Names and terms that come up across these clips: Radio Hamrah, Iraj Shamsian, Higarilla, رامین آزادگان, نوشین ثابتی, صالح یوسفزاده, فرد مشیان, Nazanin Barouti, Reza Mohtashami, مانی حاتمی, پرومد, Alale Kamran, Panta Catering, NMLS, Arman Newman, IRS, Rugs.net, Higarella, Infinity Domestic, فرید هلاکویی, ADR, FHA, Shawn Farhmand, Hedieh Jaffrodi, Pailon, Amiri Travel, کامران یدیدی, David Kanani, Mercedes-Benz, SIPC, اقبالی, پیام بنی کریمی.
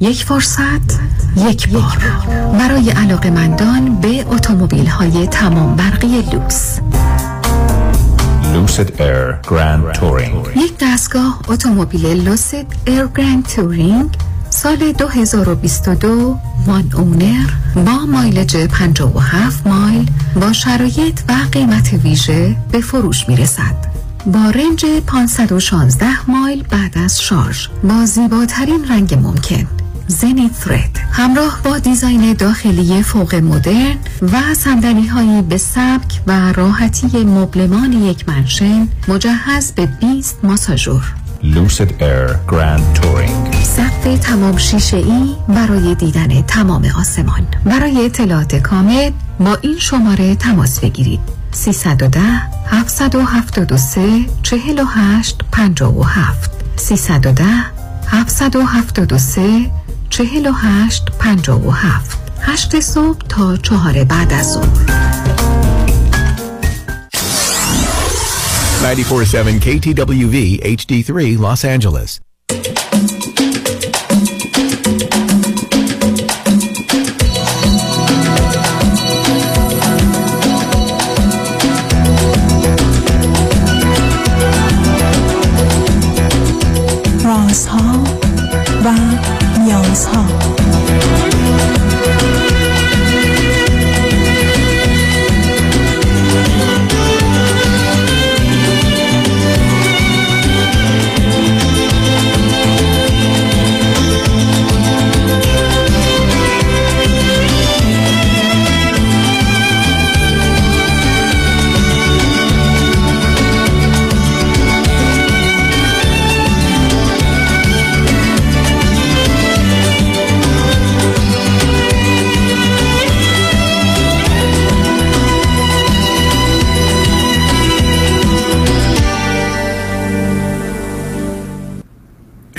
یک فرصت، یک بار برای علاقه‌مندان به اتومبیل‌های تمام برقی لوس. Lucid Air Grand Touring. یک دستگاه اتومبیل Lucid Air Grand Touring سال 2022 وان اونر با مایلج 57 مایل با شرایط و قیمت ویژه به فروش می‌رسد. با رنج 516 مایل بعد از شارژ با زیباترین رنگ ممکن. زنیت رد همراه با دیزاین داخلی فوق مدرن و صندلی‌هایی به سبک و راحتی مبلمان یک منشن مجهز به 20 ماساژور. Lucid Air Grand Touring. سقف تمام شیشه‌ای برای دیدن تمام آسمان. برای اطلاعات کامل با این شماره تماس بگیرید: 310-773-4857 310-773-4857 8 صبح تا 4 بعد از ظهر. 94.7 KTWV HD3 Los Angeles. رازها و نیازها.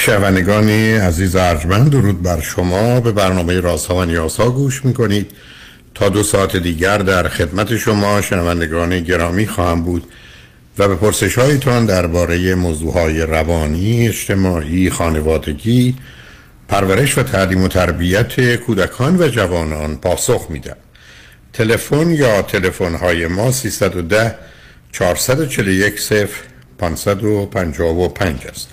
شنوندگانی عزیز ارجمند، درود بر شما. به برنامه رازها و نیازها گوش میکنید. تا دو ساعت دیگر در خدمت شما شنوندگان گرامی خواهم بود و به پرسش‌هایتان درباره موضوعهای روانی، اجتماعی، خانوادگی، پرورش و تعلیم و تربیت کودکان و جوانان پاسخ میدم. تلفن یا تلفن‌های ما 310-441-0555 است.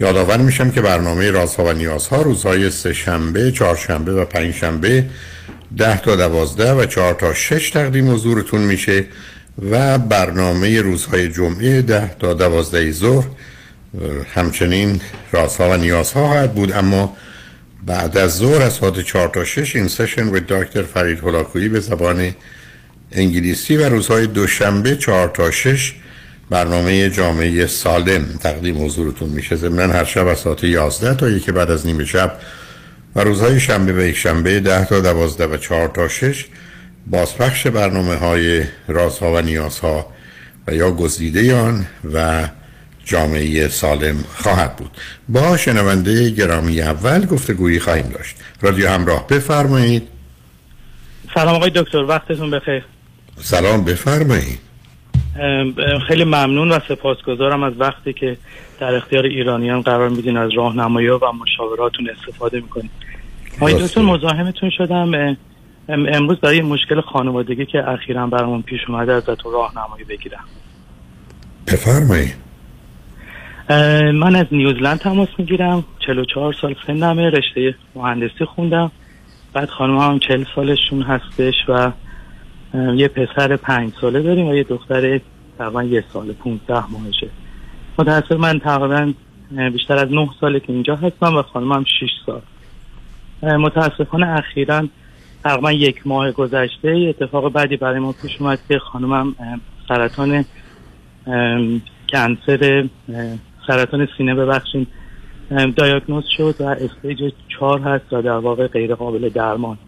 یادآور میشم که برنامه رازها و نیازها روزهای سه شنبه، چهار شنبه و پنج شنبه 10 تا 12 و 4 تا 6 تقدیم حضورتون میشه و برنامه روزهای جمعه 10 تا 12 ظهر همچنین رازها و نیازها خواهد بود. اما بعد از ظهر از ساعت 4 تا 6 این سشن با دکتر فرید هلاکویی به زبان انگلیسی و روزهای دوشنبه 4 تا 6 برنامه جامعه سالم تقدیم حضورتون میشه. ضمناً هر شب از ساعت 11 تا 1 بعد از نیمه شب و روزهای شنبه و یک شنبه 10 تا 12 و 4 تا 6 بازپخش برنامه‌های رازها و نیازها و یا گزیده آن و جامعه سالم خواهد بود. با شنونده گرامی اول گفتگویی خواهیم داشت. رادیو همراه، بفرمایید. سلام آقای دکتر، وقتتون بخیر. سلام، بفرمایید. خیلی ممنون و سپاسگزارم از وقتی که در اختیار ایرانیان قرار میدین، از راهنمایی‌ها و مشاوراتون استفاده میکنید. آقای دکتر، مزاحمتون شدم. امروز برای مشکل خانوادگی که اخیراً برامون پیش اومده ازتون راهنمایی بگیرم. بفرمایید. من از نیوزلند تماس میگیرم. 44 سال سنمه، رشته مهندسی خوندم. بعد خانم هم 40 سالشون هستش و یه پسر 5 ساله داریم و یه دختر تقریبا 1 سال 15 ماهشه. متأسفانه من تقریبا بیشتر از 9 ساله که اینجا هستم و خانمم 6 سال. متأسفانه اخیراً تقریبا 1 ماه گذشته اتفاق بعدی برای ما پیش اومد که خانمم سرطان کنسر سرطان سینه ببخشید دیاگنوز شد و استیج 4 هست و در واقع غیر قابل درمان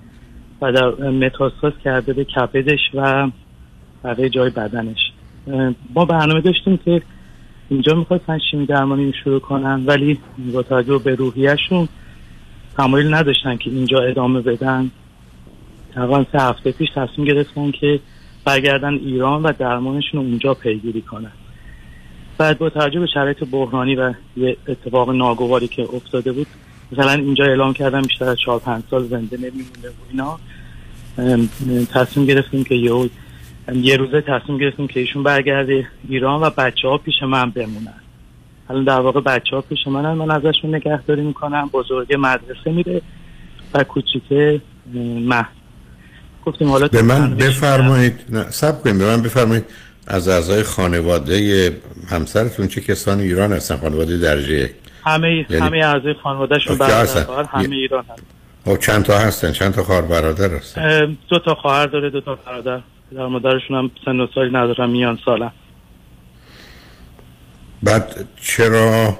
و در متاستاز کرده به کبدش و بقیه جای بدنش. ما برنامه داشتیم که اینجا میخواستن شیمی درمانی شروع کنن، ولی با توجه به روحیه‌شون تمایل نداشتن که اینجا ادامه بدن. تقریبا 3 هفته پیش تصمیم گرفتن که برگردن ایران و درمانشون رو اونجا پیگیری کنن. بعد با توجه به شرایط بحرانی و یه اتفاق ناگواری که افتاده بود، مثلا اینجا اعلام کردن بیشتر از 4-5 سال زنده نمیمونه و اینا، تصمیم گرفتیم که یه روزه تصمیم گرفتیم که ایشون برگرده ایران و بچه ها پیش من بمونن. الان در واقع بچه ها پیش منن، من ازشون نگهداری میکنم، بزرگه مدرسه میره و کوچیکه مهد. گفتیم حالا به من بفرمایید، نه صبر کنید، به من بفرمایید از اعضای خانواده همسرتون چه کسانی ایران هستن؟ خانواده درجه یک؟ همه اعضای خانوادهشون برادر همه ایران هستن. خب چند تا هستن؟ چند تا خواهر برادر هستن؟ 2 تا خواهر داره، 2 تا برادر. در مادرشون هم سن و سالی ندارن، میان سالن. بعد چرا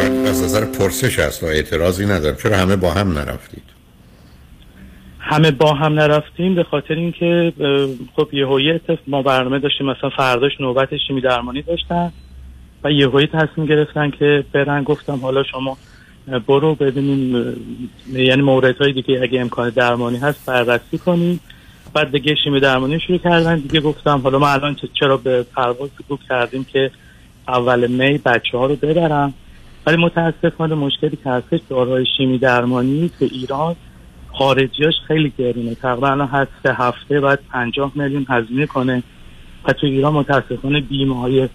از نظر پرسش هست و اعتراضی ندارم، چرا همه با هم نرفتید؟ همه با هم نرفتیم به خاطر اینکه خب یهویی ما برنامه داشتیم، مثلا فرداش نوبت شیمی درمانی داشتن و یهویی تصمیم گرفتن که برن. گفتم حالا شما برو ببینیم، یعنی موردهای دیگه اگه امکان درمانی هست بررسی کنیم. بعد دیگه شیمی درمانی شروع کردن دیگه. گفتم حالا ما الان چرا به پرواز گروه کردیم که اول می بچه‌ها رو ببرم، ولی متاسفانه مشکلی که هستش داروهای شیمی درمانی تو ایران خارجیاش خیلی گرونه، تقریبا الان هر 3 هفته باید 50 میلیون هزینه کنه و تو ایران متاسفانه بیمه‌های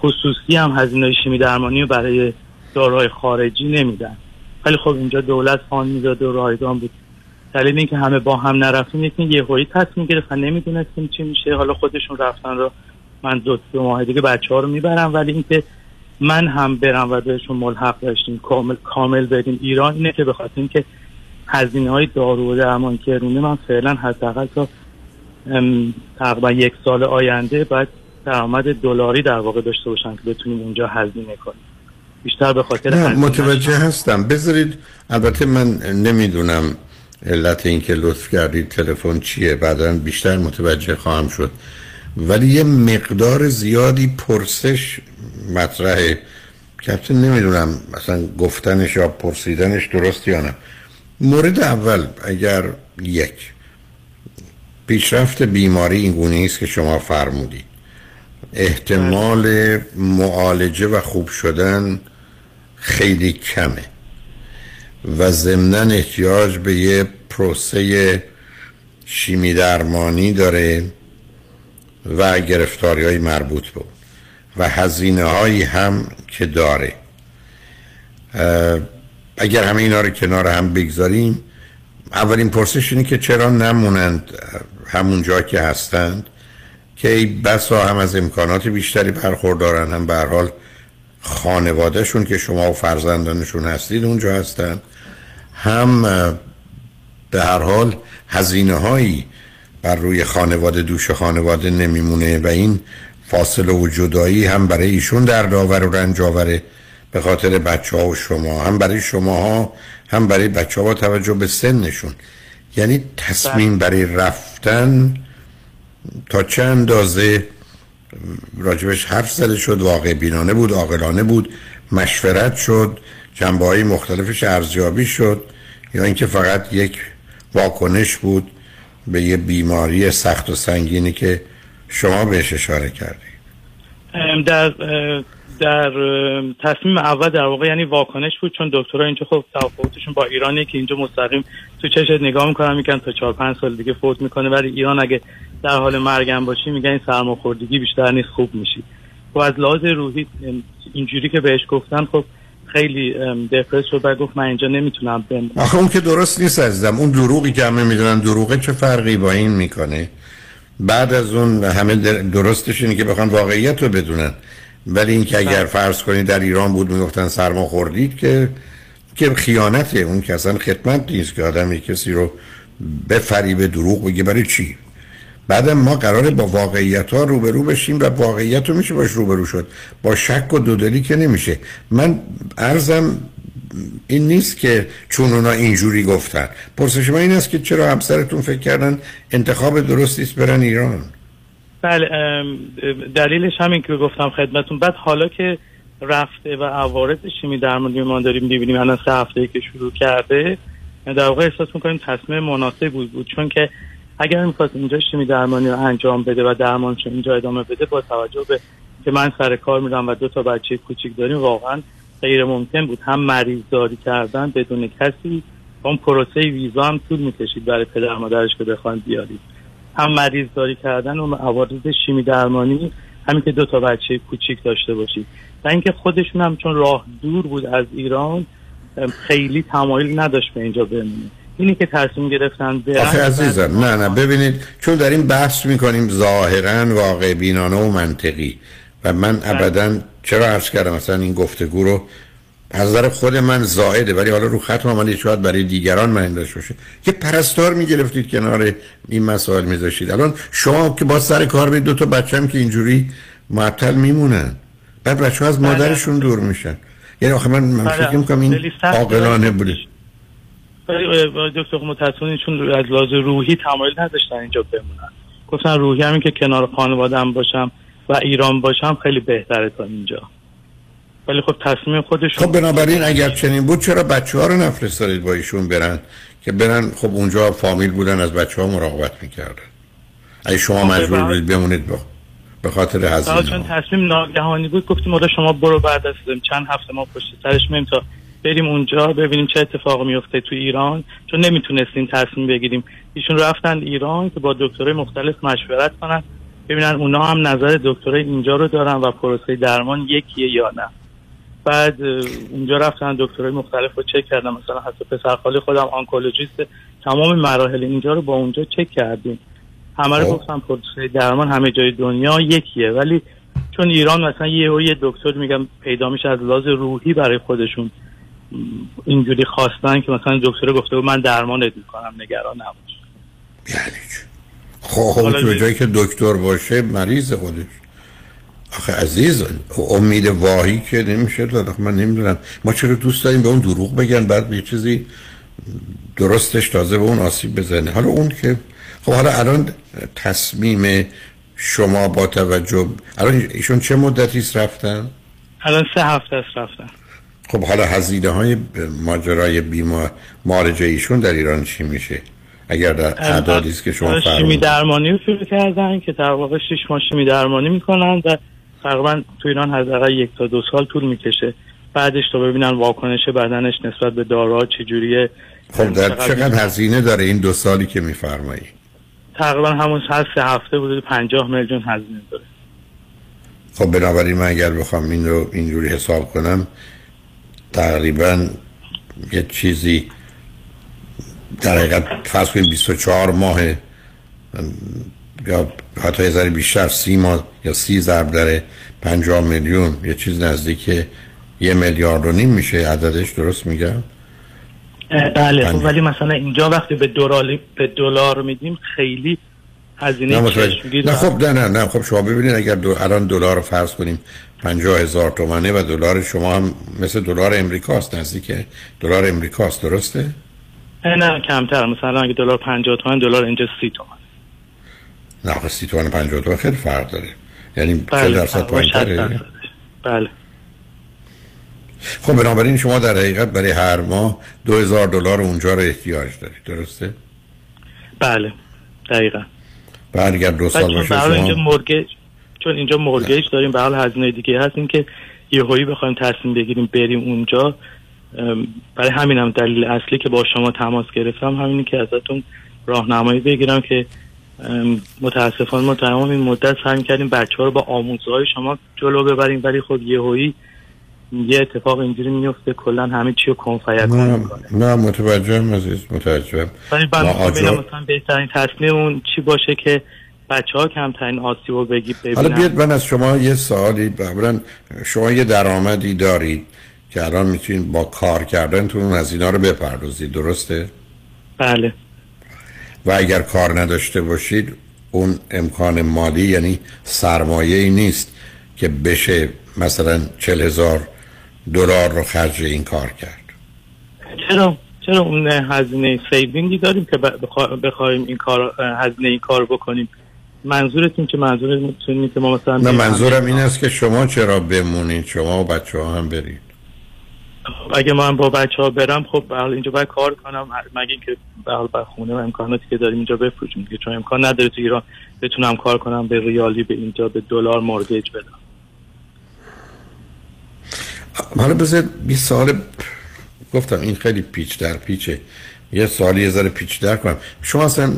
خصوصی هم هزینه شیمی درمانی رو برای داروهای خارجی نمیدن، ولی خب اینجا دولت فاند میداد و رایگان بود. دلیل اینکه همه با هم نرفتیم یکی یهویی تصمیم گرفتن، نمیدونستیم چی میشه، حالا خودشون رفتن رو من 2 ماه دیگه بچه‌ها رو میبرم، ولی اینکه من هم برم و بهشون ملحق بشیم کامل بریم ایران، اینه که بخاطر اینکه هزینه‌های دارو و درمان گرونه، من فعلا حداقل تا تقریبا 1 سال آینده باید درآمد دلاری در واقع داشته باشم که بتونیم اونجا هزینه کنیم. بیشتر به خاطر متوجه هستم. بذارید، البته من نمیدونم علت اینکه لطف کردید تلفن چیه، بعداً بیشتر متوجه خواهم شد، ولی یه مقدار زیادی پرسش مطرحه. کپتن نمیدونم مثلا گفتنش یا پرسیدنش درست یا نه. مورد اول، اگر یک پیشرفت بیماری اینگونه است که شما فرمودید، احتمال معالجه و خوب شدن خیلی کمه و ضمناً احتیاج به یه پروسه شیمی درمانی داره و گرفتاری‌های مربوط به و هزینه‌هایی هم که داره. اگر همه اینا رو کنار هم بگذاریم، اولین پرسش اینه که چرا نمونند همون جا که هستند، که بسا هم از امکانات بیشتری برخوردارن، هم به هر حال خانوادهشون که شما و فرزندانشون هستید اونجا هستن، هم به هر حال هزینه‌هایی بر روی خانواده دوش خانواده نمیمونه و این فاصله و جدایی هم برای ایشون در داور و رنج آوره به خاطر بچه‌ها و شما، هم برای شماها هم برای بچه‌ها با توجه به سنشون. یعنی تصمیم برای رفتن تا چه اندازه راجبش حرف زده شد، واقع بینانه بود، عاقلانه بود، مشورت شد، جنبه‌های مختلفش ارزیابی شد، یا اینکه فقط یک واکنش بود به یه بیماری سخت و سنگینی که شما بهش اشاره کردید؟ در تصمیم اول در واقع یعنی واکنش بود، چون دکترها اینجا خب تفاوتشون با ایرانه که اینجا مستقیم تو چشت نگاه میکنن میگن تا 4-5 سال دیگه فوت میکنه، ولی ایران اگه در حال مرگم باشی میگن این سرماخوردگی بیشتر نیست، خوب میشی. و از لحاظ روحی اینجوری که بهش گفتن خب خیلی دپرس شد و گفت من اینجا نمیتونم بمونم. آخه اون که درست نیست عزیزم، اون دروغی که همه میدونن دروغه چه فرقی با این میکنه؟ بعد از اون همه درستش اینه که بخوان واقعیت رو بدونن، ولی اینکه اگر فرض کنید در ایران بود میگفتن سرما خوردید که خیانته. اون که اصلا خدمت نیست که آدم یک کسی رو بفریب دروغ بگه. برای چی؟ بعدم ما قراره با واقعیت‌ها روبرو بشیم و واقعیت رو میشه باش روبرو شد، با شک و دودلی که نمیشه. من عرضم این نیست که چون اونا اینجوری گفتن، پرسش من این است که چرا همسرتون فکر کردن انتخاب درستی است برن ایران؟ بله، دلیلش همین که گفتم خدمتون. بعد حالا که رفته و عوارض شیمی درمانی ما داریم می‌بینیم، الان 3 هفته‌ای که شروع کرده، در واقع احساس می‌کنیم تصمیم مناسب بود، چون که اگر می‌خواست اینجا شیمی درمانی رو انجام بده و درمانش اینجا ادامه بده، با توجه به که من سر کار میرم و 2 تا بچه کوچیک داریم، واقعاً غیر ممکن بود هم مریض داری کردن بدون کسی، اون پروسه ویزا هم طول می‌کشید برای پدر مادرش که بخوان بیارید، هم مریض داری کردن و عوارض شیمی درمانی، همین که 2 تا بچه کوچیک داشته باشید. و اینکه خودشون هم چون راه دور بود از ایران، خیلی تمایل نداشت به اینجا بمونه. اینی که تصمیم گرفتن به آخه عزیزم، نه ببینید، چون در این بحث میکنیم ظاهرا واقع بینانه و منطقی، و من ابدا چرا عرض کردم مثلا این گفتگو رو از نظر خود من زائده، ولی حالا رو ختم آمدید شاید برای دیگران مهندش باشه، یه پرستار میگرفتید کنار این مسائل میذاشید. الان شما که با سر کار به 2 تا بچه‌م که اینجوری معطل میمونن، بعد بچه‌ها از مادرشون دور میشن، یعنی آخه من فکر می‌کنم این عاقلانه بوده. دکتر متعصون چون از لحاظ روحی تمایل نداشتن اینجا بمونن، گفتن روحی همین که کنار خانواده‌ام باشم و ایران باشم خیلی بهتره تا اینجا. ولی خب تصمیم خودشون. خب بنابراین اگر چنین بود چرا بچه‌ها رو نفرستادید با ایشون برن که برن؟ خب اونجا فامیل بودن، از بچه‌ها مراقبت می‌کردن. اگه شما مجبور بودید بمونید به خاطر هزینه، چون تصمیم ناگهانی بود، گفتیم آره شما برو، بعد از چند هفته ما پشت سرش میایم تا بریم اونجا ببینیم چه اتفاقی میفته تو ایران، چون نمیتونستیم تصمیم بگیریم. ایشون رفتن ایران که با دکترای مختلف مشورت کنن ببینن اونا هم نظر دکترای اینجا رو دارن و پروسه درمان یکیه یا نه. بعد اونجا رفتن دکترای مختلف رو چک کردن، مثلا حتی پسرخاله خودم آنکولوژیست، تمام مراحل اینجا رو با اونجا چک کردیم، همه رو گفتم پروسه درمان همه جای دنیا یکیه. ولی چون ایران مثلا یه دکتر میگم پیدا میشه از لحاظ روحی برای خودشون اینجوری خواستن که مثلا دکتر گفته بود من درمانت میکنم، نگران نباش. یعنی خب تو جایی که دکتر باشه مریض خودش، آخه عزیز امید واهی که نمیشه داد. من نمیدونم ما چرا دوست داریم به اون دروغ بگن، بعد یه چیزی درستش تازه به اون آسیب بزنه. حالا اون که خب حالا الان تصمیم شما با توجه الان ایشون چه مدتی است رفتن؟ الان 3 هفته است رفتن. خب حالا هزینه های ماجرای بیمار معالجه ایشون در ایران چی میشه؟ اگر در اعدادی است که شما فرمودید شیمی درمانی رو شروع کردن که در واقع 6 ماه شیمی درمانی میکنن و تقریبا تو ایران حداقل 1 تا 2 سال طول میکشه، بعدش تا ببینن واکنش بدنش نسبت به داروها چجوریه. خب در چقدر هزینه داره این 2 سالی که میفرمایید؟ تقریبا همون 3 هفته بوده 50 میلیون هزینه داره. خب بنابراین من اگر بخوام این رو اینجوری حساب کنم تقریبا یه چیزی در حقیقت فرض کنید 24 ماه یا حتی یه ذره بیشتر 30 ماه یا 30 ضرب در 50 میلیون، یه چیز نزدیک 1.5 میلیارد میشه. عددش درست میگم؟ بله. ولی مثلا اینجا وقتی به دلار میدیم خیلی هزینه کشیدید. نه خب نه خب شما ببینید اگر الان دلار رو فرض کنیم 50,000 تومانه و دلار شما هم مثل دلار امریکاست، نزدیک دلار امریکاست، درسته؟ نه کمتر، مثلا اگه دلار 50 تومن دلار اینجا 30 تومن. نه خب 30 تومن 50 تومن خیلی فرق داره، یعنی 40% پایین‌تره. بله. خب بنابراین شما در حقیقت برای هر ماه $2,000 اونجا رو احتیاج دارید، درسته؟ بله دقیقاً. بعد اگر 2 سال باشه شما اینجا مورگیج، چون اینجا مورگیج داریم، به حال هزینه دیگه هست. این که یهویی بخوایم تصمیم بگیریم بریم اونجا، برای همین هم دلیل اصلی که با شما تماس گرفتم همینی که ازتون راهنمایی بگیرم که متاسفانه ما تمام این مدت سعی کردیم بچه‌ها رو با آموزهای شما جلو ببریم، ولی خب یهویی یه اتفاق اینجوری میفته کلا همه چی رو کنفیت می‌کنه. نه متوجهم عزیز، متوجهم. ولی مثلا بهترین تصمیم اون چی باشه که بچه‌ها کمترین آسیب رو ببینن. حالا بیاد من از شما یه سوالی بپرسم. شما یه درآمدی دارید که الان میتونید با کار کردنتون از اینا رو بپردازید، درسته؟ بله. و اگر کار نداشته باشید اون امکان مالی یعنی سرمایه‌ای نیست که بشه مثلا 40,000 دلار رو خرج این کار کرد. چرا اون هزینه سیوینگی داریم که بخوایم این کار هزینه این کار بکنیم؟ منظورتون چه؟ منظورتون که ما مثلا نه، منظورم این است که شما چرا بمونید، شما و بچه‌ها هم برید. اگه من با بچه‌ها برم خب به حال اینجا باید کار کنم، مگه اینکه به حال با خونه و امکاناتی که داریم اینجا بفروشیم دیگه، چون امکان نداره تو ایران بتونم کار کنم، به ریالی به اینجا به دلار مورگیج بدم. حالا بذارید 20 سال گفتم این خیلی پیچ در پیچه، یه سالی یه ذره پیچ در کنم. شما اصلا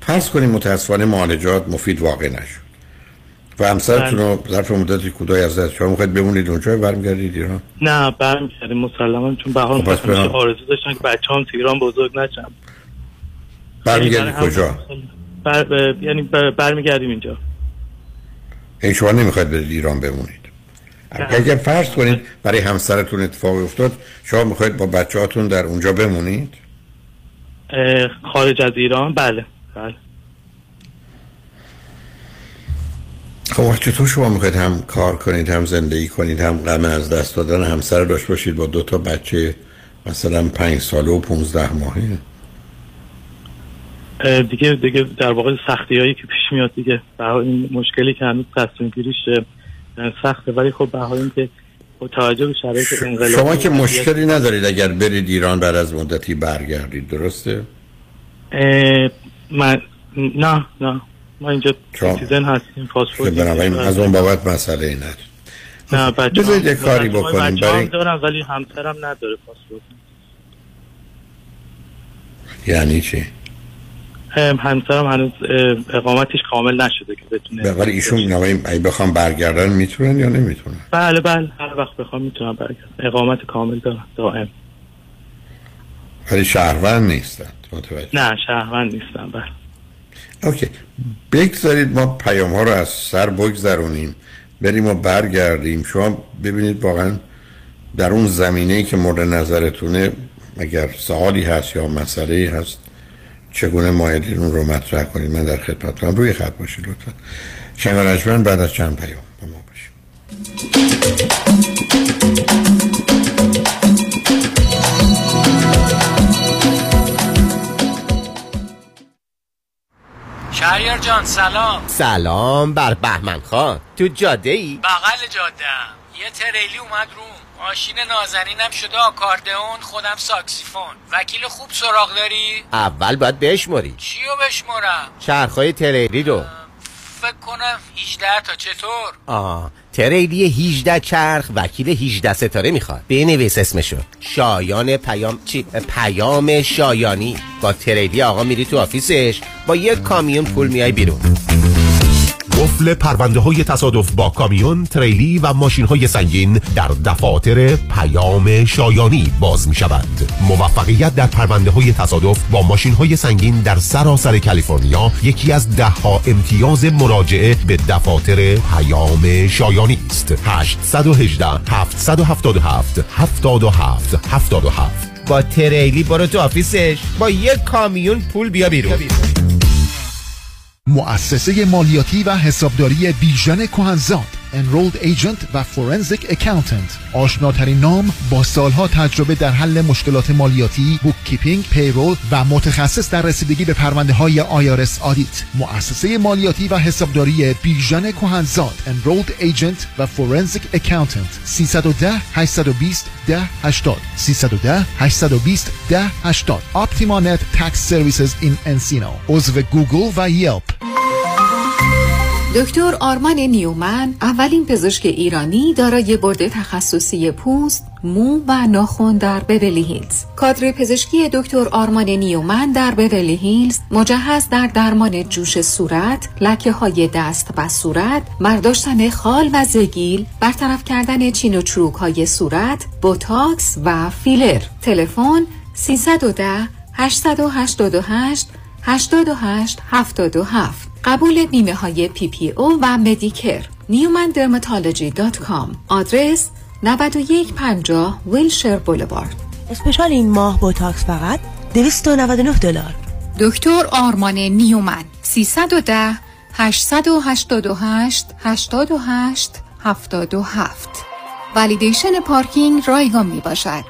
فرض کنیم متاسفانه معالجات مفید واقع نشد و همسرتون رو ظرف مدتی کوتاهی از دست شما، میخواید بمونید اونجا برمیگردید ایران؟ نه برمیگردیم مسلماً، چون به حال آرزو داشتن که بچه‌هام تو ایران بزرگ نشن. برمیگردید کجا؟ یعنی برمیگردیم اینجا. این شما نمیخواید برید ایران بمونید؟ اگر فرض کنید برای همسرتون اتفاقی افتاد، شما میخواید با بچه‌هاتون در اونجا بمونید؟ خارج از ایران؟ بله. خب چطور شما میخواید هم کار کنید، هم زندگی کنید، هم غم از دست دادن همسر داشت باشید با 2 تا بچه مثلا 5 ساله و 15 ماهه؟ دیگه در واقع سختیایی که پیش میاد دیگه، این مشکلی که هنوز تصمیم گیریش سخته، ولی خب به حال اینکه با توجه به شرایط انقلابی شما که مشکلی ندارید اگر برید ایران بعد از مدتی برگردید، درسته؟ نه ما اینجا سیتیزن هستیم، پاسپورت داریم، از اون بابت مسئله ای نداره. نه بچه‌ها بذارید یه کاری بکنیم. بچه‌ها دارم ولی همسرم نداره پاسپورت. یعنی چی؟ همسرم هنوز اقامتش کامل نشده که بتونه. ولی ایشون نمی‌خوام بخوام برگردن میتونن یا نمیتونن؟ بله هر وقت بخوام میتونم برگردم، اقامت کامل دارم دائم. ولی شهروند نیستن. متوجه؟ نه شهروند نیستن. بله اوکی، بگذارید ما پیام ها رو از سر بگذرونیم، بریم و برگردیم. شما ببینید واقعا در اون زمینه‌ای که مورد نظرتونه اگر سوالی هست یا مسئله‌ای هست چگونه مایلید اون رو مطرح کنید، من در خدمتتونم. روی خط باشید لطفا. شنوندگان بعد از چند پیام با ما باشید. شهریار جان سلام. بر بهمن خان تو جاده ای؟ بغل جاده یه تریلی اومد روم، ماشین نازنینم شده آکاردئون، خودم ساکسیفون. وکیل خوب سراغ داری؟ اول باید بشماری. چیو بشمارم؟ چرخای تریلی رو. فکر کنم 18 تا. چطور؟ تریلی 18 چرخ وکیل 18 ستاره میخواد. بنویس اسمشو، شایان پیام شایانی. با تریلی آقا میری تو آفیسش، با یک کامیون پول میای بیرون. قفل پرونده های تصادف با کامیون، تریلی و ماشین های سنگین در دفاتر پیام شایانی باز می شود. موفقیت در پرونده های تصادف با ماشین های سنگین در سراسر کالیفرنیا یکی از 10 امتیاز مراجعه به دفاتر پیام شایانی است. 818-777-7777. با تریلی برو تو آفیسش، با یک کامیون پول بیا بیرون. مؤسسه مالیاتی و حسابداری بیژن کهنزاد، Enrolled Agent و Forensic Accountant، آشناترین نام با سالها تجربه در حل مشکلات مالیاتی، بوککیپینگ، پیرول و متخصص در رسیدگی به پرونده های IRS آدیت. مؤسسه مالیاتی و حسابداری بیژن کهنزاد، Enrolled Agent و Forensic Accountant. 310-820-1080 310-820-1080. Optimanet Tax Services in Encino. عضو گوگل و یلپ. دکتر آرمان نیومن اولین پزشک ایرانی دارای برد تخصصی پوست، مو و ناخن در بیولی هیلز. کادر پزشکی دکتر آرمان نیومن در بیولی هیلز مجهز در درمان جوش صورت، لکه‌های دست و صورت، برداشتن خال و زگیل، برطرف کردن چین و چروک‌های صورت، بوتاکس و فیلر. تلفن 310-888-8877. قبول بیمه های PPO و مدیکر. نیومن درماتولوژی .com. آدرس 9150 ویلشر بولوارد. اسپشال این ماه بوتاکس فقط $299. دکتر آرمان نیومن 310-888-88-77 والیدیشن پارکینگ رایگان می باشد.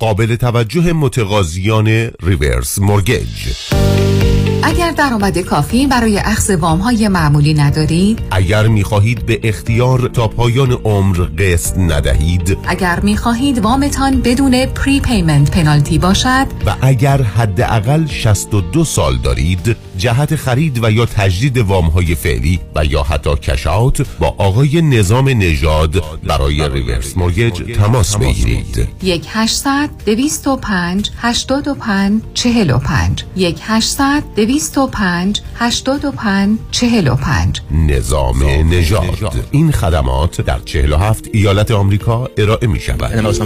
قابل توجه متقاضیان ریورس مورگیج. اگر درآمد کافی برای اخذ وام‌های معمولی ندارید، اگر می‌خواهید به اختیار تا پایان عمر قسط ندهید، اگر می‌خواهید وامتان بدون پری پیمنت پنالتی باشد و اگر حداقل 62 سال دارید، جهت خرید و یا تجدید وام‌های فعلی و یا حتی کش‌آوت با آقای نظام نژاد برای ریورس مورگیج تماس بگیرید. 1-800-205-85-45 1-800-205-85-45 نظام نژاد. این خدمات در 47 ایالت آمریکا ارائه می شود.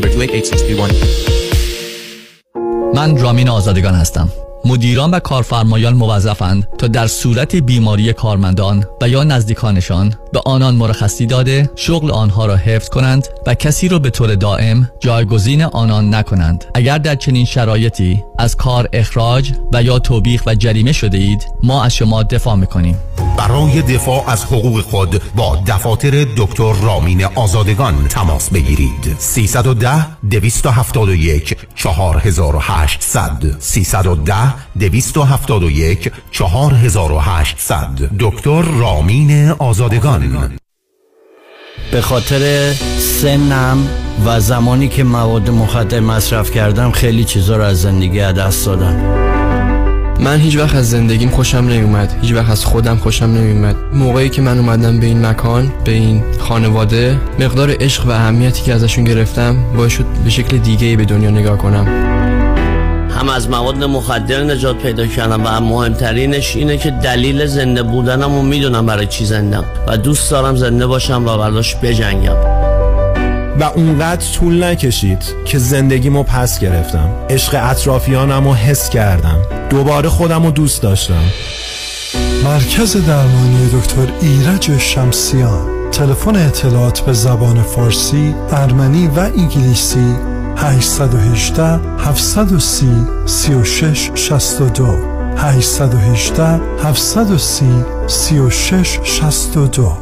من رامین آزادگان هستم. مدیران و کارفرمایان موظفند تا در صورت بیماری کارمندان و یا نزدیکانشان به آنان مرخصی داده شغل آنها را حفظ کنند و کسی را به طور دائم جایگزین آنان نکنند. اگر در چنین شرایطی از کار اخراج و یا توبیخ و جریمه شده اید، ما از شما دفاع می‌کنیم. برای دفاع از حقوق خود با دفاتر دکتر رامین آزادگان تماس بگیرید. 310-271-4800 310-271-4800 دکتر رامین آزادگان. به خاطر سنم و زمانی که مواد مخدر مصرف کردم خیلی چیزا رو از زندگی دست دادم. من هیچ وقت از زندگیم خوشم نمیومد، هیچ وقت از خودم خوشم نمیومد. موقعی که من اومدم به این مکان، به این خانواده، مقدار عشق و اهمیتی که ازشون گرفتم باعث شد به شکل دیگه‌ای به دنیا نگاه کنم. هم از مواد مخدر نجات پیدا کردم و هم مهمترینش اینه که دلیل زنده بودنم و میدونم برای چی زندم و دوست دارم زنده باشم و براش بجنگم. و اونقدر طول نکشید که زندگیمو پس گرفتم، عشق اطرافیانمو حس کردم، دوباره خودمو دوست داشتم. مرکز درمانی دکتر ایرج شمسیان. تلفن اطلاعات به زبان فارسی، ارمنی و انگلیسی 818-730-3662 818-730-3662.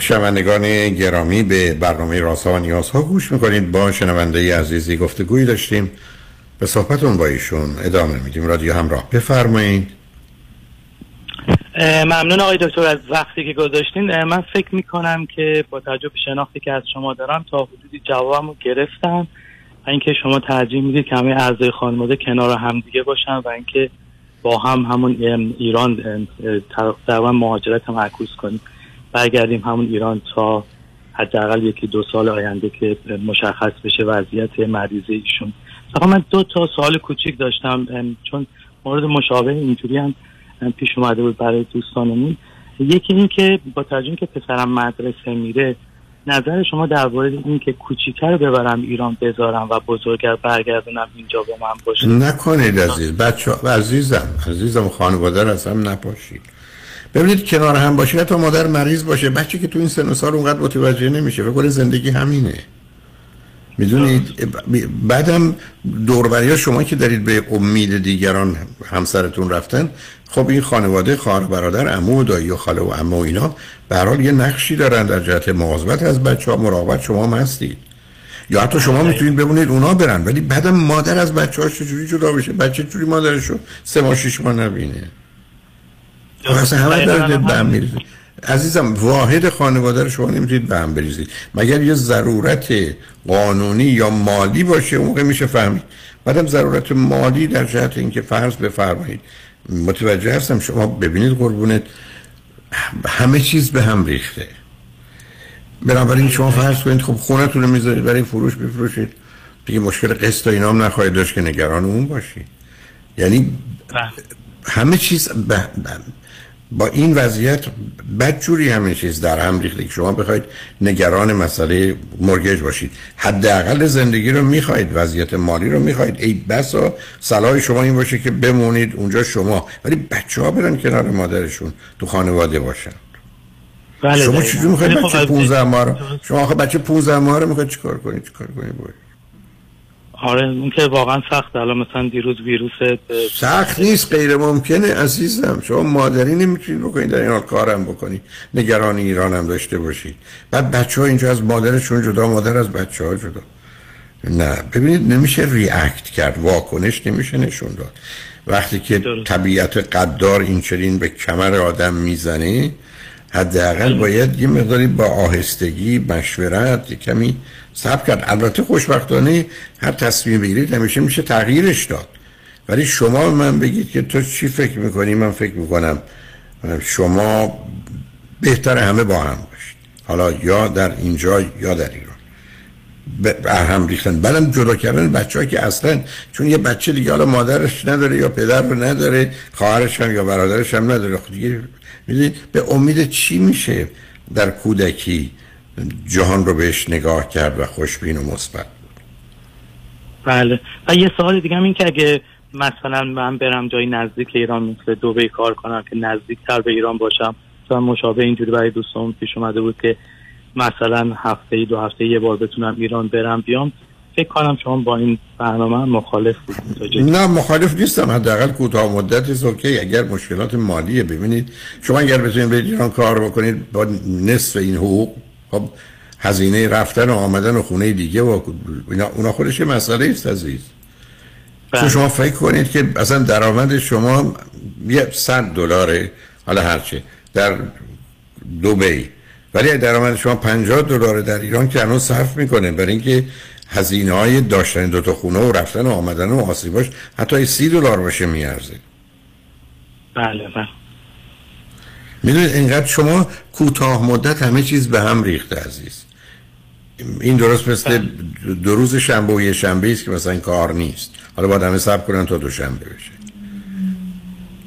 شنوندگان گرامی، به برنامه رازها و نیازها گوش میکنید. با شنونده عزیزی گفتگوی داشتیم، به صحبتون با ایشون ادامه میدیم. رادیو همراه، بفرمایید. ممنون آقای دکتر از وقتی که گذاشتین. من فکر میکنم که با توجه به شناختی که از شما دارم تا حدودی جوابمو گرفتم. اینکه شما ترجیح میدید که همه اعضای خانواده کنار همدیگه باشن و اینکه با هم همون ایران تقریبا مهاجرت هم عکوس کنیم، برگردیم همون ایران تا حداقل 1-2 سال آینده که مشخص بشه وضعیت مریضه ایشون. آقا من 2 تا سوال کوچیک داشتم، چون مورد مشابه اینطوری هم پیش اومده بود برای دوستانمون. یکی این که با ترجمه که پسرم مدرسه میره، نظر شما درباره این که کوچیک‌تر رو ببرم ایران بذارم و بزرگتر برگردونم اینجا با من باشه؟ نکنید عزیز بچه عزیزم خانواده رو اصلا نپاشید. ببینید کنار هم باشه، تا مادر مریض باشه، بچه که تو این سن و سال اونقدر متوجه نمیشه، فکر کنه زندگی همینه. میدونید بعدم دوروبریا شما که دارید به امید دیگران همسرتون رفتن، خب این خانواده خواهر برادر عمو و دایی و خاله و عمه و اینا به هر حال یه نقشی دارن در جهت مواظبت از بچه‌ها، مراقبت شما هم هستید. یا حتی شما میتونید بمونید اونا برن، ولی بعدم مادر از بچه‌هاش چجوری جدا بشه؟ بچه چجوری مادرشو 3 ماه 6 ماه نبینه؟ واسه همه دارید به هم میریزید عزیزم. واحد خانواده رو شما نمیتونید به هم بریزید مگر یه ضرورت قانونی یا مالی باشه، اون موقع میشه فهمید. بعدم ضرورت مالی در جهت اینکه فرض بفرمایید، متوجه هستم شما، ببینید قربونت همه چیز به هم ریخته، بنابراین شما فرض کنید خب خونتون رو میذارید برای فروش بفروشید، دیگه مشکل قسط و اینا هم نخواهید داشت که نگران اون باشید. یعنی همه چیز با این وضعیت بدجوری همه چیز در هم ریخته که شما بخواید نگران مسئله مورگیج باشید. حداقل زندگی رو میخواید، وضعیت مالی رو میخواید، ای بسا صلاح شما این باشه که بمونید اونجا شما، ولی بچه‌ها برن کنار مادرشون تو خانواده باشن. بله شما چجوری میخواید بچه 15 ماه رو، شما آخه بچه 15 ماه رو میخواید چیکار کنید؟ چیکار کنید؟ آره اون که واقعا سخت. الان مثلا دیروز ویروس سخت نیست، غیر ممکنه عزیزم. شما مادری نمیتونید بکنید، در این حال کارم بکنید، نگران ایران هم داشته باشید، بعد بچه‌ها اینجا از مادرشون جدا، مادر از بچه‌ها جدا. نه ببینید، نمیشه ریاکت کرد، واکنش نمیشه نشون داد. وقتی که درست. طبیعت قدار اینچنین به کمر آدم میزنه، حداقل باید یه مقداری با آهستگی، مشورت، کمی صبر کرد. البته خوشبختانه هر تصمیم بگیرید همیشه میشه تغییرش داد، ولی شما من بگید که تو چی فکر میکنی، من فکر میکنم شما بهتر همه با هم باشید، حالا یا در اینجا یا در ایران هم ریختن. بعدم جدا کردن بچه‌ها که اصلا، چون یه بچه دیگه حالا مادرش نداره یا پدر رو نداره، خواهرش هم یا برادرش هم نداره، دیگه می‌دونید به امید چی میشه در کودکی جهان رو بهش نگاه کرد و خوشبین و مثبت بود. بله. و یه سوال دیگه هم این که اگه مثلا من برم جای نزدیک ایران مثل دبی کار کنم که نزدیک‌تر به ایران باشم، مثلا مشابه اینجوری برای دوستام پیش اومده بود که مثلا هفته‌ای دو هفته یه بار بتونم ایران برم بیام، فکر کنم شما با این برنامه مخالف بودید. نه مخالف نیستم، حداقل کوتاه مدت است. اوکی، اگر مشکلات مالیه، ببینید شما اگر بتونید به ایران کار بکنید با نصف این حقوق، خب هزینه رفتن و آمدن و خونه دیگه و اونا خودش مسئله است عزیز. شما فکر کنید که مثلا درآمد شما $100 حالا هرچه در دبی، ولی درآمد شما $50 در ایران که الان صرف میکنه، برای اینکه هزینه‌های داشتن دو تا خونه و رفتن و آمدن و آسیباش حتی $30 باشه میارزه. بله بله. میدونید اینقدر شما کوتاه مدت همه چیز به هم ریخته عزیز. این درست مثل دو روز شنبه و یه شنبه است که مثلا کار نیست، حالا باید همه صبر کنن تا دوشنبه بشه.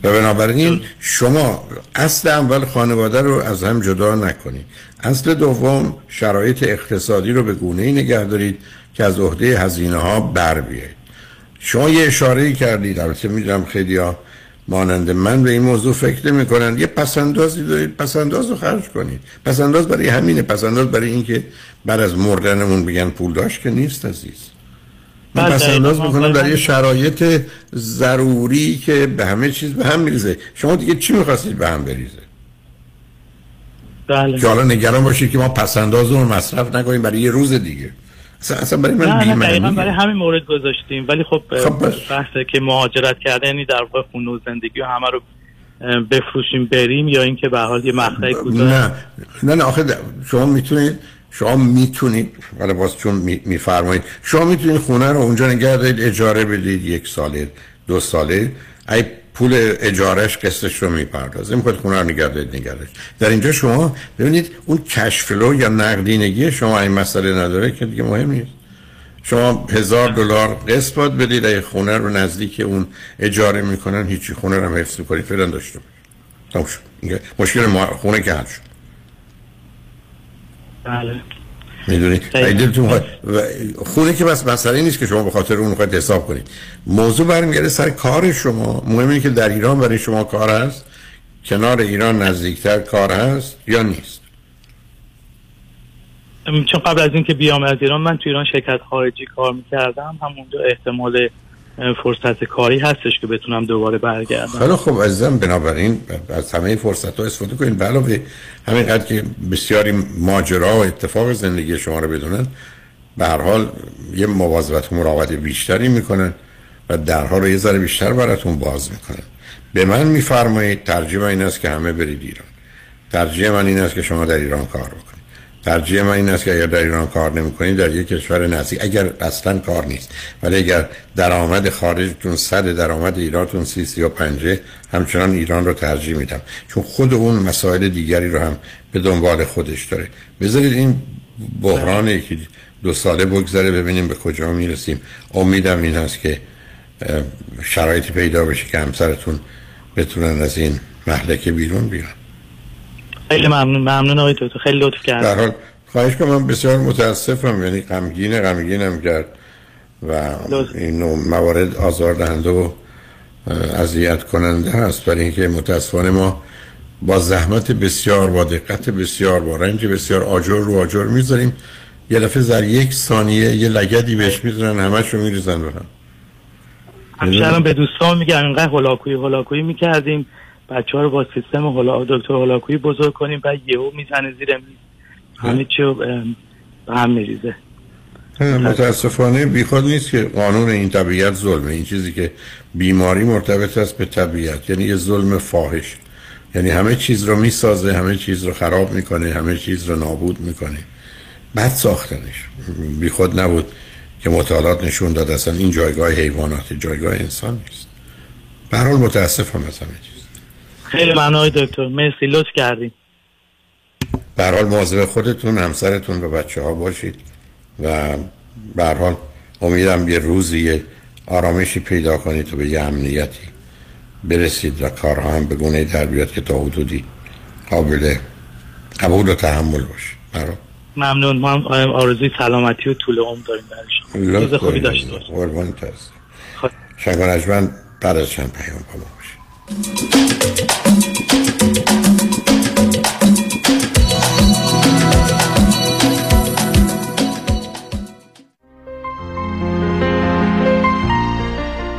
و بنابراین شما اصل اول خانواده رو از هم جدا نکنید، اصل دوم شرایط اقتصادی رو به گونه‌ای نگه دارید که از عهده هزینه ها بر بیایید. شما یه اشاره‌ای کردید، البته می‌دونم خیلی‌ها مانند من به این موضوع فکر نمی‌کنن، یه پسندازی دارید، پسنداز رو خرج کنید. پسنداز برای همینه، پسنداز برای اینکه بعد از مردنمون بگن پول داشت که نیست عزیز. من پسنداز میکنم در یه شرایط ضروری که به همه چیز به هم میریزه. شما دیگه چی میخواستید به هم بریزه؟ بله. که حالا نگران باشید که ما پسنداز رو مصرف نکنیم برای یه روز دیگه. اصلا برای من بیمعنیه. نه برای همین مورد گذاشتیم، ولی خب بحثه که مهاجرت کرده، یعنی در واقع خونه و زندگی و همه رو بفروشیم بریم، یا اینکه به حال یه مقطعی کوتاه. نه آخه شما میتونید ولی باز چون میفرمایید شما میتونید خونه رو اونجا نگه دارید، اجاره بدید 1 ساله 2 ساله، ای پول اجارهش قسطش رو میپردازه، میخواد خونه رو نگه دارید نگه دارید. در اینجا شما ببینید اون کشفلو یا نقدینگی شما این مسئله نداره که دیگه مهم نیست. شما $1000 قسط باید بدید، ای خونه رو نزدیک اون اجاره میکنن، هیچی خونه رو هم حفظ میکنید، فعلا داشته باشید مشکل خونه که حل شد. بله میدونی خونه که بس مسئله نیست که شما به خاطر اون خواهید حساب کنید. موضوع برمیگرده سر کار شما. مهمه که در ایران برای شما کار هست، کنار ایران نزدیکتر کار هست یا نیست. چون قبل از اینکه بیام از ایران من تو ایران شرکت خارجی کار میکردم، همونجا احتمال فرصت کاری هستش که بتونم دوباره برگردم. خیلی خوب عزیزم، بنابراین از همه فرصت‌ها استفاده کنید. علاوه همینقدر که بسیاری ماجرا و اتفاق زندگی شما رو بدونن، به هر حال یه مواظبت و مراقبت بیشتری میکنن و درها رو یه ذره بیشتر براتون باز میکنن. به من میفرمایید ترجیح من این است که همه برید ایران، ترجیح من این است که شما در ایران کار بکنید، ترجیح من این است که اگر در ایران کار نمی‌کنید در یک کشور نزدیک، اگر اصلا کار نیست، ولی اگر درآمد خارجتون 100 درآمد ایرانتون 30 یا 50، همچنان ایران رو ترجیح میدم، چون خود اون مسائل دیگری رو هم به دنبال خودش داره. بذارید این بحران یکی دو ساله بگذره، ببینیم به کجا میرسیم. امیدم این هست که شرایطی پیدا بشه که همسرتون بتونن از این محلک بیرون بیان. خیلی ممنون آقای دکتر، خیلی لطف کردید. در حال خواهش کنم، من بسیار متاسفم، یعنی غمگینم کرد و این نوع موارد آزاردهنده و اذیت کننده هست، برای اینکه متاسفانه ما با زحمت بسیار، با دقت بسیار، با رنج بسیار آجر رو آجر میذاریم، یه دفعه در یک ثانیه یه لگدی بهش میذارن همه‌شو میریزن به هم. همیشه به دوستان میگم اینقدر هلاکویی میکردیم بچه‌ها رو با سیستم دکتر هلاکویی بزرگ کنیم، بعد یهو میزنه زیر میز همه چی به هم میریزه. متاسفانه بیخود نیست که قانون این طبیعت ظلمه. این چیزی که بیماری مرتبط است به طبیعت، یعنی یه ظلم فاحش، یعنی همه چیز رو میسازه، همه چیز رو خراب میکنه، همه چیز رو نابود میکنه. بد ساختنش بیخود نبود که مطالعات نشون داد اصلا این جایگاه حیوانات، جایگاه انسان نیست. به هر حال متاسفم از همه چیز. خیلی ممنون دکتر، مرسی، لطف کردین. به هر حال مواظب خودتون، همسرتون و بچه‌ها باشید و به هر حال امیدم یه روزی آرامشی پیدا کنید و به یه امنیتی برسید و کارها هم به گونه‌ای در بیاد که تا حدودی قابل قبول و تحمل باشه. برای ممنون، ما هم آرزوی سلامتی و طول عمر داریم برای شما. روز خوبی داشته باشید. قربان هست. شنگان اجمن بعد از چند پیام با ما باشید.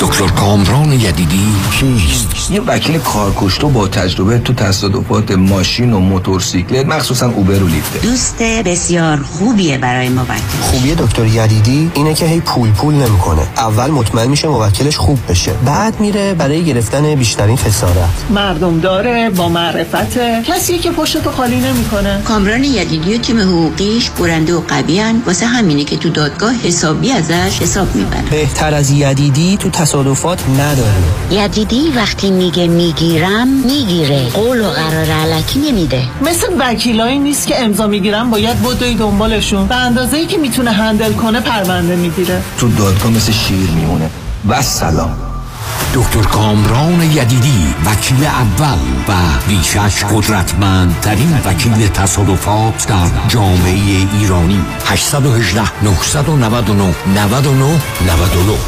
دکتر کامران یدیدی کیست؟ یه وکیل کارکشته با تجربه تو تصادفات ماشین و موتورسیکلت، مخصوصا اوبر و لیفت. دوست بسیار خوبیه برای موکل. خوبی دکتر یدیدی اینه که هی پول نمیکنه. اول مطمئن میشه موکلش خوب بشه، بعد میره برای گرفتن بیشترین خسارت. مردم داره، با معرفت، کسی که پشتو خالی نمیکنه. کامران یدیدی و تیم حقوقیش برنده و قوی ان، واسه همینه که تو دادگاه حسابی ازش حساب میبرن. بهتر از یدیدی تو تصادفات نداره. یدیدی وقتی میگه میگیرم میگیره، قول و قرار علکی نمیده. مثل وکیلایی نیست که امضا میگیرم باید بدوی دنبالشون، به اندازه‌ای که میتونه هندل کنه پرونده میگیره. تو دادگاه مثل شیر میمونه. و سلام. دکتر کامران یدیدی، وکیل اول و بیشش قدرتمندترین وکیل تصادفات در جامعه ایرانی. 818 999 9999.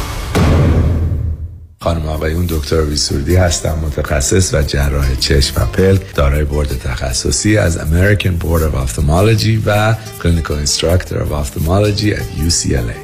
خانم آقایون، دکتر ویسوردی هستم، متخصص و جراح چشم و پلک، دارای بورد تخصصی از American Board of Ophthalmology و Clinical Instructor of Ophthalmology at UCLA.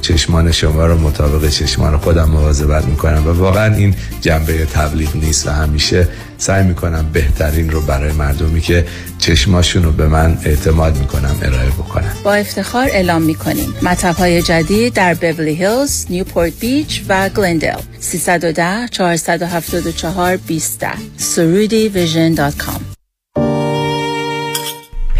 چشمان شما رو مطابق چشمان خودم مواظبت میکنم و واقعا این جنبه تبلیغ نیست و همیشه سعی میکنم بهترین رو برای مردمی که چشماشون رو به من اعتماد میکنم ارائه بکنم. با افتخار اعلام میکنیم مطب‌های جدید در بیولی هیلز، نیوپورت بیچ و گلندل. 310 474 20 surudi-vision.com.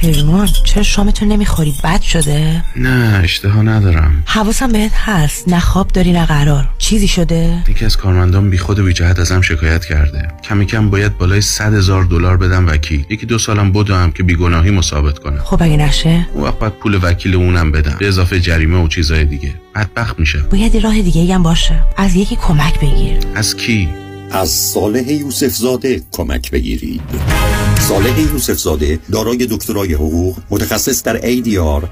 پیمان، چرا شامتون نمیخوری؟ بد شده؟ نه، اشتها ندارم. حواسم بهت هست، نه خواب داری نه قرار. چیزی شده؟ یکی از کارمندان بیخود و بیجهت ازم شکایت کرده. کمی کم باید بالای $100,000 بدم وکیل. یکی دو سالم بدم که بیگناهی مثابت کنم. خب اگه نشه؟ اون وقت باید پول وکیل اونم بدم، به اضافه جریمه و چیزهای دیگه. بدبخت میشم. باید راه دیگه هم باشه. از یکی کمک بگیر. از کی؟ از صالح یوسفزاده کمک بگیرید. صالح یوسفزاده دارای دکترای حقوق، متخصص در ADR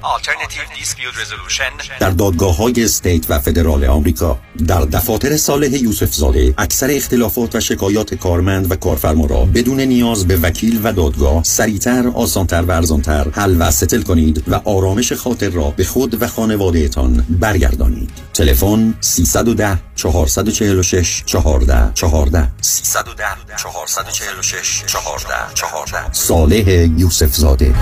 در دادگاه‌های استیت و فدرال آمریکا. در دفاتر صالح یوسفزاده اکثر اختلافات و شکایات کارمند و کارفرما را بدون نیاز به وکیل و دادگاه سریعتر، آسانتر و ارزانتر حل و ستل کنید و آرامش خاطر را به خود و خانواده‌تان برگردانید. تلفن 310 446 14 14 310 446 14 14 صالح یوسفزاده.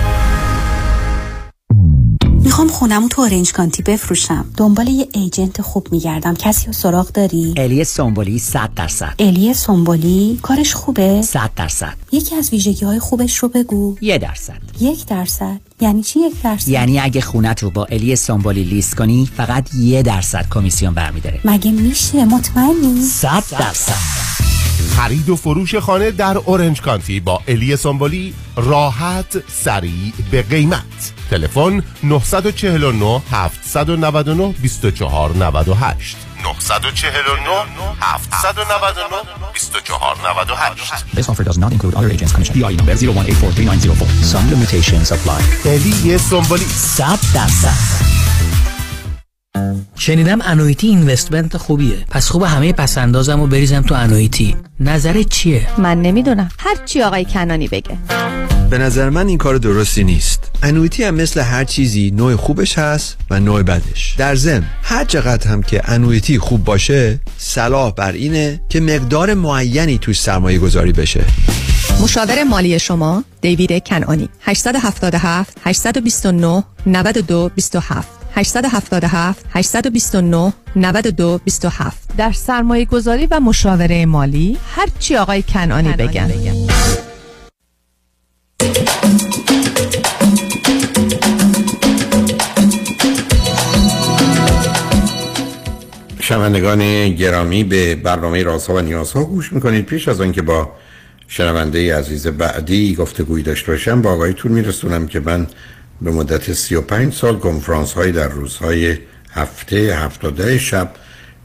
میخوام خونمو تو اورنج کانتی بفروشم. دنبال یه ایجنت خوب میگردم. کسی رو سراغ داری؟ الی سامبولی 100%. الی سامبولی کارش خوبه؟ 100%. یکی از ویژگی‌های خوبش رو بگو. 1%. 1%؟ یعنی چی 1%؟ یعنی اگه خونت رو با الی سامبولی لیست کنی فقط 1% کمیسیون برمی‌داره. مگه میشه؟ مطمئنی؟ 100%. خرید و فروش خانه در اورنج کانتی با الی سامبولی راحت، سریع، به قیمت. تلفن 949 799 2498 949 799 2498. This offer does not include other agents commission. BI number 0184394. Some limitations apply. الی سامبولی 100%. شنیدم انویتی اینوستمنت خوبیه، پس خوب همه پسندازم رو بریزم تو انویتی. نظرت چیه؟ من نمیدونم، هرچی آقای کنانی بگه. به نظر من این کار درستی نیست. انویتی هم مثل هر چیزی نوع خوبش هست و نوع بدش. در ضمن هر چقدر هم که انویتی خوب باشه، صلاح بر اینه که مقدار معینی توش سرمایه گذاری بشه. مشاور مالی شما دیوید کنانی 877 829 9227 877 829 9227. در سرمایه گذاری و مشاوره مالی هرچی آقای کنانی بگن. شنوندگان گرامی، به برنامه رازها و نیازها گوش میکنید. پیش از آنکه با شنونده عزیز بعدی گفتگویی داشته باشم، با آقایتون میرسونم که من به مدت 35 سال کنفرانس های در روزهای هفته، 7 تا 10 شب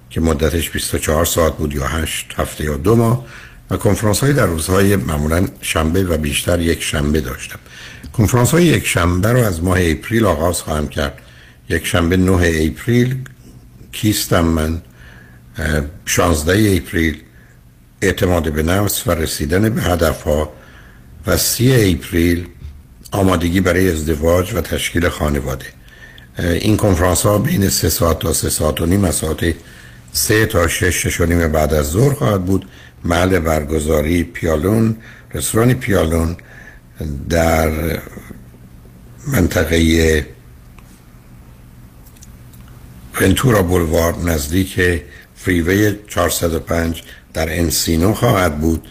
که مدتش 24 ساعت بود یا 8 هفته یا 2 ماه، و کنفرانس های در روزهای معمولا شنبه و بیشتر یک شنبه داشتم. کنفرانس های یک شنبه رو از ماه اپریل آغاز خواهم کرد. یک شنبه 9 اپریل کیستم من، 16 اپریل اعتماد به نفس و رسیدن به هدف ها، و 3 اپریل آمادگی برای ازدواج و تشکیل خانواده. این کنفرانس ها بین 3 ساعت تا 3 ساعت و نیم و ساعت 3 تا 6 و نیم بعد از ظهر خواهد بود. محل برگزاری پیالون، رستوران پیالون در منطقه ونتورا بولوار نزدیک فریوی 405 در انسینو خواهد بود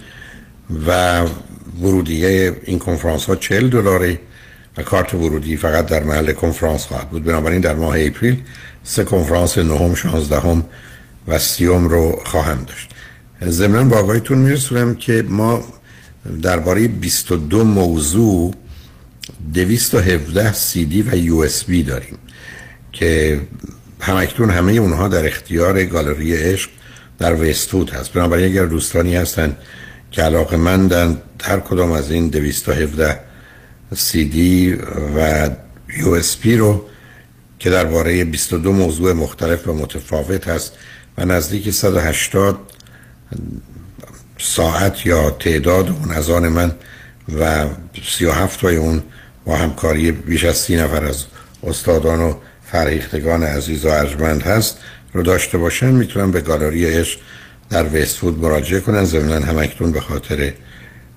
و ورودیه این کنفرانس ها $40 و کارت ورودی فقط در محل کنفرانس خواهد بود. بنابراین در ماه اپریل 3 کنفرانس، 9م، 16م و 30م رو خواهم داشت. ضمناً با آقایتون میرسونم که ما درباره 22 موضوع 217 CD و USB داریم که همکنون همه اونها در اختیار گالری عشق در وست‌وود هست. بنابراین اگر دوستانی هستن که علاقه‌مندند هر کدام از این 217 CD و USB رو که درباره 22 موضوع مختلف و متفاوت هست و نزدیک 180 ساعت یا تعداد اون از آن من و 37 تای اون با همکاری بیش از 30 نفر از استادان و فرهیختگان عزیز و ارجمند هست رو داشته باشن، میتونن به گالری عشق در وست‌وود مراجعه کنن. ضمناً همکنون به خاطر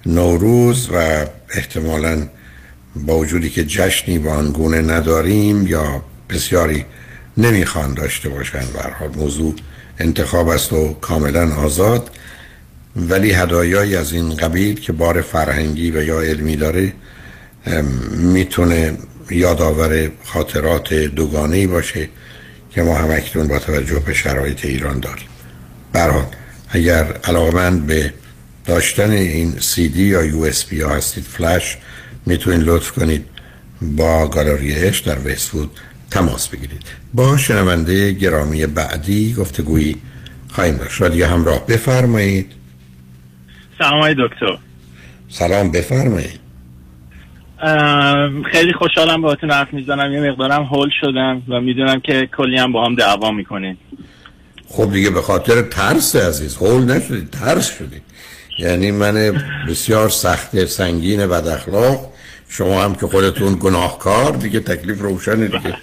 نوروز و احتمالاً با وجودی که جشنی با آنگونه نداریم یا بسیاری نمیخوان داشته باشن، به هر حال موضوع انتخاب است و کاملاً آزاد، ولی هدایایی از این قبیل که بار فرهنگی و یا علمی داره میتونه یادآور خاطرات دوگانه‌ای باشه که ما همکنون با توجه به شرایط ایران داریم. به هر حال اگر علاقه‌مند به داشتن این CD یا USB یا هستید، فلش، میتونید لطف کنید با گالری عشق در وست‌وود تماس بگیرید. با شنونده گرامی بعدی گفتگویی خواهیم داشت. رادیو همراه، بفرمایید. سلام های دکتر. سلام، بفرمایید. خیلی خوشحالم باهاتون حرف میزنم، یه مقدارم هول شدم و میدونم که کلی هم با هم دعوا میکنید. خب دیگه به خاطر ترس عزیز، هول نشدید، ترس شدید. یعنی من بسیار سخت، سنگین و بد اخلاق، شما هم که خودتون گناهکار، دیگه تکلیف روشنه دیگه.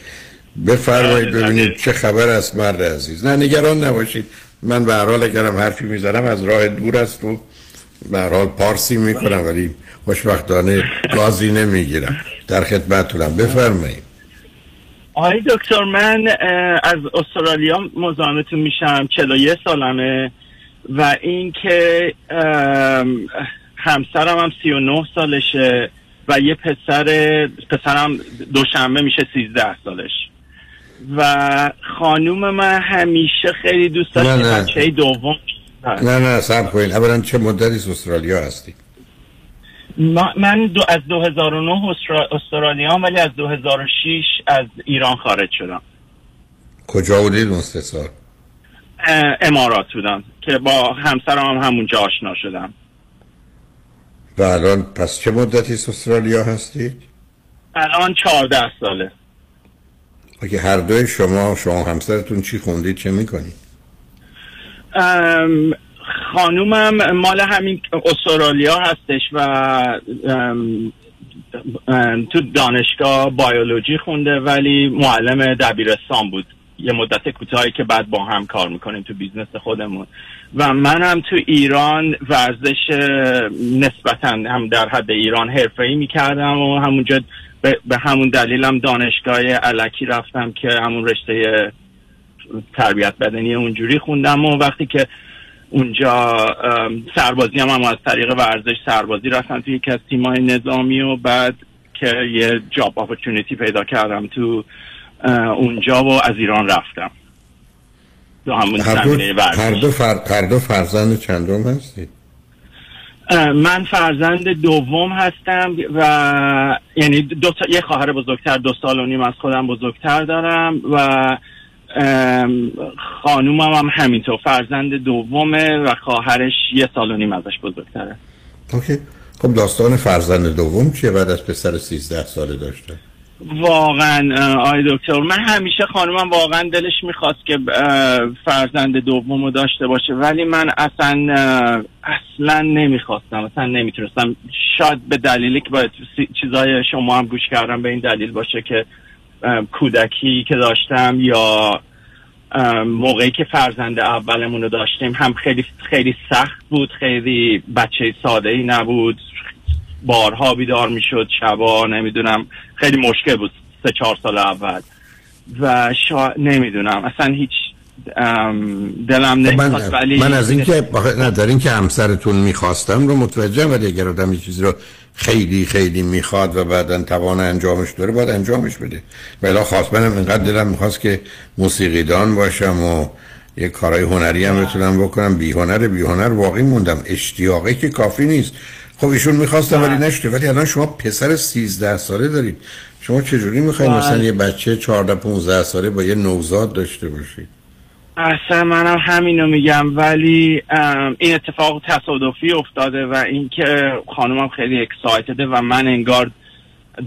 بفرمایید ببینید چه خبر است مرد عزیز. نه نگران نباشید، من به هر حال اگرم حرفی میزنم از راه دور است و به هر حال پارسی میکنم، ولی خوشبختانه گازی نمیگیرم. در خدمتتونم، بفرمایید. آقای دکتر، من از استرالیا مزاحمتون میشم، 41 سالمه و اینکه همسرم هم 39 سالشه و یه پسرم دوشنبه میشه 13 سالش و خانوم من همیشه خیلی دوست داشت بچه‌ی دوم. نه صبر کنین، اولا چه مدتی استرالیا هستی؟ من از 2009 استرالیا، ولی از 2006 از ایران خارج شدم. کجا بودید اون 3 سال؟ امارات بودم که با همسرم هم همونجا آشنا شدم. و الان پس چه مدتی استرالیا هستید؟ الان 14 ساله. اگه هر دوی شما همسرتون چی خوندید، چه میکنید؟ خانومم مال همین استرالیا هستش و تو دانشگاه بیولوژی خونده، ولی معلم دبیرستان بود یه مدت کوتاهی که بعد با هم کار میکنیم تو بیزنس خودمون. و منم تو ایران ورزش نسبتاً هم در حد ایران حرفه‌ای میکردم و همونجا به همون دلیلم دانشگاه الکی رفتم که همون رشته تربیت بدنی اونجوری خوندم و وقتی که اونجا سربازی هم از طریق ورزش سربازی رفتم توی یکی از تیمای نظامی و بعد که یه جاب اپورتونیتی پیدا کردم تو اونجا و از ایران رفتم دو همون زمینه ورزش. هر دو فرزند چندم هستید؟ من فرزند دوم هستم و یعنی یه خواهر بزرگتر 2.5 سال از خودم بزرگتر دارم و خانومم هم همینطور فرزند دومه و خواهرش 1.5 سال ازش بزرگتره. اوکی. خب داستان فرزند دوم چیه بعد از پسر 13 ساله داشته؟ واقعا آی دکتر، من همیشه خانومم واقعا دلش میخواست که فرزند دومو داشته باشه، ولی من اصلا نمیخواستم، اصلا نمیتونستم. شاید به دلیلی که باید چیزای شما هم گوش کردم به این دلیل باشه که کودکی که داشتم یا موقعی که فرزند اولمون رو داشتیم هم خیلی خیلی سخت بود، خیلی بچه ساده‌ای نبود، بارها بیدار میشد شبا، نمیدونم خیلی مشکل بود 3-4 سال اول و نمیدونم اصلا هیچ دلم نمیخواست. من از اینکه در این که همسرتون میخواستم رو متوجهم، ولی اگر آدم یه چیزی رو خیلی خیلی میخواد و بعدا توان انجامش داره باید انجامش بده. بلا خواست منم اینقدر دلم میخواست که موسیقیدان باشم و یه کارهای هنری هم بتونم بکنم، بی هنر واقعی موندم، اشتیاقی که کافی نیست. خب ایشون میخواستم ولی نشده. ولی الان شما پسر 13 ساله دارید، شما چجوری میخواید مثلا یه بچه 14-15 ساله با یه نوزاد داشته باشید؟ اصلا منم همینو میگم، ولی این اتفاق تصادفی افتاده و اینکه خانومم خیلی اکسایتده و من انگار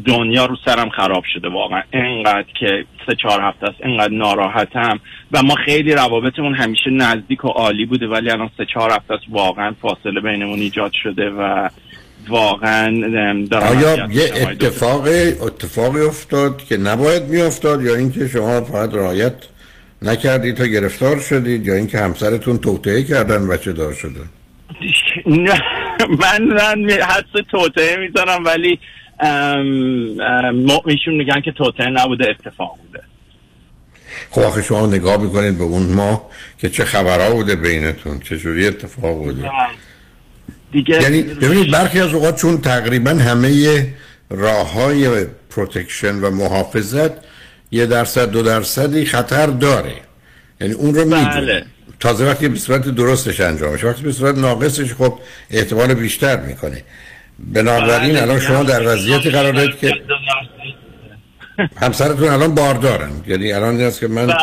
دنیا رو سرم خراب شده واقعا، اینقدر که 3-4 هفته است اینقدر ناراحتم و ما خیلی روابطمون همیشه نزدیک و عالی بوده، ولی الان 3-4 هفته است واقعا فاصله بینمون ایجاد شده و واقعا آیا یه اتفاقی افتاد که نباید میافتاد، یا اینکه شما فقط رعایت نکردید تا گرفتار شدید، یا اینکه همسرتون توطئه کردن بچه دار شده؟ من حدس توطئه میذارم، ولی ایشون میگن که توطئه نبوده، اتفاق بوده. خب آخه شما نگاه میکنید به اون ما که چه خبرها بوده بینتون، چه جوری اتفاق بوده دیگه. یعنی ببینید برخی از اوقات چون تقریبا همه راه های پروتکشن و محافظت 1-2% خطر داره، یعنی اون رو میدونه تازه وقتی به صورت درستش انجام میشه، وقتی به صورت ناقصش خب احتمال بیشتر میکنه. بنابراین الان شما در وضعیتی قرار دارید که همسرتون الان باردارن، یعنی الان این است که من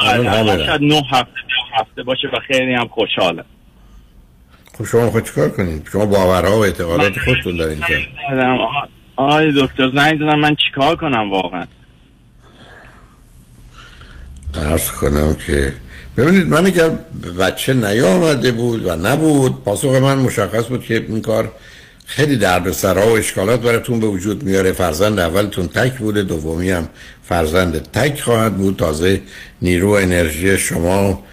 الان شاید 9 هفته باشه و خیلی هم خوشحالم. خب شما خود چیکار کنید؟ شما باورها و اعتقادات خودتون دارین که آقای دکتر زنگ زدم من چیکار کنم واقعا؟ عرض کنم که ببینید من اگر بچه نیامده بود و نبود پاسخ من مشخص بود که این کار خیلی دردسرها و اشکالات براتون به وجود میاره. فرزند اولتون تک بوده، دومی هم فرزند تک خواهد بود. تازه نیرو انرژی شما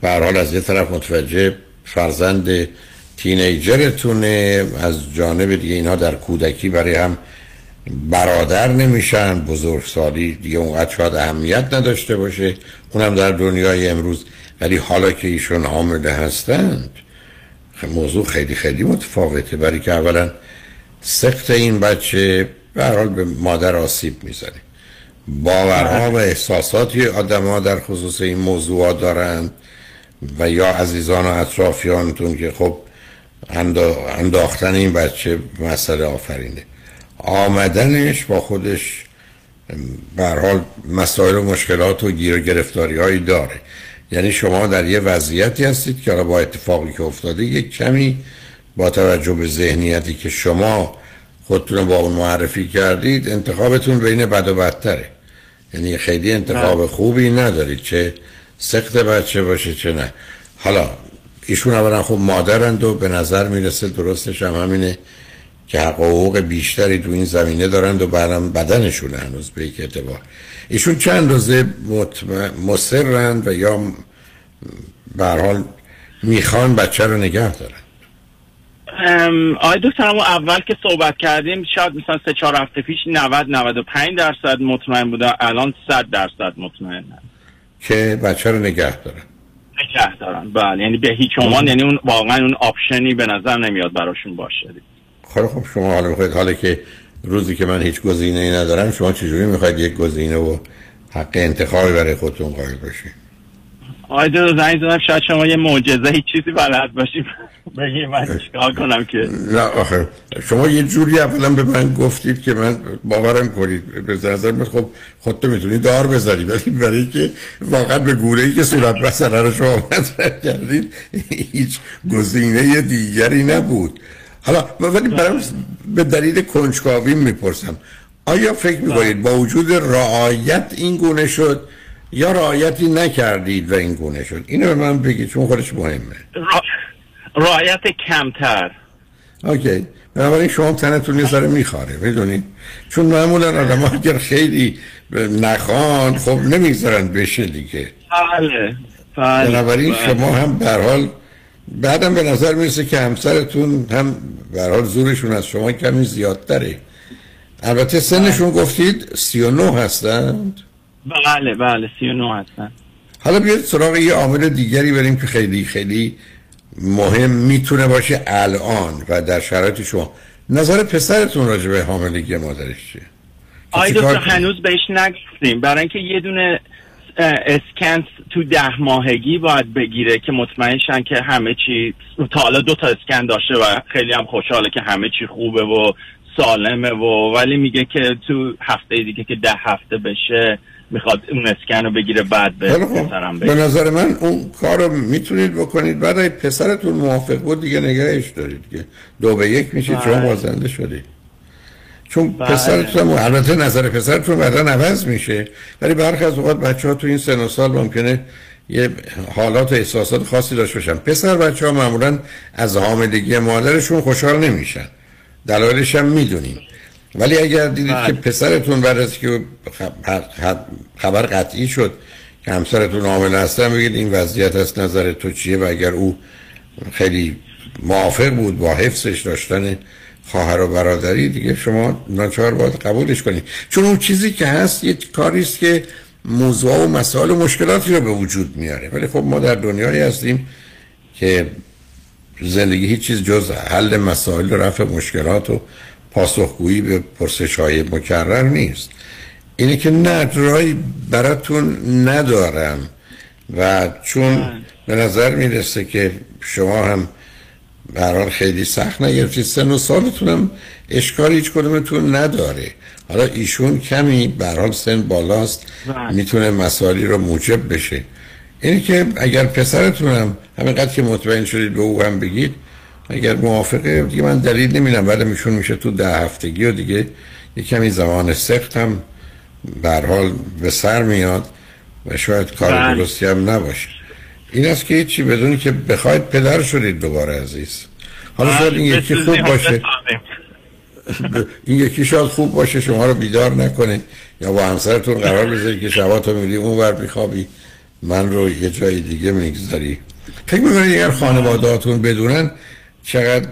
به هر حال از یه طرف متوجه فرزند تینیجرتونه، از جانب دیگه اینها در کودکی برای هم برادر نمیشن، بزرگسالی دیگه اونقدر شاید اهمیت نداشته باشه، اونم در دنیای امروز. ولی حالا که ایشون حامله هستند موضوع خیلی خیلی متفاوته، برای که اولا سقط این بچه به هر حال به مادر آسیب میزنه. باورها و احساساتی آدم‌ها در خصوص این موضوعا دارند و یا عزیزان و اطرافیانتون که خب انداختن این بچه مسئله آفرینه، آمدنش با خودش به هر حال مسائل و مشکلات و گیر و گرفتاری‌هایی داره. یعنی شما در یه وضعیتی هستید که با اتفاقی که افتاده یک کمی با توجه به ذهنیتی که شما خودتون با اون معرفی کردید انتخابتون بین بد و بدتره، یعنی خیلی انتخاب خوبی ندارید، چه سقط بچه باشه چه نه. حالا ایشون اولا خب مادرند و به نظر میرسه درستش هم همینه که حقوق بیشتری تو این زمینه دارند و برام بدنشون هنوز به یک اعتبار ایشون چند روزه مصرند و یا به هر حال میخوان بچه رو نگه دارن. آقای دکتر اول که صحبت کردیم شاید مثلا 3-4 هفته پیش 90-95% مطمئن بودن، الان 100% مطمئن که بچه رو نگه دارن. نگه دارن بله، یعنی به هیچ عنوان، یعنی اون واقعا اون آپشنی به نظر نمیاد براشون باشه. خب شما حالا میخواید حالا که روزی که من هیچ گزینه‌ای ندارم شما چجوری میخواید یک گزینه و حق انتخابی برای خودتون قائل باشید؟ آقای دکتر زنگ زدم شاید شما یه معجزه هیچ چیزی بلد باشید بگید من چیکار کنم که نه آخه شما یه جوری اولا به من گفتید که من باورم کنید به نظر من خب خودت میتونی دار بزنی، ولی برای که واقعا به گوره‌ای که صورت مسئله رو شما مطرح کردید هیچ گزینه دیگری نبود. حالا ولی برام به دلیل کنجکاوی میپرسم آیا فکر میکنید با وجود رعایت این گونه شد یا رعایتی نکردید و این گونه شد؟ اینو به من بگید چون خودش مهمه. رعایت کمتر. اوکی، بنابراین شما تنتون یه ذره میخاره میدونید، چون معمولا آدم‌ها اگر خیلی نخوان خب نمیذارن بشه دیگه. بله بله. بنابراین شما هم به هر حال بعدم به نظر میرسه که همسرتون هم به هر حال زورشون از شما کمی زیادتره. البته سنشون گفتید 39 هستند؟ بله بله 39 هستند. حالا بیاید سراغ یه عامل دیگری بریم که خیلی خیلی مهم میتونه باشه الان و در شرایط شما. نظر پسرتون راجع به حاملگی مادرش چیه؟ آیدوستو هنوز بهش نگفتیم برای اینکه یه دونه اسکنس تو 10 ماهگی باید بگیره که مطمئن شن که همه چی. تا حالا 2 تا اسکن داشته و خیلی هم خوشحاله که همه چی خوبه و سالمه و ولی میگه که تو هفته دیگه که 10 هفته بشه میخواد اون اسکن رو بگیره بعد به پسرم بگیره. به نظر من اون کار رو میتونید بکنید، بعد اگه پسرتون موافق بود دیگه نگهش دارید که 2-1 میشید چون بازنده شدید. چون پسرتون البته نظر پسرتون بعداً عوض میشه، ولی برخی از اوقات بچه‌ها تو این سن و سال ممکنه یه حالات و احساسات خاصی داشته باشن. پسر بچه‌ها معمولاً از حاملگی مادرشون خوشحال نمیشن، دلایلش هم میدونیم، ولی اگر دیدید که پسرتون بعد از که خبر قطعی شد که همسرتون حامل هستن بگید این وضعیت از نظر تو چیه، و اگر او خیلی موافق بود با حفظش داشتن خواهر و برادری دیگه شما ناچار باید قبولش کنید، چون اون چیزی که هست یک کاریست که موضوع و مسائل و مشکلاتی رو به وجود میاره. ولی خب ما در دنیایی هستیم که زندگی هیچ چیز جز حل مسائل و رفع مشکلات و پاسخگویی به پرسش‌های مکرر نیست. اینه که نه رای براتون ندارم و چون به نظر میرسه که شما هم برای خیلی سخت نگرفتید، سن و سالتونم اشکال هیچ کدومتون نداره. حالا ایشون کمی برای سن بالاست میتونه مسائلی رو موجب بشه. اینی که اگر پسرتونم همینقدر که مطمئن شدید به او هم بگید اگر موافقه دیگه من دلیل نمیدونم، ولی میشون میشه تو 10 هفتگی و دیگه یک کمی زمان سخت هم به هر حال به سر میاد و شاید کار درستی هم نباشه. این است که هیچی بدونی که بخواید پدر شدید دوباره عزیز. حالا شاید این یکی خوب باشه، این یکی شاید خوب باشه شما رو بیدار نکنه، یا با همسرتون قرار بذاری که شباتو میری اون ور میخوابی من رو یه جای دیگه میگذاری. فکر میکنید اگر خانوادهاتون بدونن چقدر،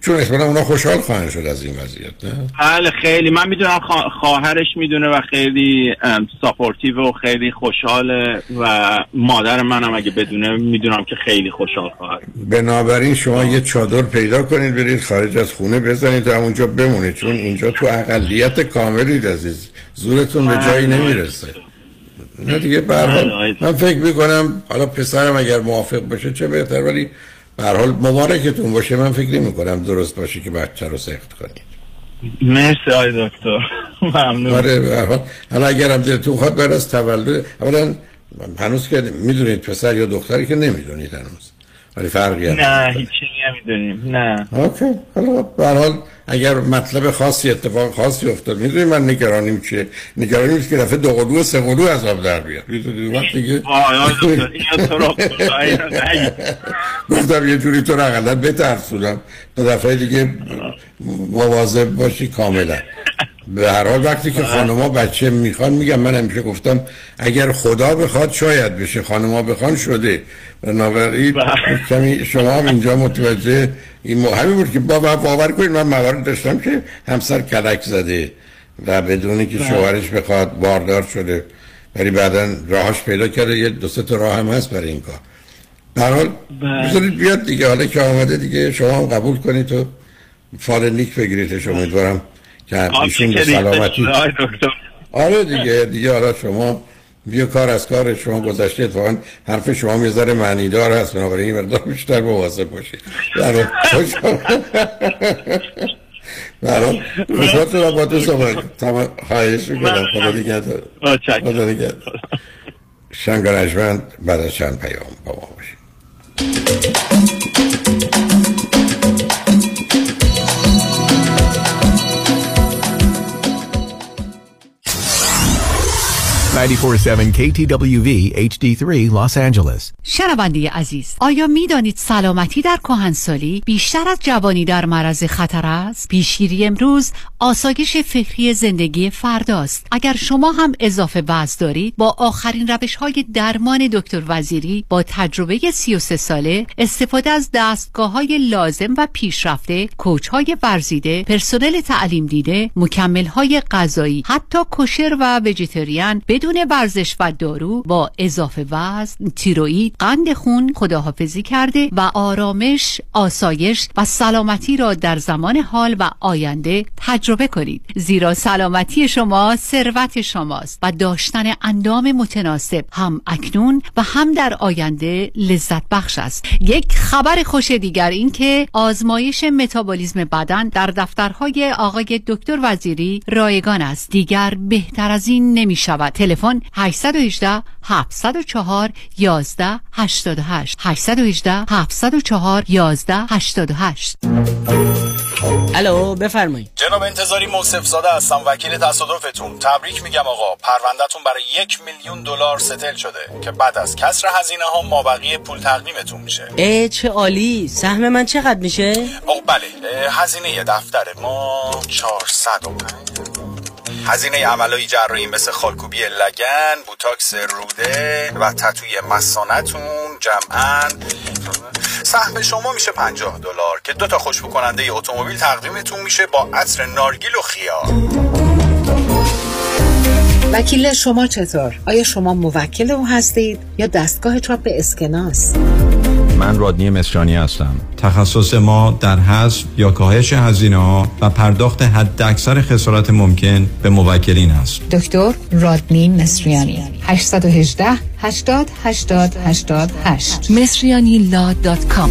چون اصلا اونا خوشحال خواهند شد از این وضعیت، نه؟ بله خیلی، من میدونم خواهرش میدونه و خیلی ساپورتیو و خیلی خوشحاله و مادر منم اگه بدونه میدونم که خیلی خوشحال خواهد. بنابراین شما یه چادر پیدا کنید برید خارج از خونه بزنید و همونجا بمونید، چون اینجا تو اقلیت کاملید عزیز، زورتون به جایی نمیرسه. نه دیگه به هر حال من فکر میکنم حالا پسرم اگر موافق باشه چه بهتر، ولی به هر حال مبارکتون باشه. من فکر نمی‌کنم درست باشه که بچه رو سخت کنید. مرسی آقای دکتر، ممنون. آره حالا اگر هم دلتون خواهد بعد از تولد، اولا هنوز که میدونید پسر یا دختری که نمیدونید هنوز، ولی فرقی هم نه، هیچی نمیدونیم. نه اوکی، حالا به هر حال اگر مطلب خاصی اتفاق خاصی افتاد میدونید من نگرانیم چیه؟ نگرانیم چیه که رفته 2 و 3 و 2 از آب در بیاد. میدونید وقت دیگه آیا دکتر این تو رو گفتم یه جوری تو رو اقلا بترسونم تا دفعه دیگه مواظب باشی کاملا. به هر حال وقتی که خانما بچه میخوان، میگم من همیشه گفتم اگر خدا بخواد شاید بشه، خانما بخوان شده. بنابراین کمی شما هم اینجا متوجه این همین بود که باور کنید من موارد داشتم که همسر کلک زده و بدونی که شوهرش بخواد باردار شده، ولی بعدا راهش پیدا کرده. یه 2-3 راه هم هست برای این کار. به هر حال بذارید بیاد دیگه، حالا که آمده دیگه شما هم قبول کنید و فال نیک بگیریدش. امیدوارم که ایشون به سلامتی. آره دیگه حالا شما بیا کار از کار شما گذشته، اتفاقا حرف شما یه ذره معنی دار هست، بنابراین مقدار بیشتر مواظب باشید. آره برو خودت را با تو صحبت تمام خواهش می‌کنم. خدا نگهدار. خدا نگهدار. شنگرجمند بعد از چند پیام با ما باشید. KTWV KTWV HD3 Los Angeles. شنونده عزیز، آیا می‌دانید سلامتی در کهنسالی بیشتر از جوانی در معرض خطر است؟ پیشگیری امروز آسایش فکری زندگی فرداست. اگر شما هم اضافه وزن دارید، با آخرین روش‌های درمان دکتر وزیری با تجربه 33 ساله، استفاده از دستگاه‌های لازم و پیشرفته، کوچ‌های ورزیده، پرسنل تعلیم دیده، مکمل‌های غذایی، حتی کوشر و ویجیتریان بدون ورزش و دارو، با اضافه وزن، تیروئید، قند خون خداحافظی کرده و آرامش، آسایش و سلامتی را در زمان حال و آینده تجربه کنید. زیرا سلامتی شما ثروت شماست و داشتن اندام متناسب هم اکنون و هم در آینده لذت بخش است. یک خبر خوش دیگر این که آزمایش متابولیسم بدن در دفترهای آقای دکتر وزیری رایگان است. دیگر بهتر از این نمی شود. تلفن 818 704 11 88 818 704 11 88. الو بفرمایید. جناب انتظاری موصف زاده هستم، وکیل تصادفتون. تبریک میگم آقا، پروندهتون برای $1,000,000 ستل شده که بعد از کسر هزینه ها مابقی پول تقدیمتون میشه. ای چه عالی. سهم من چقدر میشه؟ آقا بله، هزینه دفتر ما 405، هزینه عملای جراحی مثل خالکوبی لگن، بوتاکس روده و تتوی مثانه‌تون جمعاً سهم شما میشه $50 که 2 تا خوشبو کننده اتومبیل تقدیمتون میشه با عطر نارگیل و خیار. وکیل شما چطور؟ آیا شما موکل او هستید یا دستگاه چاپ اسکناس؟ من رادنی مصریانی هستم. تخصص ما در حذف یا کاهش هزینه‌ها و پرداخت حداکثر خسارت ممکن به موکلین است. دکتر رادنی مصریانی. 818 80 80 88 مصریانی لا.com.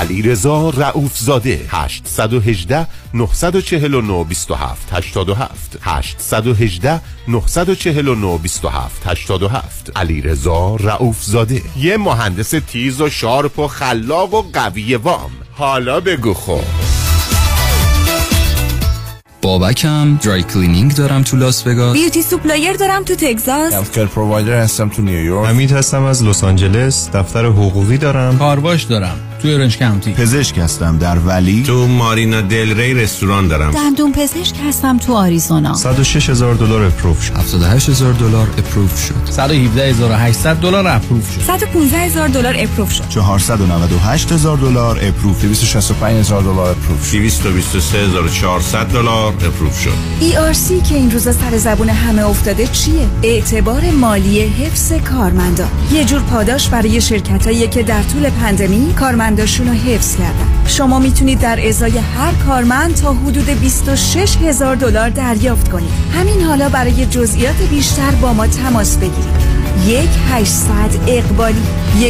علیرضا رؤوفزاده 818-949-27 87 818-949-27 87 علیرضا رؤوفزاده، یه مهندس تیز و شارپ و خلاق و قوی وام. حالا بگو خب بابکم، درای کلینینگ دارم تو لاس وگاس، بیوتی سوپلایر دارم تو تگزاس، هلثکر پرووایدر هستم تو نیویورک، امید هستم از لس آنجلس، دفتر حقوقی دارم، کارواش دارم تو اورنج کانتی، پزشک هستم در ولی، تو مارینا دل ری رستوران دارم، دندون پزشک هستم تو آریزونا. $106,000 اپروف شد، $78,000 اپروف شد، $117,800 اپروف شد، $115,000 اپروف شد، $498,000 اپروف، $265,000 اپروف شد، $223,400 اپروف شد. ERC که این روزا سر زبون همه افتاده چیه؟ اعتبار مالی حفظ کارمندا. یه جور پاداش برای شرکتایی که در طول پاندمی کارمنداشون رو حفظ کردن. شما میتونید در ازای هر کارمند تا حدود $26,000 دریافت کنید. همین حالا برای جزئیات بیشتر با ما تماس بگیرید. 1-800-اقبالی 1-800-344-2254.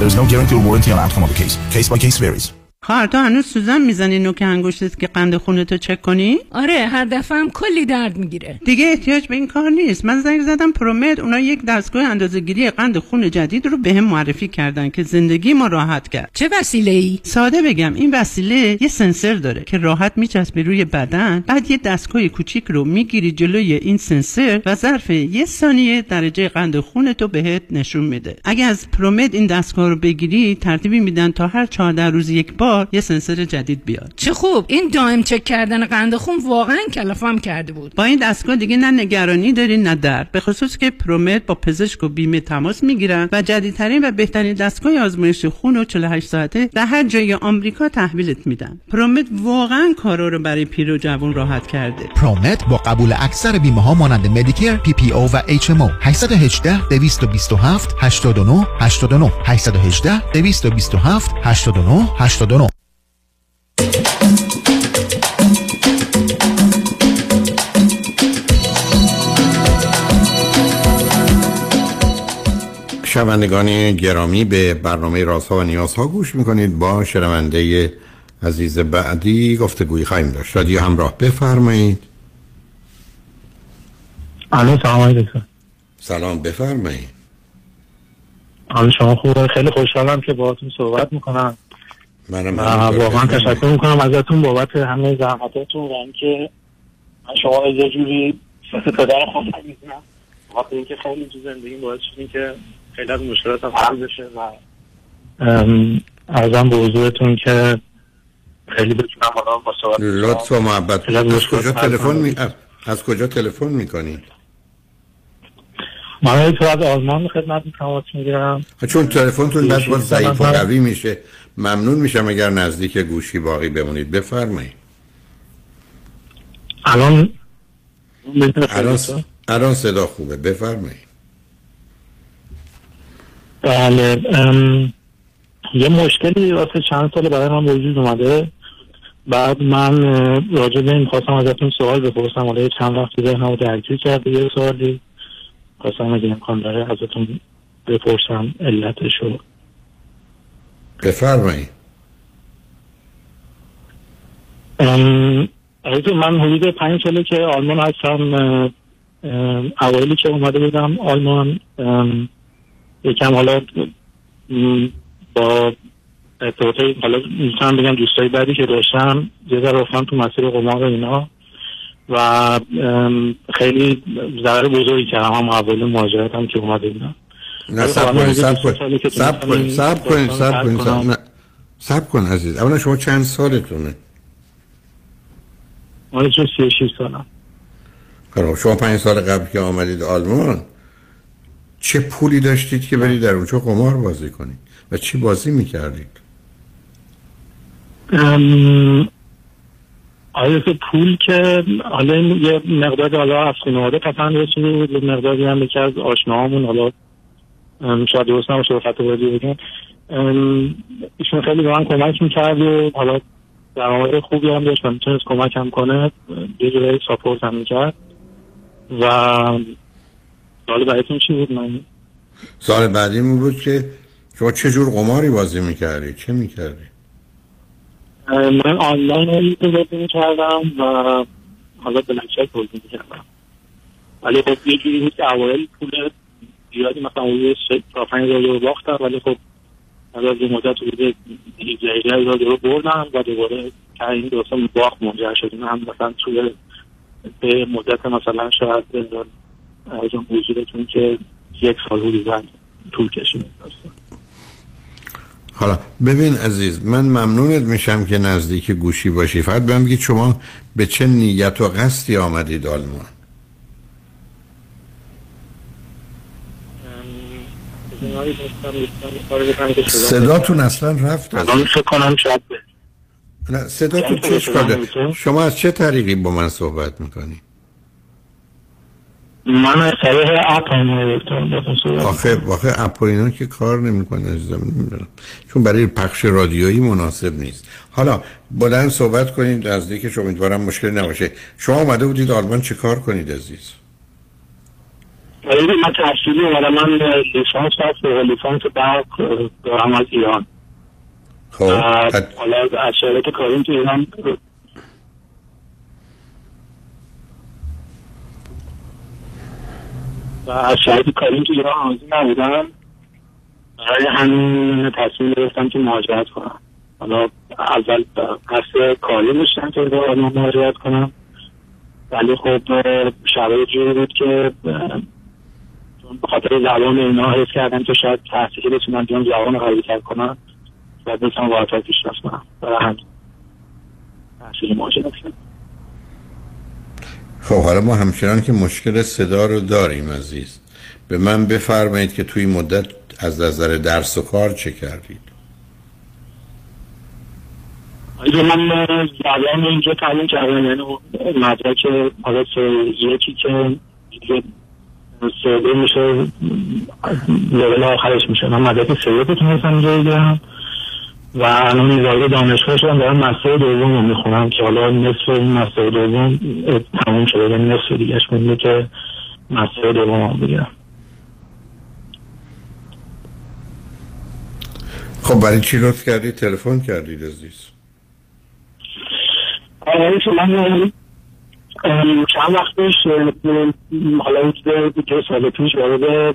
There's no guarantee or warranty on outcome of the case. Case by case varies. خواهر تو هنوز سوزن میزنی نوک انگشتت که قند خونتو چک کنی؟ آره، هر دفعه هم کلی درد میگیره. دیگه احتیاج به این کار نیست. من زنگ زدم پرومد، اونا یک دستگاه اندازه‌گیری قند خون جدید رو بهم معرفی کردن که زندگی ما راحت کرد. چه وسیله‌ای؟ ساده بگم این وسیله یه سنسور داره که راحت میچسبه روی بدن، بعد یه دستگاه کوچیک رو میگیری جلوی این سنسور و ظرف یه ثانیه درجه قند خونتو بهت نشون میده. اگه از پرومد این دستگاه رو بگیری، ترتیبی میدن تا هر 14 روز یک بار یه سنسور جدید بیاد. چه خوب، این دائم چک کردن قند خون واقعا کلافم کرده بود. با این دستگاه دیگه نه نگرانی داری نه درد، به خصوص که پرومت با پزشک و بیمه تماس میگیرن و جدیدترین و بهترین دستگاه آزمایش خون و 48 ساعته در هر جای آمریکا تحویلت میدن. پرومت واقعا کارا رو برای پیر و جوان راحت کرده. پرومت با قبول اکثر بیمه ها مانند مدیکر، پی پی او و اچ ام او. 818-227-89-89 818-227-89-89 شنوندگان گرامی، به برنامه رازها و نیازها گوش میکنید. با شنونده عزیز بعدی گفتگوی خواهیم داشت. رادیو همراه، بفرمایید. الو، سلام علیکم. سلام، بفرمایید. حال شما خوبه؟ خیلی خوشحالم که باهاتون صحبت میکنم. منم واقعا تشکر میکنم ازتون بابت همه زحماتتون و اینکه من شما رو یه جوری پدر خودم میدونم، وقتی اینکه خیلی تو زندگیم باعث شدین که خیلی از مشکلاتم حل بشه و ارزم به حضورتون که خیلی بتونم حالا با صحبت لطف و محبت. از کجا تلفن میکنی؟ من تو از آلمان خدمت تماس میگیرم. چون تلفنتون دستون ضعیف و قوی میشه، ممنون میشم اگر نزدیک گوشی باقی بمونید. بفرمایید. الان صدا خوبه، بفرمایید. بله، یه مشکلی واسه چند سال برای من وجود اومده. بعد من راجع به این خواستم ازتون سوال بپرسم، ولی چند وقتی ذهنمو درگیر کرده. یه سوالی خواستم اگه امکان داره ازتون بپرسم علتشو. بفرمایید. من حدود 5 ساله که آلمان هستم. اوایلی که اومده بودم آلمان یکم حالا با ارتباطی حالا میتونم بگم دوستایی بعدی که داشتم یه ذره افتادم تو مسیر قمار و اینا و خیلی ضرر بزرگی کردم هم اول مهاجرتم که اومده بودم. نه، سب کن عزیز. اولا شما چند سالتونه؟ من 36 سالم. شما 5 سال قبل که آمدید آلمان چه پولی داشتید که برید در اونجا قمار بازی کنید و چی بازی میکردید؟ آیه پول که حالا یه مقدار حالا از خانواده پسند رسید، یه مقداری هم یکی از آشناهامون حالا شاید درست نباشه بخاطر بازی بگم، ایشون خیلی به من کمک میکرد و حالا درآمد خوبی هم داشت و میتونست کمک هم کنه، یه جورایی ساپورت هم میکرد. و سال بعدیم چی بود؟ من سال بعدیم بود که شما چه جور قماری بازی میکردی؟ چه میکردی؟ من آنلاین هایی بازی میکردم و حالا بلکشک بازی میکردم، ولی خب یه جوری بود که اوائل پول زیادی مثلا اوی 6-5 دلار رو باختم، ولی خب از این مدت روی 18 دلار رو بردم و دوباره که این درسته باخت منجر شدیم هم مثلا توی به مدت مثلا شاید از اون وجودتون که یک سال رو دیگر طول کشیم. حالا ببین عزیز، من ممنونت میشم که نزدیک گوشی باشی. فقط بهم بگید شما به چه نیت و قصدی آمدید آلمان؟ صداتون اصلا رفت. من فکر کنم شاید نه صداتون چش کرده. شما از چه طریقی با من صحبت میکنی؟ من از طریق اپ اینا. آخه اپ اینا که کار نمیکنه عزیزم، نمیدونم چون برای پخش رادیویی مناسب نیست. حالا بلند صحبت کنید نزدیک شما، امیدوارم مشکل نباشه. شما اومده بودید آلمان چه کار کنید عزیز؟ من تحصیلی اومدم، من لیسانس و لیسانس برق دارم از ایران. خب حالا از شرکت کاریم تو ایران. و از شرکت کاریم تو ایران حاضر نبودم، برای همین تصمیم گرفتم که مهاجرت کنم. حالا اول قصد کاریم داشتم که در مهاجرت کنم، ولی خب شرایط جوری بود که به خاطر زبان اینا حس کردم که شاید تحصیلی بتونم بیان زبان غربی تر کنم و بتونم واقعا پیشرفت کنم، برای هم تحصیلی مهاجرت کنم. خب حالا ما همچنان که مشکل صدا رو داریم عزیز، به من بفرمایید که توی مدت از نظر درس و کار چه کردید؟ من زبان اینجا تعلیم کردم، یعنی مدرک حالا یکی که سرده میشه لول آخرش میشه، من مدرک سرده بتونستم جایی دارم و الان میزارده دانشگاه شدم، دارم مستر دوم رو میخونم که حالا نصف مستر دوم تموم شده و نصف دیگهش میده که مستر دوم رو بگیرم. خب برای چی لطف کردی تلفن کردید عزیز؟ برای چی من چند وقت پیش حالا اینجا دو سال پیش وارد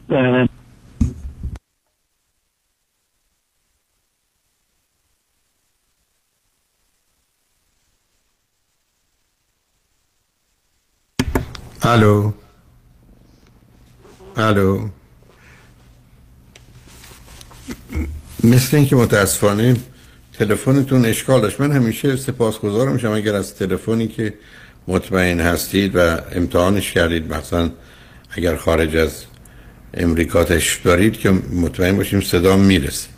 الو مثل اینکه متاسفانه تلفنتون اشکال داشت. من همیشه سپاسگزارم شما اگر از تلفنی که مطمئن هستید و امتحانش کردید، مثلا اگر خارج از امریکاتش دارید که مطمئن باشیم صدا میرسه.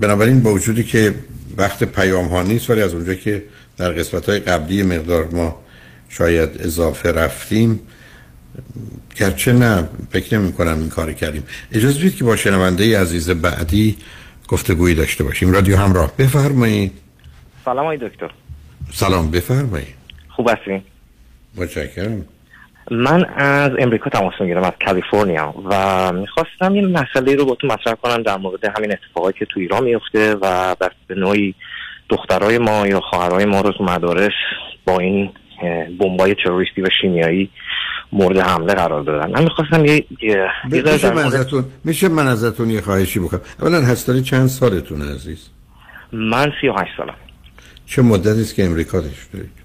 بنابراین با وجودی که وقت پیام ها نیست، ولی از اونجا که در قسمت های قبلی مقدار ما شاید اضافه رفتیم، گرچه نه فکر نمی کنم این کار کردیم، اجازه بدید که با شنونده عزیز بعدی گفتگویی داشته باشیم. رادیو همراه، بفرمایید. سلام آقای دکتر. سلام، بفرمایید. خوب هستین؟ متشکرم. من از امریکا تماس میگیرم، از کالیفرنیا، و میخواستم یه مسئله رو با تو مطرح کنم در مورد همین اتفاقایی که تو ایران میفته و به نوعی دخترای ما یا خواهرای ما رو تو مدارس با این بمبای تروریستی و شیمیایی مورد حمله قرار دادن. من میخواستم میشه من ازتون یه خواهشی بکنم؟ اولا هستانی چند سالتون عزیز؟ من 38 سالم. چه مدتی است که امریکا هستید؟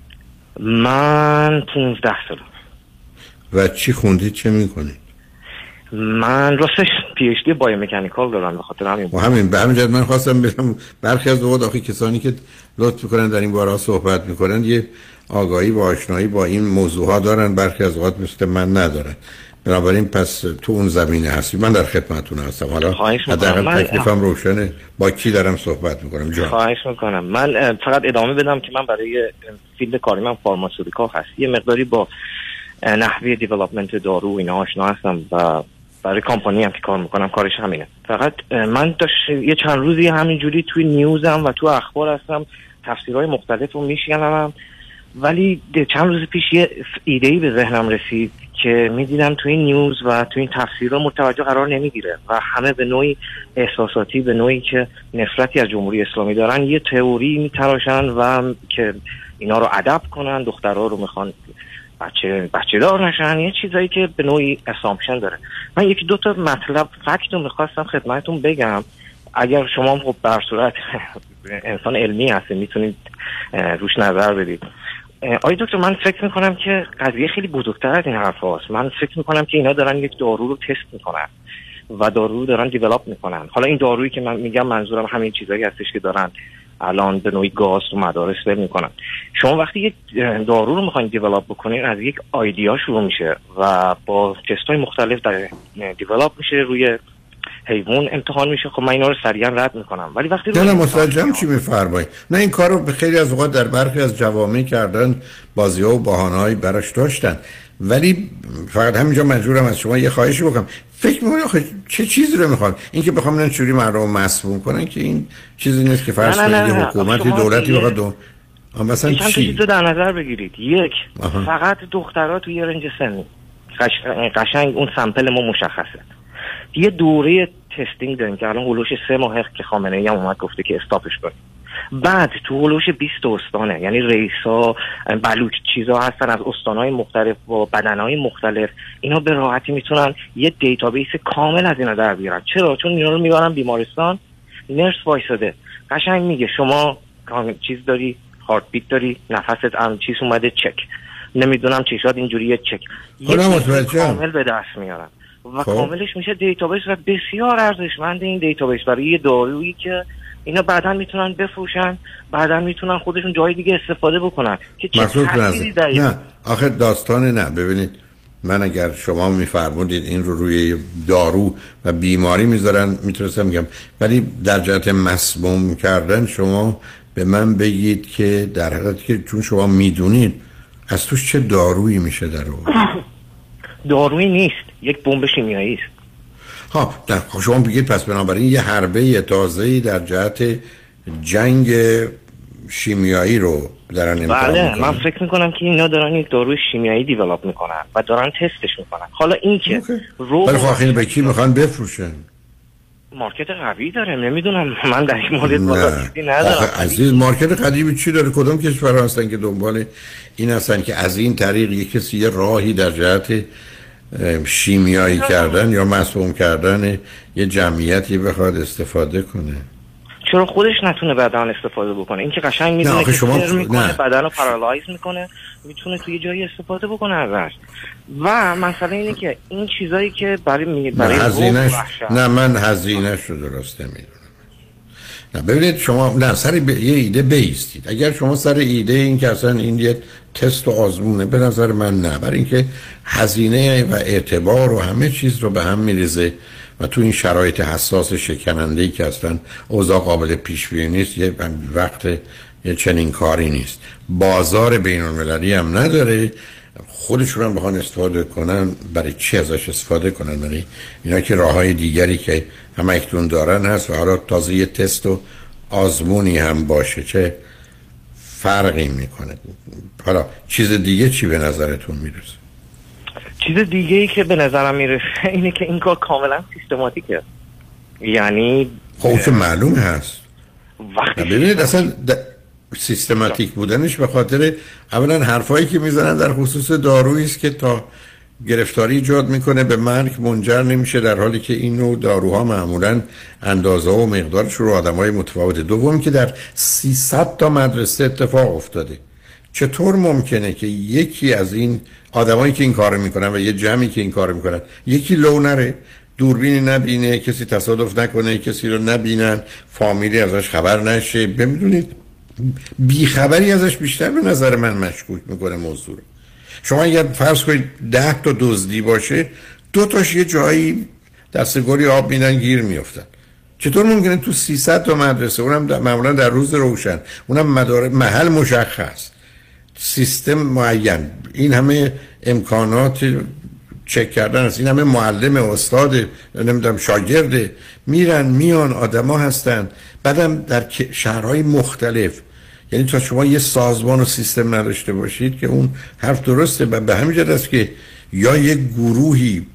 من 15 سال. و چی خوندید، چه میکنید؟ من راستش PhD بایومکانیکال دارم، به خاطر همین به همین جد من خواستم بگم برخی از اوقات آخه کسانی که لطف میکنن در این بارها صحبت میکنن یه آگاهی و آشنایی با این موضوعها دارن، برخی از اوقات مثل من ندارن. بنابراین پس تو اون زمینه هستی، من در خدمتتون هستم. حالا حداقل تکلیفم روشنه، با کی دارم صحبت میکنم؟ جان خواهش میکنم. من فقط ادامه بدم که من برای فیلد کاری من فارماسیوتیکال هست، یه مقداری با نحوه دیولپمنت دارو اینا آشنا هستم و برای کمپانی هم که کار میکنم کارش همینه. فقط من یه چند روزی همینجوری توی نیوزم و تو اخبار هستم، تفسیرهای مختلف رو میشنوم، ولی چند روز پیش یه ایده‌ای به ذهنم رسید که میدیدم توی این نیوز و توی این تفسیرها متوجه قرار نمیگیره و همه به نوعی احساساتی، به نوعی که نفرتی از جمهوری اسلامی دارن، یه تئوری میتراشن و که اینا رو ادب کنن، دخترها رو میخوان بچه دار نشن، یه چیزایی که به نوعی اسامپشن داره. من یکی دو تا مطلب فکت رو میخواستم خدمتتون بگم، اگر شما خب به صورت انسان علمی هستید میتونید روش نظر بدید. آی دکتر، من فکر میکنم که قضیه خیلی بزرگتر از این حرف هاست. من فکر میکنم که اینا دارن یک دارو رو تست میکنن و دارو رو دارن دیولپ میکنن. حالا این دارویی که من میگم منظورم همین چیزایی هستش که دارن الان به نوعی گاز و مدارس ول میکنن. شما وقتی یک دارو رو میخواین دیولپ بکنین از یک ایده شروع میشه و با تست‌های مختلف دیولپ میشه، روی حیوان امتحان میشه. خب من اینا رو سریعا رد میکنم، ولی وقتی نه متوجهم چی میفرمایید. نه این کارو خیلی از اوقات در برخی از جوامع کردن، بازی‌ها و بهانه‌ای براش داشتن، ولی فقط همینجا مجبورم از شما یه خواهشی بکنم. فکر می‌کنید آخه چه چیزی رو می‌خوان؟ اینکه بخوام اینا چوری مردم مسموم کنن که این چیزی نیست که فرض کنید حکومتی دولتی بخواد مثلا چی تو در نظر بگیرید. یک، فقط دخترها توی رنج سنی قشنگ اون سامپل ما مشخصه. یه دوره تستینگ داریم که الان هولوش 3 ماه که خامنه‌ای هم اومد گفته که استاپش کنید. بعد تو هولوش 20 استانه، یعنی رئیسا بلوچ چیزا هستن از استانهای مختلف و بدنهای مختلف، اینا به راحتی میتونن یه دیتابیس کامل از اینا در بیارن. چرا؟ چون اینا رو میبرن بیمارستان، نرس وایساده قشنگ میگه شما چیز داری، هارت بیت داری، نفست هم چیز اومده، چک، نمیدونم چشات اینجوریه، چک، یه کامل به دست میارن و کاملش میشه دیتابیس و بسیار ارزشمند این دیتابیس برای یه دارویی که اینا بعداً میتونن بفروشن، بعداً میتونن خودشون جای دیگه استفاده بکنن که چه تأثیری داره. نه آخه داستانه. نه ببینید، من اگر شما میفرمودید این رو روی دارو و بیماری میذارن میترسم میگم، ولی در جهت مسموم کردن شما به من بگید که در حالتی که چون شما میدونید از توش چه دارویی میشه در آورد. دارویی نیست، یک بمب شیمیایی است. ها شما بگید پس بنابراین یه حربه تازه‌ای در جهت جنگ شیمیایی رو دارن امتحان میکنن. من فکر میکنم که اینا دارن یک داروی شیمیایی دیولپ میکنن و دارن تستش میکنن. حالا این که رو بخاخیل به کی میخوان بفروشن؟ مارکت قوی داره، نمیدونم، من در این مورد واضحیتی ندارم. عزیز مارکت قدیمی چی داره؟ کدوم کشورها هستن که دنبال این هستن که از این طریق یک کسی یه راهی در جهت شیمیایی کردن یا مسموم کردن یه جمعیتی بخواد استفاده کنه؟ چرا خودش نتونه بدن استفاده بکنه؟ این که قشنگ میدونه که شما میکنه بدن رو پارالایز میکنه، میتونه توی جایی استفاده بکنه ازش. و مسئله اینه که این چیزایی که برای هزینه، نه من هزینه شو درست نمیدونم. نه ببینید شما نه سر یه ایده بیستید. اگر شما سر ایده این که اصلا این یه تست و آزمونه، به نظر من نه، برای اینکه هزینه و اعتبار و همه چیز رو به هم میریزه و تو این شرایط حساس شکننده‌ای که اصلا اوضاع قابل پیش بینی نیست، یه وقت یه چنین کاری نیست، بازار بین‌المللی هم نداره، خودشون هم بخوان استفاده کنن برای چی ازش استفاده کنن؟ برای اینا که راه‌های دیگری که هم اکنون دارن هست و حالا تازه یه تست و آزمونی هم باشه چه فرقی میکنه؟ حالا چیز دیگه چی به نظرتون میرسه؟ چیز دیگه ای که به نظرم میرسه اینه که این کار کاملا سیستماتیکه، یعنی خب که معلوم هست. ببینید اصلا سیستماتیک بودنش به خاطر اولا حرفایی که میزنن در خصوص دارویی است که تا گرفتاری ایجاد میکنه، به مرگ منجر نمیشه، در حالی که این نوع داروها معمولا اندازه و مقدارش رو آدمای متفاوت. دوم که در 300 تا مدرسه اتفاق افتاده. چطور ممکنه که یکی از این آدمایی که این کارو میکنن و یه جمعی که این کارو میکنن، یکی لو نره، دوربینی نبینه، کسی تصادف نکنه، کسی رو نبینن، فامیلی ازش خبر نشه؟ ببینید بیخبری ازش بیشتر به نظر من مشکوک میکنه موضوع رو. شما اگر فرض کنید 10 تا دزدی باشه، دو تاش یه جایی دستگوری آب میدن گیر میافتن. چطور ممکنه تو 300 تا مدرسه، اونم معمولا در روز روشن، اونم محل مشخص، سیستم معین، این همه امکانات چک کردن است، این همه معلم، استاد، نمیدونم شاگرد میرن میان، آدما هستن، بعدم در شهرهای مختلف. یعنی تا شما یه سازمان و سیستم نداشته باشید که اون حرف درسته. به همین جهت است که یا یک گروهی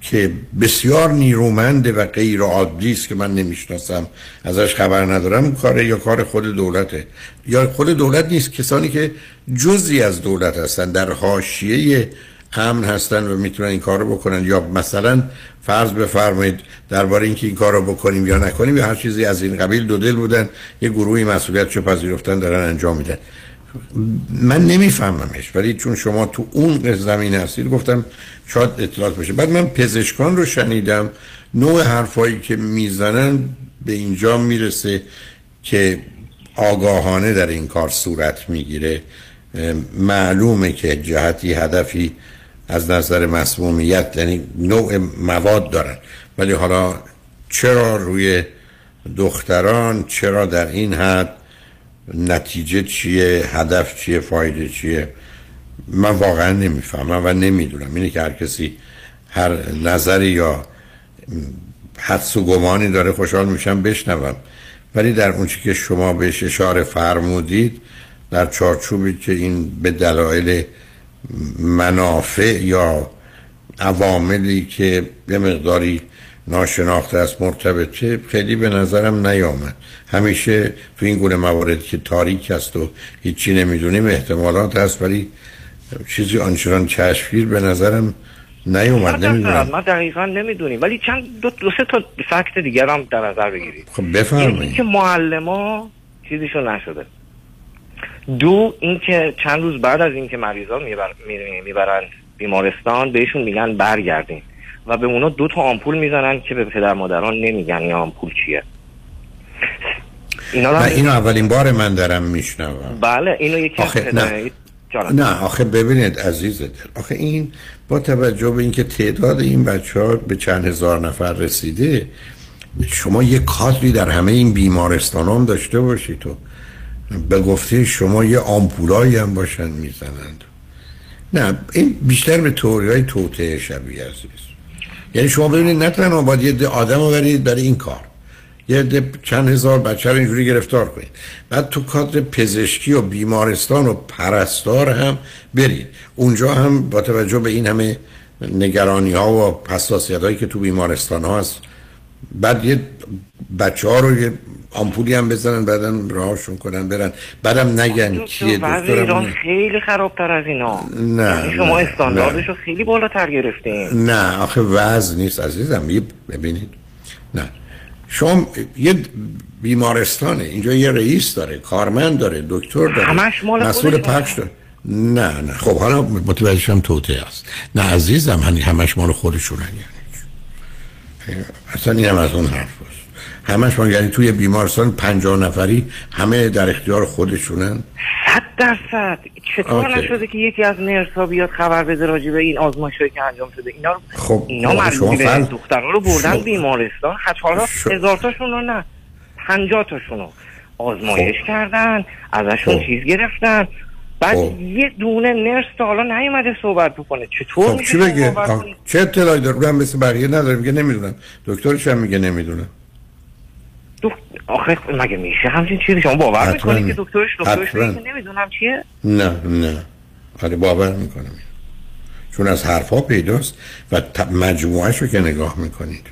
که بسیار نیرومنده و غیر عادی است که من نمیشناسم، ازش خبر ندارم، کاره یا کار خود دولته یا خود دولت نیست، کسانی که جزئی از دولت هستن، در حاشیه امن هستن و میتونن این کار رو بکنن، یا مثلا فرض بفرمایید درباره اینکه این کار رو بکنیم یا نکنیم یا هر چیزی از این قبیل دو دل بودن، یه گروهی مسئولیت چه پذیرفتن دارن انجام میدن. من نمیفهممش، ولی چون شما تو اون زمینه هستید گفتم شاید اطلاعات باشه. بعد من پزشکان رو شنیدم، نوع حرفایی که میزنن به اینجا میرسه که آگاهانه در این کار صورت میگیره، معلومه که جهتی هدفی از نظر مسمومیت، یعنی نوع مواد دارن، ولی حالا چرا روی دختران، چرا در این حد، نتیجه چیه، هدف چیه، فایده چیه، من واقعا نمیفهمم و نمیدونم. اینه که هر کسی هر نظری یا حدس و گمانی داره، خوشحال میشم بشنوم، ولی در اون چی که شما بهش اشاره فرمودید در چارچوبی که این به دلایل منافع یا عواملی که به مقداری ناشناخته است مرتبطه، خیلی به نظرم نیامد. همیشه تو این گونه موارد که تاریک است و هیچی نمیدونیم احتمالات هست، ولی چیزی آنچنان چشمگیر به نظرم نیومد. نمیدونم، ما دقیقا نمیدونیم، ولی چند دو سه تا فکت دیگر هم در نظر بگیرید. خب بفرمایید. یعنی که معلما چیزیشون نشده. دو اینکه چند روز بعد از اینکه مریضا میبرن بیمارستان، بهشون میگن برگردین و به اونا دو تا آمپول میزنن که به پدر مادران نمیگن این آمپول چیه. اینا اینو اولین بار من دارم میشنوم. بله اینو یکی از نه آخه ببینید عزیز دل، آخه این با توجه به اینکه تعداد این بچه‌ها به چند هزار نفر رسیده، شما یه کادری در همه این بیمارستانام هم داشته باشید تو به گفته شما یه آمپولایی هم باشن میزنند. نه این بیشتر به تئوری‌های توطئه شبیه عزیز. یعنی شما ببینید نتونن باید یه آدم رو برید برای این کار، یه چند هزار بچه رو اینجوری گرفتار کنید، بعد تو کادر پزشکی و بیمارستان و پرستار هم برید، اونجا هم با توجه به این همه نگرانی ها و حساسیت هایی که تو بیمارستان ها هست، بعد یه بچه ها رو یه آمپولی هم بزنن، بعدم راهشون کنن برن، بعدم نگن کیه دکتر. ایران خیلی خرابتر از اینا. نه شما استانداردشو خیلی بالاتر گرفتین. نه آخه وضع نیست عزیزم. ببینید نه شما یه بیمارستانه، اینجا یه رئیس داره، کارمند داره، دکتر داره، همش مال مسئول پخش داره. نه نه خب حالا متوجهم توطئه است. نه عزیزم همش مال خودشونن، یعنی اصلا اینم از اون حرف هست. همش ما یعنی توی بیمارستان 50 نفری همه در اختیار خودشونن. 100%. چطور نشده که یکی از نرس‌ها بیاد خبر بده راجع به این آزمایشی که انجام شده؟ اینا خب اینا معلومه دخترها رو بردن بیمارستان، حالا 1000 تاشون رو نه 50 تاشون رو آزمایش کردن، ازشون چیز گرفتن، بعد یه دونه نرس تا حالا نیومده صحبت بکنه. چطور میشه صحبت کنه؟ چه اطلاعی داره؟ مثل بقیه نداره، میگه نمیدونم، دکترش هم میگه نمیدونم. آخه مگه میشه همچین چیزی؟ شما باور میکنید که دکترش نمیدونم چیه؟ نه نه آره باور میکنم، چون از حرفا پیداست و مجموعهش رو که نگاه میکنید.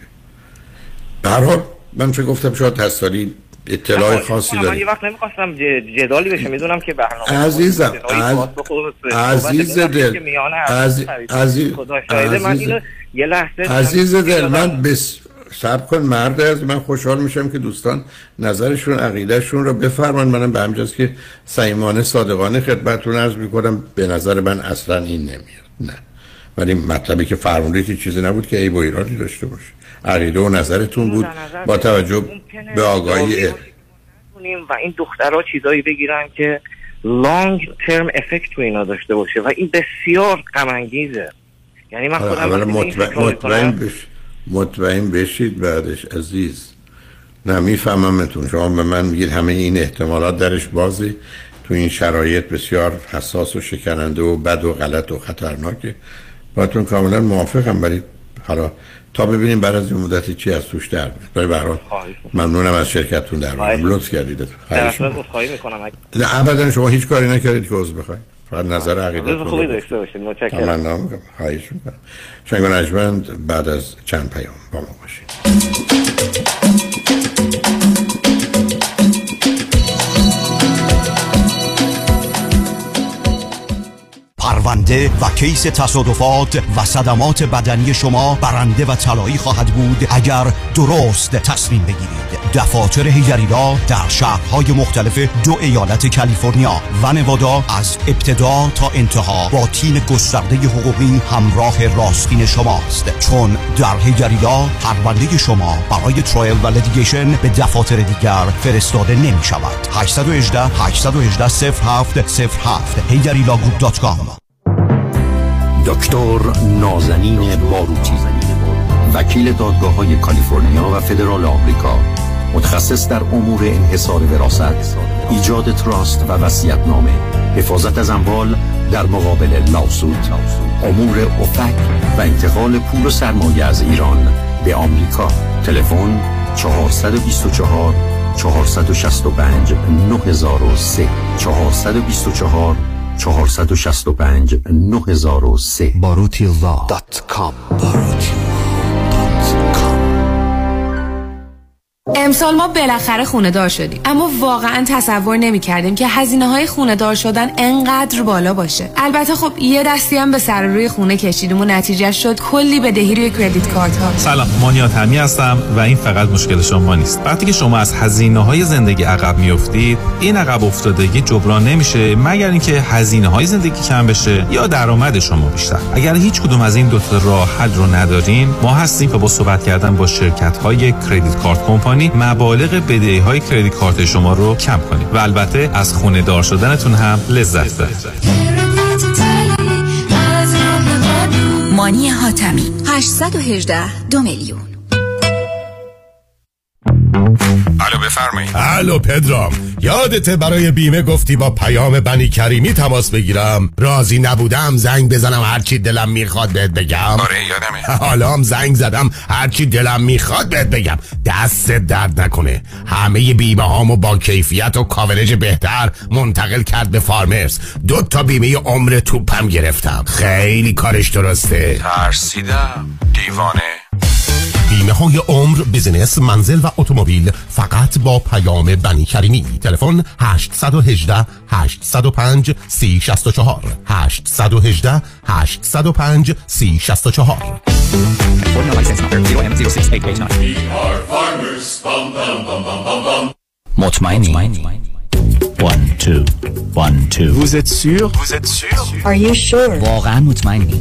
برحال من فکر گفتم شاید هستاری اطلاع خاصی دارید. من یه وقت نمیخواستم جدالی بشه، میدونم که برنامه عزیزم عزیز دل خدا شایده. من اینو یه لحظه عزیز دل من صبر کن مرد از من، خوشحال میشم که دوستان نظرشون، عقیدهشون رو بفرمان. منم به همجاست که صمیمانه صادقانه خدمتتون عرض میکنم، به نظر من اصلا این نمیاد. نه ولی مطلبی که فرمودید چیزی نبود که عیب و ایرادی داشته باشه، عقیده و نظرتون بود با توجه به آگاهی و این دخترها چیزایی بگیرن که لانگ ترم افکت تو اینا داشته باشه و این بسیار غم انگیزه. یعنی من خودم مطمئن بشید بعدش عزیز. نه میفهممتون، شما به من میگید همه این احتمالات درش بازی، تو این شرایط بسیار حساس و شکننده و بد و غلط و خطرناکه. باهاتون کاملا موافقم، ولی حالا تا ببینیم بعد از این مدت چی از توش در میاد. به هر حال ممنونم از شرکتتون، در واقع لطف کردید. خواهش می‌کنم. نه ابدا شما هیچ کاری نکردید که عذر بخواید، فقط نظر عقیدتون خوبی داشته باشید. متشکرم. ممنونم. خواهش می‌کنم. شنوندگان ارجمند، بعد از چند پیام با ما باشید. پرونده و کیس تصادفات و صدمات بدنی شما برنده و طلایی خواهد بود اگر درست تصمیم بگیرید. دفاتر هیگریلا در شهرهای مختلف دو ایالت کالیفرنیا و نوادا از ابتدا تا انتها با تیم گسترده حقوقی همراه راستین شماست، چون در هیگریلا پرونده شما برای ترایل و لیتیگیشن به دفاتر دیگر فرستاده نمی شود. 818-818-0707 higarilla.com. دکتر نازنین باروتی، وکیل دادگاه‌های کالیفرنیا و فدرال آمریکا، متخصص در امور انحصار وراثت، ایجاد تراست و وصیت‌نامه، حفاظت از اموال در مقابل لاسود، امور افک و انتقال پول و سرمایه از ایران به آمریکا. تلفن 424-465-9003 424-465-9003 barutilla.com. امسال ما بالاخره خونه دار شدیم، اما واقعا تصور نمی کردیم که هزینه های خونه دار شدن انقدر بالا باشه. البته خب یه دستی هم به سر روی خونه کشیدیم و نتیجه شد کلی بدهی روی کردیت کارت ها. سلام، مانیات همی هستم و این فقط مشکل شما نیست. وقتی که شما از هزینه های زندگی عقب میافتید، این عقب افتادگی جبران نمیشه مگر اینکه هزینه های زندگی کم بشه یا درآمد شما بیشتر. اگر هیچ کدوم از این دو تا راه حل رو ندارین، ما هستیم که با صحبت کردن با شرکت های کردیت کارت کمپانی مبالغ بدهی‌های کریدیت کارت شما رو کم کنید و البته از خونه دار شدنتون هم لذت ببرید. مانی حاتمی 818 2 میلیون. الو بفرمایید. الو پدرام، یادته برای بیمه گفتی با پیام بنی کریمی تماس بگیرم؟ راضی نبودم، زنگ بزنم هرچی دلم میخواد بهت بگم. آره یادمه. حالا هم زنگ زدم هرچی دلم میخواد بهت بگم. دست درد نکنه، همه بیمه هامو با کیفیت و کاورج بهتر منتقل کرد به فارمرز. 2 تا بیمه عمر توپم گرفتم. خیلی کارش درسته. ترسیدم دیوانه. بیمه های عمر، بیزینس، منزل و اتومبیل، فقط با پیام بنی کریمی. تلفن 818-805-3064 818-805-3064. مطمئنی؟ 1, 2, 1, 2. Vous êtes sûr? Are you sure? واقعا مطمئنی؟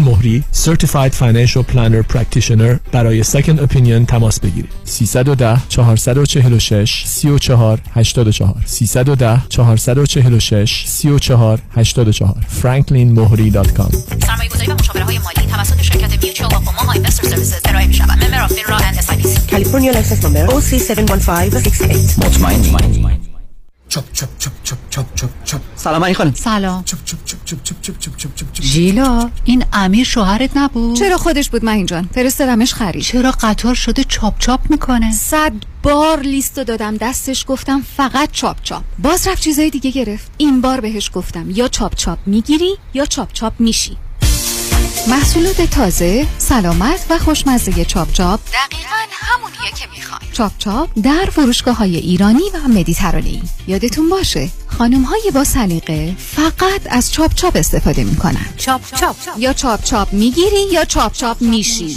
مهری، Certified Financial Planner Practitioner، برای Second Opinion تماس بگیرید. 310-446-3484 310-446-3484 franklinmohri.com. سرمایه‌گذاری و مشاوره‌های مالی توسط شرکت Mutual of Omaha Investor Services ارائه می‌شود. Member of FINRA and SIPC. California License Number OC71568. مطمئن. چپ چپ چپ چپ چپ چپ چپ. سلام علی خانم. سلام. چپ چپ چپ چپ چپ چپ چپ چپ چپ. ژیلا، این امیر شوهرت نبود؟ چرا خودش بود مهین جان، فرستادمش خرید. چرا قطار شده چاپ چاپ میکنه؟ 100 بار لیستو دادم دستش، گفتم فقط چاپ چاپ، باز رفت چیزای دیگه گرفت. این بار بهش گفتم یا چاپ چاپ میگیری یا چاپ چاپ میشی. محصولات تازه، سلامت و خوشمزه چاپ چاپ دقیقاً همونیه که میخوان. چاپ چاپ در فروشگاه‌های ایرانی و مدیترانه‌ای. یادتون باشه خانم‌های با سلیقه فقط از چاپ چاپ استفاده می‌کنن. چاپ چاپ یا چاپ چاپ می‌گیری یا چاپ چاپ می‌شی.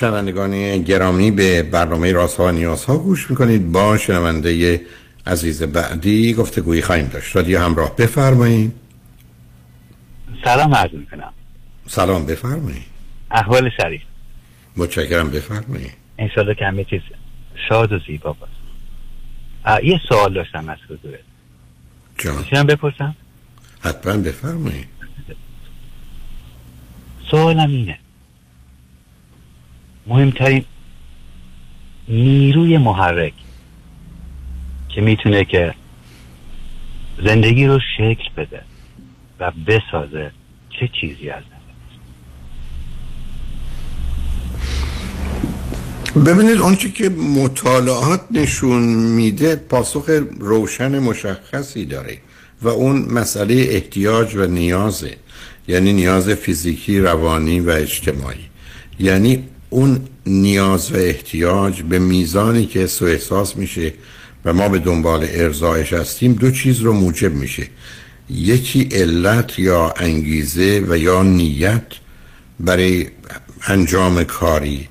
شنوندگان گرامی، به برنامه رازها و نیازها گوش میکنید. با شنونده عزیز بعدی گفتگویی خواهیم داشت. رادیو همراه، بفرمایید. سلام عرض میکنم. سلام، بفرمایید. احوال شریف؟ متشکرم، بفرمایید. انشالله که همه چیز شاد و زیبا باشه. یه سوال داشتم از حضورت میشنم بپرسم؟ حتما، بفرمایید. سوالم اینه، مهمترین نیروی محرک که میتونه که زندگی رو شکل بده و بسازه چه چیزی از نظرت؟ ببینید، آنچه که مطالعات نشون میده پاسخ روشن مشخصی داره و اون مسئله احتیاج و نیازه، یعنی نیاز فیزیکی، روانی و اجتماعی. یعنی اون نیاز و احتیاج به میزانی که سوء احساس میشه و ما به دنبال ارضایش هستیم دو چیز رو موجب میشه، یکی علت یا انگیزه و یا نیت برای انجام کاری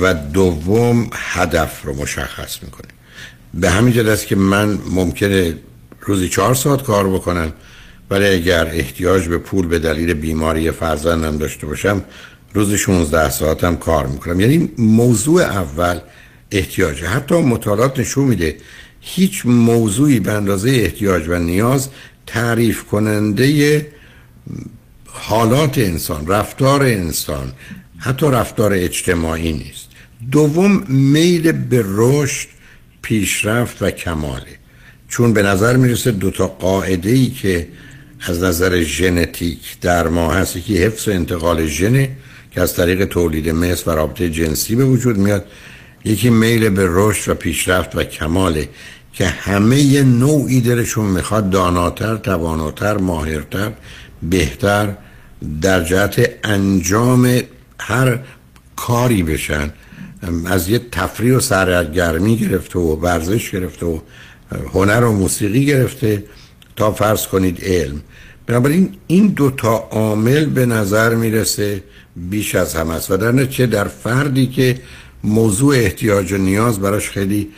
و دوم هدف رو مشخص میکنه. به همین جد است که من ممکنه روزی 4 ساعت کار بکنم، ولی اگر احتیاج به پول به دلیل بیماری فرزندم داشته باشم روز 16 ساعتم کار میکنم. یعنی موضوع اول احتیاجه. حتی مطالعات نشون میده هیچ موضوعی به اندازه احتیاج و نیاز تعریف کننده حالات انسان، رفتار انسان، حتی رفتار اجتماعی نیست. دوم میل به رشد، پیشرفت و کماله، چون به نظر میرسه دوتا قاعده‌ای که از نظر ژنتیک در ما هست که حفظ و انتقال ژن که از طریق تولید مثل و رابطه جنسی به وجود میاد، یکی میل به رشد و پیشرفت و کماله که همه نوعی درشون میخواد داناتر، تواناتر، ماهرتر، بهتر در جهت انجام هر کاری بشن، از یه تفریح و سرگرمی گرفته و ورزش گرفته و هنر و موسیقی گرفته تا فرض کنید علم. بنابراین این دوتا عامل به نظر میرسه بیش از هم است و در نتیجه در فردی که موضوع احتیاج و نیاز براش خیلی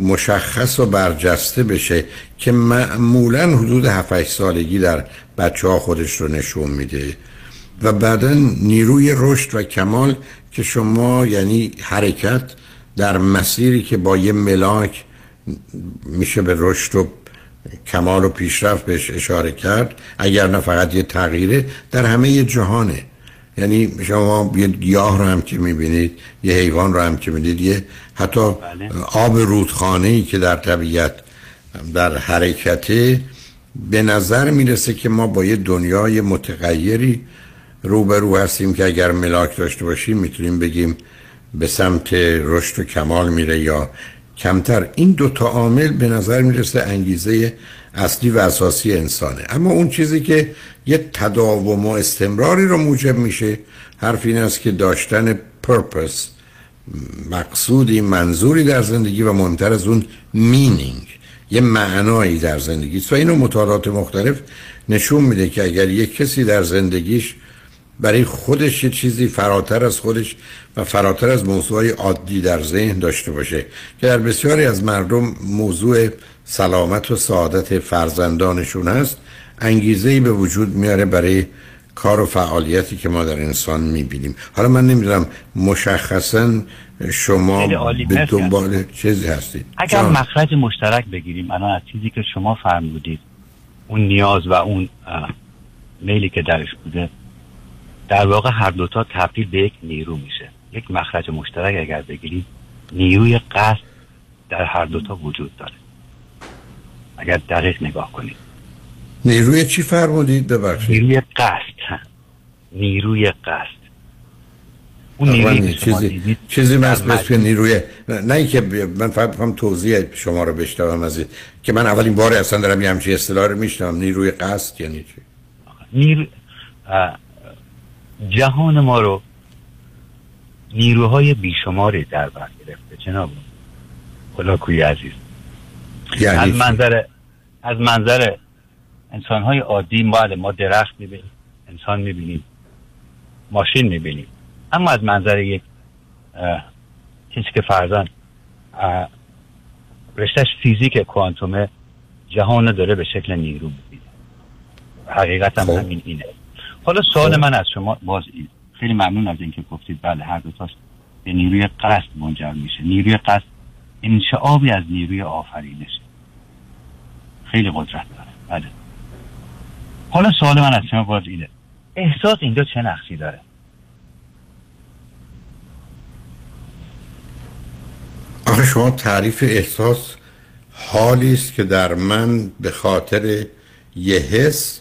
مشخص و برجسته بشه که معمولا حدود 7-8 سالگی در بچه ها خودش رو نشون میده، و بعدا نیروی رشد و کمال که شما یعنی حرکت در مسیری که با یه ملاک میشه به رشد و کمال و پیشرفت بهش اشاره کرد، اگر نه فقط یه تغییره در همه یه جهانه. یعنی شما یه گیاه رو هم که میبینید، یه حیوان رو هم که میدید، یه حتی آب رودخانه‌ای که در طبیعت در حرکته، به نظر میرسه که ما با یه دنیای متغیری روبرو هستیم که اگر ملاک داشته باشیم میتونیم بگیم به سمت رشد و کمال میره یا کمتر. این دوتا عامل به نظر میرسه انگیزه اصلی و اساسی انسانه. اما اون چیزی که یه تداوم و استمراری رو موجب میشه حرف این است که داشتن پرپس، مقصودی، منظوری در زندگی و مهمتر از اون مینینگ، یه معنایی در زندگی است. و اینو مطالعات مختلف نشون میده که اگر یک کسی در زندگیش برای خودش یه چیزی فراتر از خودش و فراتر از موضوعی عادی در ذهن داشته باشه که در بسیاری از مردم موضوع سلامت و سعادت فرزندانشون هست، انگیزه‌ای به وجود میاره برای کار و فعالیتی که ما در انسان میبینیم. حالا من نمیدونم مشخصاً شما به دنبال چیزی هستید. اگر مخرج مشترک بگیریم الان از چیزی که شما فرمودید، اون نیاز و اون میلی که درش بوده، در واقع هر دوتا تبدیل به یک نیرو میشه. یک مخرج مشترک اگر بگیریم، نیروی قصد در هر دوتا وجود داره اگر دقیق نگاه کنید. نیروی چی فرمودید؟ ببخشید. نیروی قصد. نیروی قصد اون نیروی چیزی مثل که نیروی، نه اینکه من فهم توضیح شما رو بشنوم از این که من اولین بار اصلا دارم یه همچین اصطلاح رو میشنوم. نیروی قصد یعنی چی؟ نیرو جهان ما رو نیروهای بیشماری در بر گرفته جناب هلاکویی عزیز. یعنی از منظر انسان‌های عادی ما درخت می‌بینیم، انسان می‌بینیم، ماشین می‌بینیم، اما از منظر یک کسی که فرزند رشتهش فیزیک کوانتومه، جهان داره به شکل نیرو می‌بینه. حقیقتاً همین اینه. حالا سوال من از شما باز این، خیلی ممنون از اینکه گفتید بله هر دو تاش به نیروی قصد منجر میشه. نیروی قصد انشعابی از نیروی آفرینشه، خیلی قدرت داره. بله حالا سوال من از شما باز اینه، احساس اینجا چه نقشی داره؟ آخه شما تعریف احساس حالی است که در من به خاطر یه حس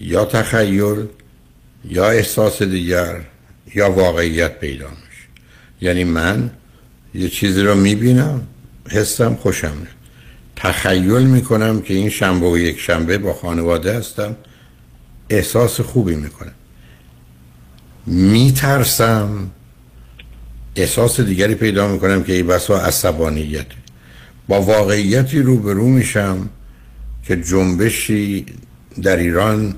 یا تخیل یا احساس دیگر یا واقعیت پیدا میشه. یعنی من یه چیزی رو میبینم، حسم خوشم میاد، تخیل میکنم که این شنبه و یک شنبه با خانواده هستم، احساس خوبی میکنم، میترسم، احساس دیگری پیدا میکنم که ای بسا عصبانیت، با واقعیتی روبرو میشم که جنبشی در ایران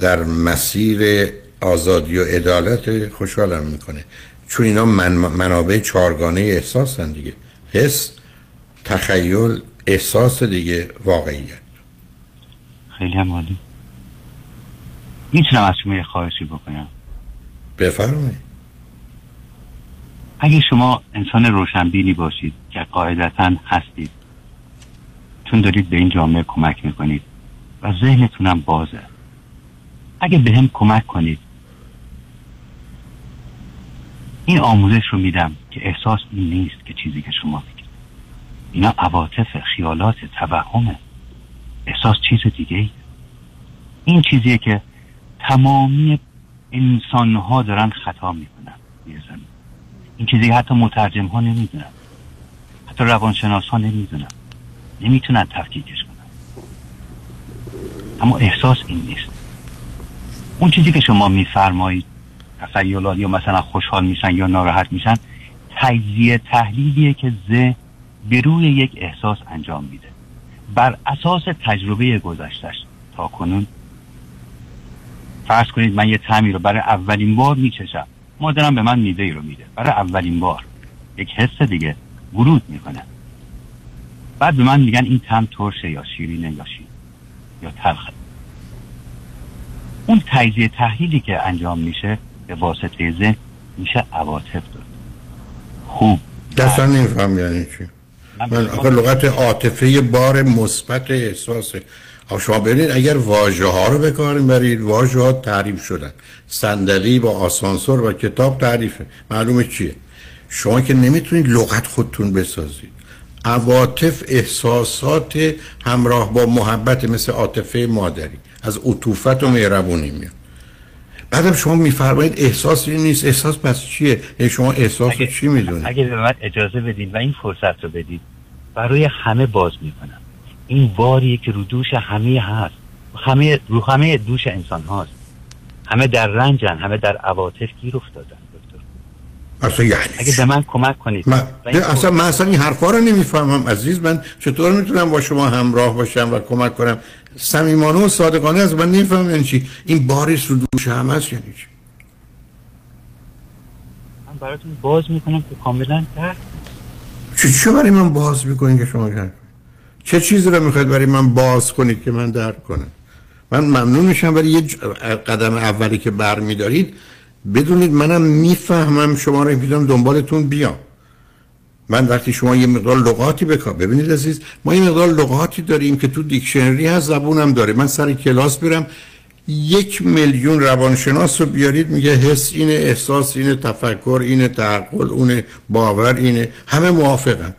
در مسیر آزادی و عدالت، خوشحالم میکنه چون اینا منابع چهارگانه احساس هستن دیگه، حس، تخیل، احساس دیگه، واقعیت. خیلی هم عالی. میتونم از شما یه خواهشی بکنم؟ بفرمایید. اگه شما انسان روشنبینی باشید که قاعدتاً هستید، چون دارید به این جامعه کمک میکنید و ذهنتونم بازه، اگه به هم کمک کنید، این آموزش رو میدم که احساس این نیست که چیزی که شما بگید، اینا عواطف، خیالات، توهمه. احساس چیز دیگه ای. این چیزیه که تمامی انسانها دارن خطا میکنن. این چیزی حتی مترجم ها نمیدونن، حتی روانشناس ها نمیدونن، نمیتونن تفکیکش کنن. اما احساس این نیست. اون چیزی که شما میفرمایید تخیلات، یا مثلا خوشحال میشن یا ناراحت میشن، تجزیه تحلیلیه که ذهن به روی یک احساس انجام میده بر اساس تجربه گذشتش. تا کنون فرض کنید من یه طعمی رو برای اولین بار میچشم، مادرم به من میوه‌ای رو میده برای اولین بار، یک حس دیگه ورود میکنه، بعد به من میگن این طعم ترشه یا شیرینه یا شیرین یا تلخه. اون تجزیه تحلیلی که انجام میشه به واسطه ذهن میشه عواطف داره. خوب دستان نمیفهم یعنی چی؟ من آخه لغت عاطفه بار مثبت احساسه. شما ببینید اگر واژه ها رو بکاریم، برای واژه ها تعریف شدن، صندلی با آسانسور و کتاب تعریفه، معلومه چیه. شما که نمیتونید لغت خودتون بسازید. عواطف احساسات همراه با محبت، مثل عاطفه مادری، از عطوفت و مهربونی میاد. بعدم شما میفرمایید احساس این نیست، احساس پس چیه؟ شما احساس رو چی میدونید؟ اگه به من اجازه بدین و این فرصت رو بدید، برای همه باز میکنم. این باریه که رو دوش همه هست، همه دوش انسان هاست. همه در رنجن، همه در عواطف گیر افتادن. اصلا یعنی اگه به من کمک کنید، من اصلا این حرفا رو نمیفهمم عزیز. من چطور میتونم با شما همراه باشم و کمک کنم؟ صمیمانه و صادقانه از من نمیفهمم یعنی چی. این باریس رو دوش هم هست یعنی چی؟ براتون باز میکنم که کاملا تحت. چی برای من باز میکنین که شما کنید؟ چه چیزی رو میخواید برای من باز کنید که من درک کنم؟ من ممنون میشم برای یه قدم اولی که برمیدارید بدونید منم میفهمم شما رو میتونم دنبالتون بیام. من وقتی شما یه مقدار لغاتی بکار ببینید عزیز، ما یه مقدار لغاتی داریم که تو دیکشنری هست، زبونم داره. من سر کلاس برم 1,000,000 روانشناس رو بیارید میگه حس اینه، احساس اینه، تفکر اینه، تعقل اونه، باور اینه، همه موافقن.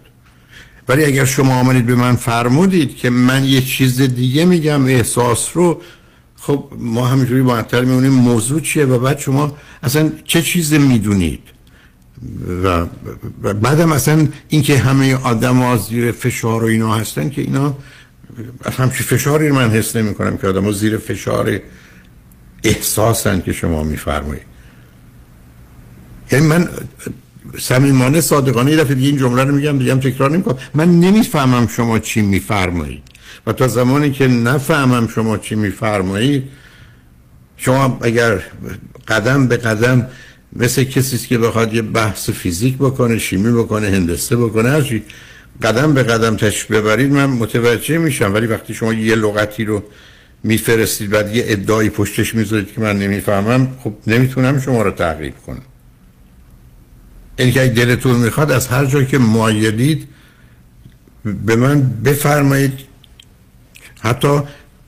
ولی اگر شما آمدید به من فرمودید که من یه چیز دیگه میگم احساس رو، خب ما همینجوری معطل میمونیم موضوع چیه و بعد شما اصلا چه چیز میدونید؟ و بعدم اصلا اینکه همه آدم‌ها زیر فشار و اینا هستن که اینا اصلا چه فشاری من حس نمی‌کنم که آدم‌ها زیر فشار احساسن که شما می‌فرمایید. یعنی من صمیمانه صادقانه یه دفعه دیگه این جمله رو میگم، دیگه تکرار نمی‌کنم. من نمی‌فهمم شما چی می‌فرمایید و تا زمانی که نفهمم شما چی می‌فرمایید، شما اگر قدم به قدم مثل کسی که بخواد یه بحث فیزیک بکنه، شیمی بکنه، هندسه بکنه، هرچی قدم به قدم تشبیه ببرید من متوجه میشم. ولی وقتی شما یه لغتی رو میفرستید بعد یه ادعای پشتش میذارید که من نمیفهمم، خب نمیتونم شما رو تعقیب کنم. این که دلتون میخواد از هر جا که مایلید به من بفرمایید، حتی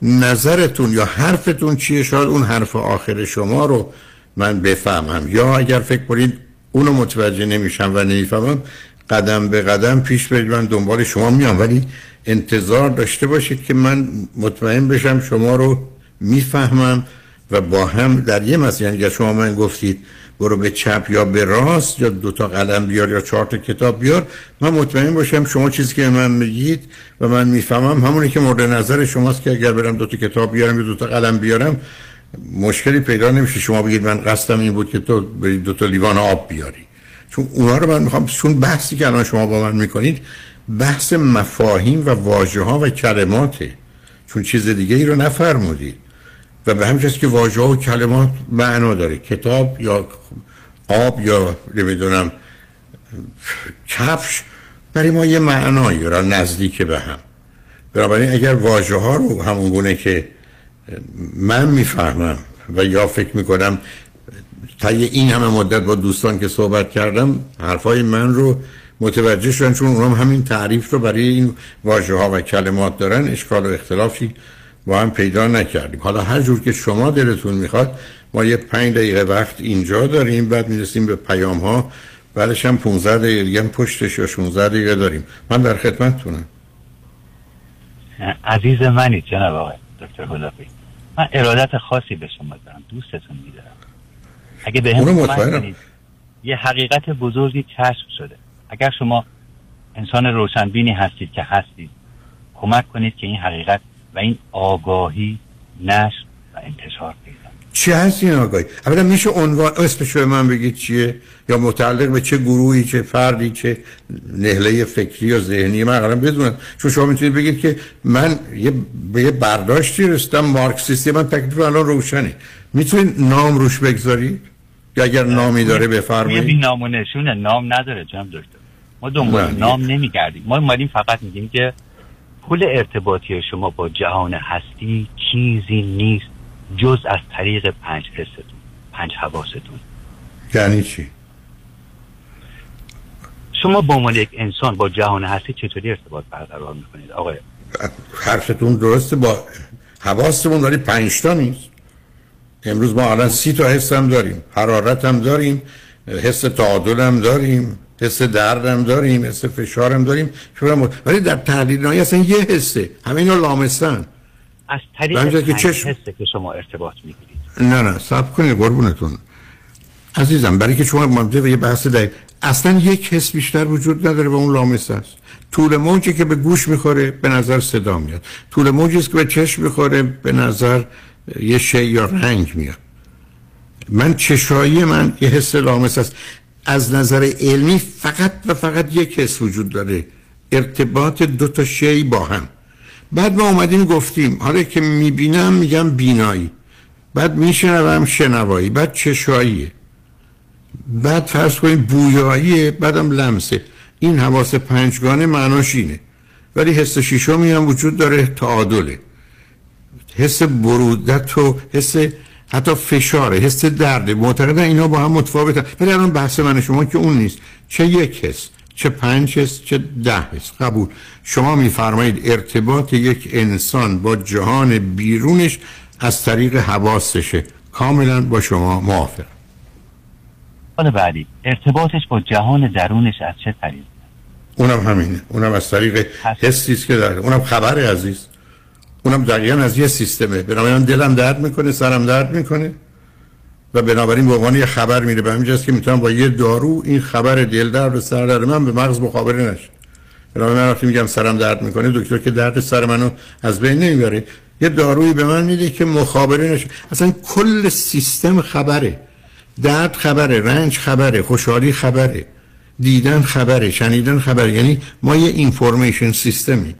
نظرتون یا حرفتون چیه، شاید اون حرف آخر شما رو من بفهمم، یا اگر فکر کنید اونو متوجه نمیشم و نمیفهمم، قدم به قدم پیش برید، من دنبال شما میام. ولی انتظار داشته باشید که من مطمئن بشم شما رو میفهمم و با هم در یه مسئله، یعنی شما من گفتید برو به چپ یا به راست یا 2 تا قلم بیار یا 4 تا کتاب بیار، من مطمئن باشم شما چیزی که من میگید و من میفهمم همونی که مورد نظر شماست، که اگر برم 2 تا کتاب بیارم یا 2 تا قلم بیارم مشکلی پیدا نمیشه. شما بگید من قصدم این بود که تو برید 2 تا لیوان آب بیاری، چون اونا رو من میخوام. چون بحثی که الان شما با من میکنید بحث مفاهیم و واژه ها و کلماته، چون چیز دیگه ای رو نفرمودید و به همین که واژه ها و کلمات معنا داره. کتاب یا آب یا نمیدونم کفش برای ما یه معنایی را نزدیک به هم. بنابراین اگر واژه ها رو همون گونه که من میفهمم و یا فکر میکنم تا این همه مدت با دوستان که صحبت کردم حرفای من رو متوجه شدن، چون اونام همین تعریف رو برای این واژه ها و کلمات دارن، اشکال و اختلافی با هم پیدا نکردیم. حالا هر جور که شما دلتون میخواد، ما یه 5 دقیقه وقت اینجا داریم، بعد میرسیم به پیام ها، بعدش هم 15 دقیقه دیگه پشتش یا 16 دقیقه داریم. من در خدمتتونم. عزیز منید جناب آقای دکتر هلاپی، من ارادت خاصی به شما دارم، دوستتون میدارم. اگه به هم مطمئنم یه حقیقت بزرگی کشف شده. اگر شما انسان روشنبینی هستید که هستید، کمک کنید که این حقیقت و این آگاهی نشر و انتشار پیدا کنه. چی هست این آگاهی؟ اولا میشه عنوان اسمش رو من بگید چیه؟ یا متعلق به چه گروهی، چه فردی، چه نهله فکری یا ذهنی؟ من قرارم بدونم، چون شما میتونید بگید که من یه برداشتی رسیدم مارکسیستی، من تکلیف الان روشنه. میتونید نام روش بگذارید؟ یا اگر نامی داره بفرمایید. این نام و نشونه، نام نداره جناب دکتر. ما دنبال نام نمیگردیم، ما اومدیم فقط میگیم که پل ارتباطی شما با جهان هستی چیزی نیست جز از طریق 5 حواستون. یعنی چی؟ شما با عنوان یک انسان با جهان هستی چطوری ارتباط برقرار میکنید آقای؟ حرفتون درسته، با حواستمون داری 5 تا نیست. امروز ما الان 30 تا حس هم داریم، حرارت هم داریم، حس تعادل هم داریم، حس درد هم داریم، حس فشار هم داریم، ولی در تحلیل نهایی اصلا یه حسه، همه اینا لامسن. از طریق که چشم حسه که شما ارتباط میگیرید. نه صبر کنید قربونتون عزیزم، برای که شما ممکنه به یه بحث دقیق اصلا یک حس بیشتر وجود نداره و اون لامسه است. طول موجی که به گوش میخوره به نظر صدا میاد، طول موجی که به چشم میخوره به نظر یه شی یا رنگ میاد. من چشایی من یه حس لامسه است. از نظر علمی فقط و فقط یک حس وجود داره، ارتباط 2 تا شی با هم. بعد ما اومدیم گفتیم حالا که میبینم میگم بینایی، بعد میشنوم شنوایی، بعد چشاییه. بعد فرض کنیم بویاییه، بعدم لمسه. این حواس پنجگانه معناش اینه، ولی حس ششمی هم وجود داره، تعادله، حس برودت و حس حتی فشاره، حس درده. معتقدن اینا با هم متفاوتن، ولی الان بحث من شما که اون نیست، چه یک حس، چه پنج حس، چه 10 حس. قبول. شما میفرمایید ارتباط یک انسان با جهان بیرونش از طریق حواسشه، کاملا با شما موافقم. بله، ارتباطش با جهان درونش از چه طریق؟ اونم همینه، اونم از طریق حسی است که داره، اونم خبر عزیز، اونم دقیقا از یه سیستمه. بنابراین دلم درد میکنه، سرم درد میکنه و بنابراین به عنوان یه خبر میره. به همینجاست که میتونم با یه دارو این خبر دل درد و سر درد من به مغز مخابره نشه. بنابراین من وقتی میگم سرم درد میکنه، دکتر که درد سر منو از بین نمیبره، یه دارویی به من میده که مخابره نشه. اصلا کل سیستم خبره، درد خبره، رنج خبره، خوشحالی خبره، دیدن خبره، شنیدن خبره. یعنی ما یه اینفورمیشن سیستمی.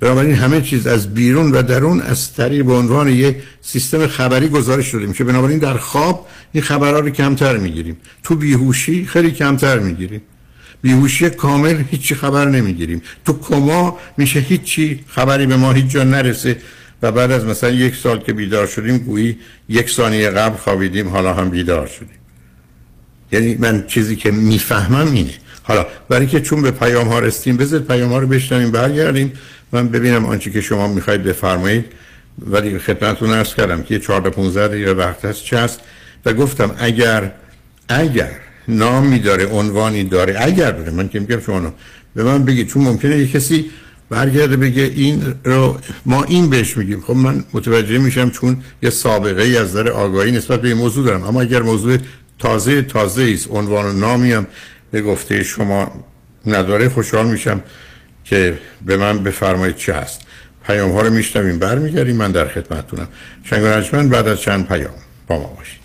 بنابراین همه چیز از بیرون و درون از طریق به عنوان یک سیستم خبری گزارش شدیم که بنابراین در خواب این خبرها رو کمتر میگیریم، تو بیهوشی خیلی کمتر میگیریم، بیهوشی کامل هیچی خبر نمیگیریم، تو کما میشه هیچی خبری به ما هیچ جا نرسه و بعد از مثلا 1 سال که بیدار شدیم گویی 1 ثانیه قبل خوابیدیم، حالا هم بیدار شدیم. یعنی من چیزی که میفهمم اینه. حالا برای که چون به پیام ها رسیدیم، بذارید پیام ها رو بشنویم، برگردیم من ببینم آنچه که شما میخواید بفرمایید. ولی خدمتتون عرض کردم که 14 تا 15 دقیقه وقت هست چه هست و گفتم اگر نامی داره، عنوانی داره، اگر داره، من که میگم شما به من بگید، چون ممکنه یک کسی برگرده بگه این رو ما این بهش میگیم، خب من متوجه میشم چون یه سابقه ای از در آگاهی نسبت به این موضوع دارم. اما اگر موضوع تازه است، عنوان و نامی هم به گفته شما نداره، خوشحال میشم که به من بفرمایید چه هست. پیام ها رو میشنویم، برمیگردیم، من در خدمتتونم. شنگ و رجمن بعد از چند پیام با ما باشید.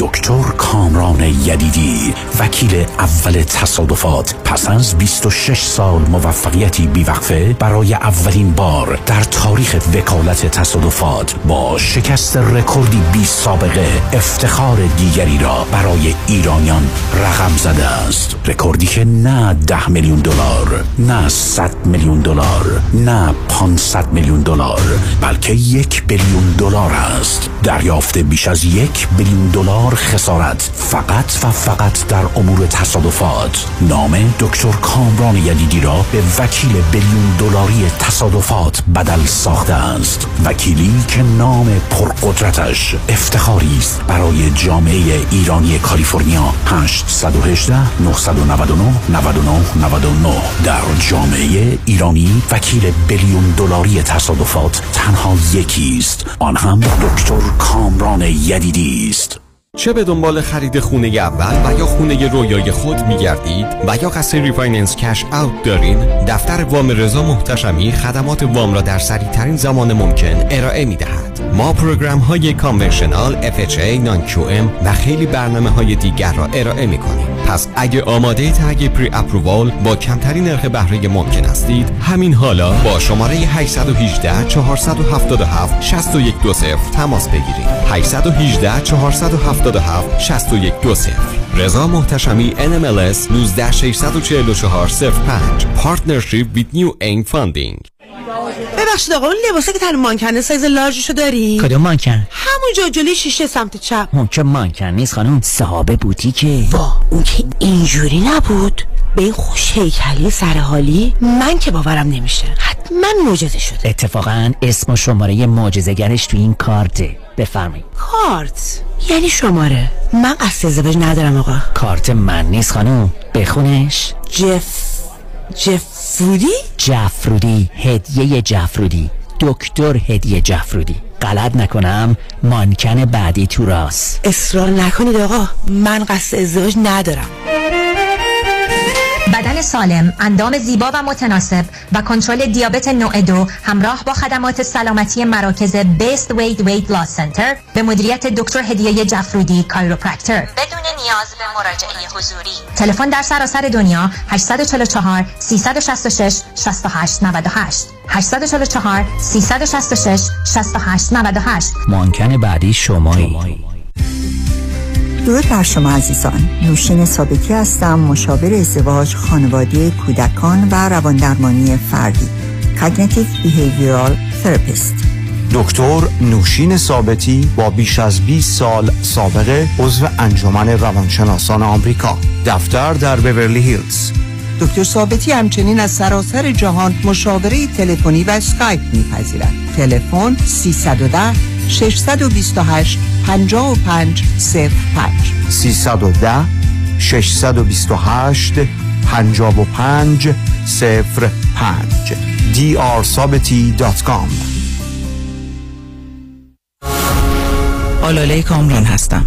دکتر کامران یدیدی، وکیل اول تصادفات، پس از 26 سال موفقیتی بیوقفه، برای اولین بار در تاریخ وکالت تصادفات با شکست رکوردی بی سابقه افتخار دیگری را برای ایرانیان رقم زده است. رکوردی که نه 10 میلیون دلار، نه 100 میلیون دلار، نه 500 میلیون دلار، بلکه 1 بیلیون دلار است. دریافت بیش از 1 بیلیون دلار خسارت فقط و فقط در امور تصادفات. نام دکتر کامران یدیدی را به وکیل $1 بیلیون تصادفات بدل ساخته است. وکیلی که نام پرقدرتش افتخاری است برای جامعه ایرانی کالیفرنیا. 818 999 99 99. در جامعه ایرانی وکیل $1 بیلیون تصادفات تنها یکی است، آن هم دکتر کامران یدیدی است. چه به دنبال خرید خونه اول و یا خونه رویای خود میگردید و یا قصد ریفایننس کش اوت دارین، دفتر وام رضا محتشمی خدمات وام را در سریع ترین زمان ممکن ارائه میدهد. ما پروگرام های کانورشنال، FHA، نان QM و خیلی برنامه های دیگر را ارائه میکنیم. پس اگه آماده تگ پری اپرووال با کمترین نرخ بهره ممکن هستید، همین حالا با شماره 818 477 6120 تماس بگیرید. 818 477 77 6120. رضا محتشمی NMLS 1964405. پارتنرشیپ ویت نیو این فاندینگ. ببخشید آقا، اون لباسه که تن مانکن سایز لارجشو داری؟ کدوم مانکن؟ همونجا جلوی شیشه سمت چپ. اون که مانکن نیست خانم، صاحب بوتیکه. وا، اون که اینجوری نبود. به این خوش هیکلی سرحالی من که باورم نمیشه. حتما معجزه شده. اتفاقا اسم و شماره معجزه‌گرش تو این کارته. بفرمایید. کارت یعنی شماره؟ من قصد ازدواج ندارم آقا. کارت من نیست خانم، بخونش. جفرودی، هدیه جفرودی، دکتر هدیه جفرودی. غلط نکنم مانکن بعدی تو راست. اصرار نکنید آقا، من قصد ازدواج ندارم. بدن سالم، اندام زیبا و متناسب و کنترل دیابت نوع 2 همراه با خدمات سلامتی مراکز بیست وید وید لاس سنتر به مدیریت دکتر هدیه جفرودی کایروپرکتر بدون نیاز به مراجعه حضوری. تلفن در سراسر دنیا 844 366 6898 844 366 6898. ممکن بعدی شمایی. درود بر شما عزیزان، نوشین ثابتی هستم، مشاور ازدواج، خانواده، کودکان و رواندرمانی فردی، کاگنیتیو بیهیویرال تراپیست. دکتر نوشین ثابتی با بیش از 20 سال سابقه عضو انجمن روانشناسان آمریکا، دفتر در بورلی هیلز. دکتر ثابتی همچنین از سراسر جهان مشاوره تلفنی و اسکایپ می‌پذیرد. تلفن 310 628 5505 310 628 5505 drsabety.com. آلاله کامران هستم.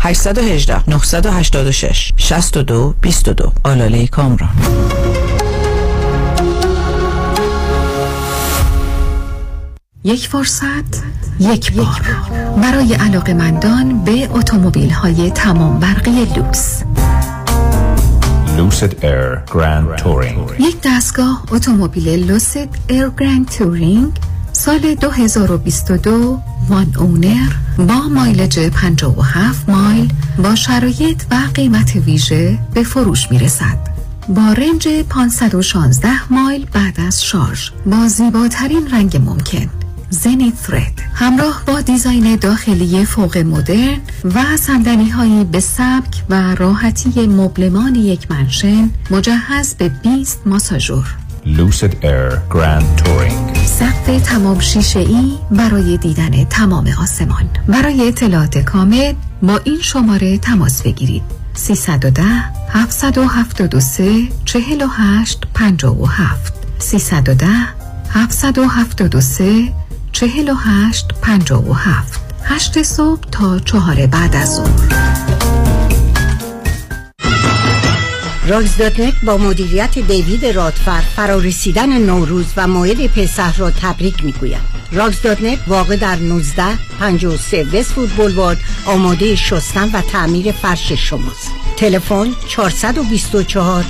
818 986 62 22 آلاله کامران. یک فرصت، یک بار برای علاقه‌مندان به اتومبیل‌های تمام برقی لوکس. Lucid Air Grand Touring، یک دستگاه اتومبیل Lucid Air Grand Touring سال 2022 وان اونر با مایلج 57 مایل با شرایط و قیمت ویژه به فروش میرسد، با رنج 516 مایل بعد از شارژ، با زیباترین رنگ ممکن Zenith Retreat، همراه با دیزاین داخلی فوق مدرن و صندلی‌هایی به سبک و راحتی مبلمان یک منشن، مجهز به 20 ماساژور. Lucid Air Grand Touring، سقف تمام شیشه‌ای برای دیدن تمام آسمان. برای اطلاعات کامل با این شماره تماس بگیرید: 310 773 4857 310 773 4857 8 صبح تا 4 بعد از ظهر. Rugs.net با مدیریت دیوید رادفر فرارسیدن نوروز و موعد پسح را تبریک میگوید. Rugs.net واقع در 1953 وستفود بولوارد، آماده شستن و تعمیر فرش شماست. تلفن 424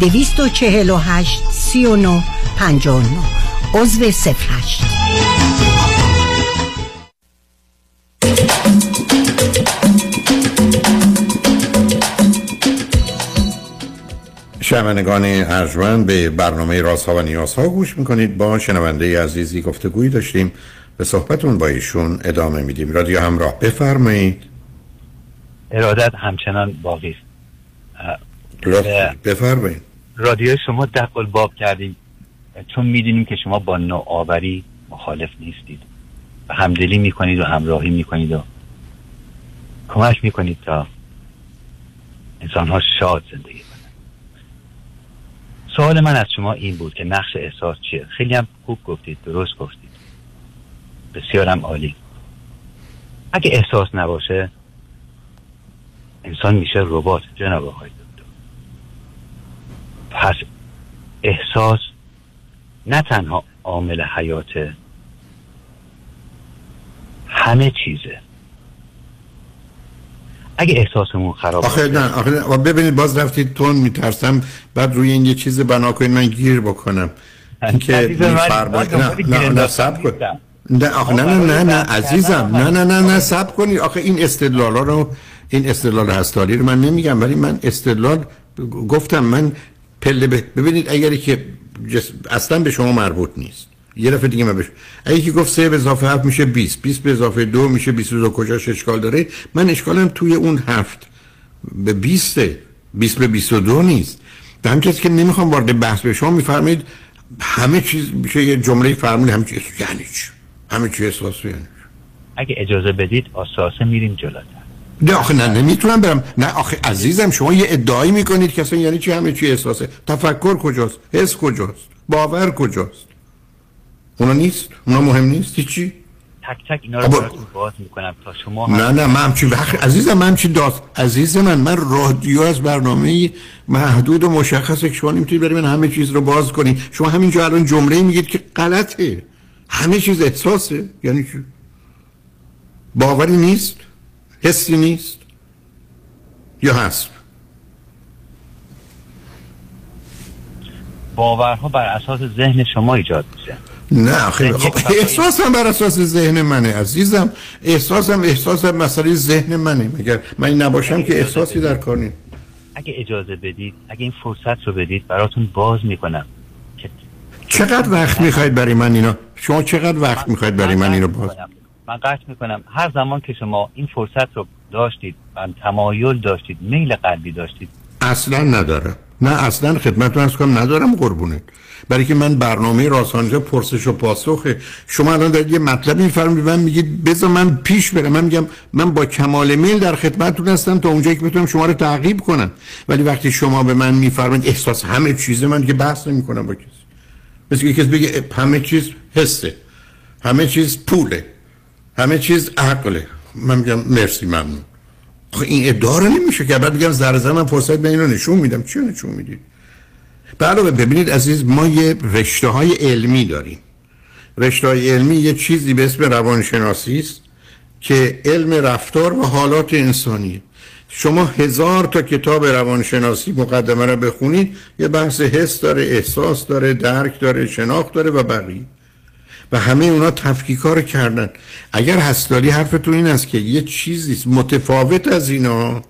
248 39 59 عضو 08. شنوندگان ارجمند، به برنامه رازها و نیازها گوش میکنید. با شنونده عزیزی گفتگویی داشتیم، به صحبتون با ایشون ادامه میدیم. رادیو همراه، بفرمایید. ارادت همچنان باقی است. بفرمایید. رادیو شما دق الباب کردیم، چون میدونیم که شما با نوآوری مخالف نیستید و همدلی میکنید و همراهی میکنید و کمک میکنید تا انسانها شاد زندگی کنند. سوال من از شما این بود که نقش احساس چیه؟ خیلی هم خوب گفتید، درست گفتید، بسیارم عالی. اگه احساس نباشه انسان میشه ربات، جناب آقای دکتر. پس احساس نه تنها عامل حیاته، همه چیزه. اگه احساسمون خراب باشه آخه نه. ببینید باز رفتید تون، میترسم بعد روی این یه چیز بنا کنید من گیر بکنم. اینکه فرمایید نه صبر کن. نه عزیزم، نه صبر کنید. آخه این استدلال ها رو، این استدلال هستالی رو من نمیگم، ولی من استدلال گفتم. من پله ببینید اگری که اصلا به شما مربوط نیست، یه دفعه دیگه من بشه اگه که گفت 3 به اضافه 7 میشه 20، 20 به اضافه 2 میشه 22، کجاش اشکال داره؟ من اشکالم توی اون 7 به 20، 20 به 22 نیست. در همچنین که نمیخوام وارد بحث به شما میفرمایید همه چیز میشه یه جمله فرمول، همه چیز یعنی چی؟ همه چی احساس یعنی. اگه اجازه بدید آساسه میریم جلوتر. نه آخه نه نمیتونم برم. نه آخه عزیزم شما یه ادعایی میکنید که اصلا یعنی چی همه چی احساسه؟ تفکر کجاست؟ حس کجاست؟ باور کجاست؟ اونا نیست؟ اونا مهم نیست؟ چی؟ تک تک اینا رو باز میکنم تا شما هم... نه من چی وقت عزیزم من چی داد عزیز من رادیو از برنامه محدود و مشخصه که شما نمیتونید برید من همه چیز رو باز کنید. شما همینجا الان جمله‌ای میگید که غلطه. همه چیز احساسه یعنی چی؟ باوری نیست؟ حسی نیست؟ یا هست؟ باورها بر اساس ذهن شما ایجاد میشه. نه خیلی خب احساسم بر اساس ذهن منه عزیزم. احساسم مسئله ذهن منه. مگر من نباشم که احساسی در کار نیست. اگه اجازه بدید، اگه این فرصت رو بدید براتون باز میکنم. چقدر وقت میخواید برای من اینا؟ شما چقدر وقت میخواید برای من اینو باز؟ من قطع میکنم. هر زمان که شما این فرصت رو داشتید، من تمایل داشتید، میل قلبی داشتید. اصلا نداره. نه اصلا خدمتتون عرض کنم ندارم قربونت. برای که من برنامه رازآنجا پرسش و پاسخه. شما الان دارید یه مطلب میفرمایید من میگید بذار من پیش برم. من میگم من با کمال میل در خدمتتون هستم تا اونجایی که بتونم شما رو تعقیب کنم. ولی وقتی شما به من میفرمایید احساس همه چیزه، من که بحث نمیکنم با کسی. مثل اینکه کسی بگه همه چیز حسه، همه چیز پوله، همه چیز عقله. من میگم مرسی ممنون. خب این اداره نمیشه که. بعد میگم ذره من فرصت به اینو نشون میدم. چی نشون میدید؟ علاوه ببینید عزیز، ما یه رشته های علمی داریم. رشته های علمی یه چیزی به اسم روانشناسی است که علم رفتار و حالات انسانیه. شما 1000 تا کتاب روانشناسی مقدمه رو بخونید، یه بحث حس داره، احساس داره، درک داره، شناخت داره و بقیه. و همه اونا تفکیکا رو کردن. اگر هستالی حرفتون این است که یه چیزی متفاوت از اینا،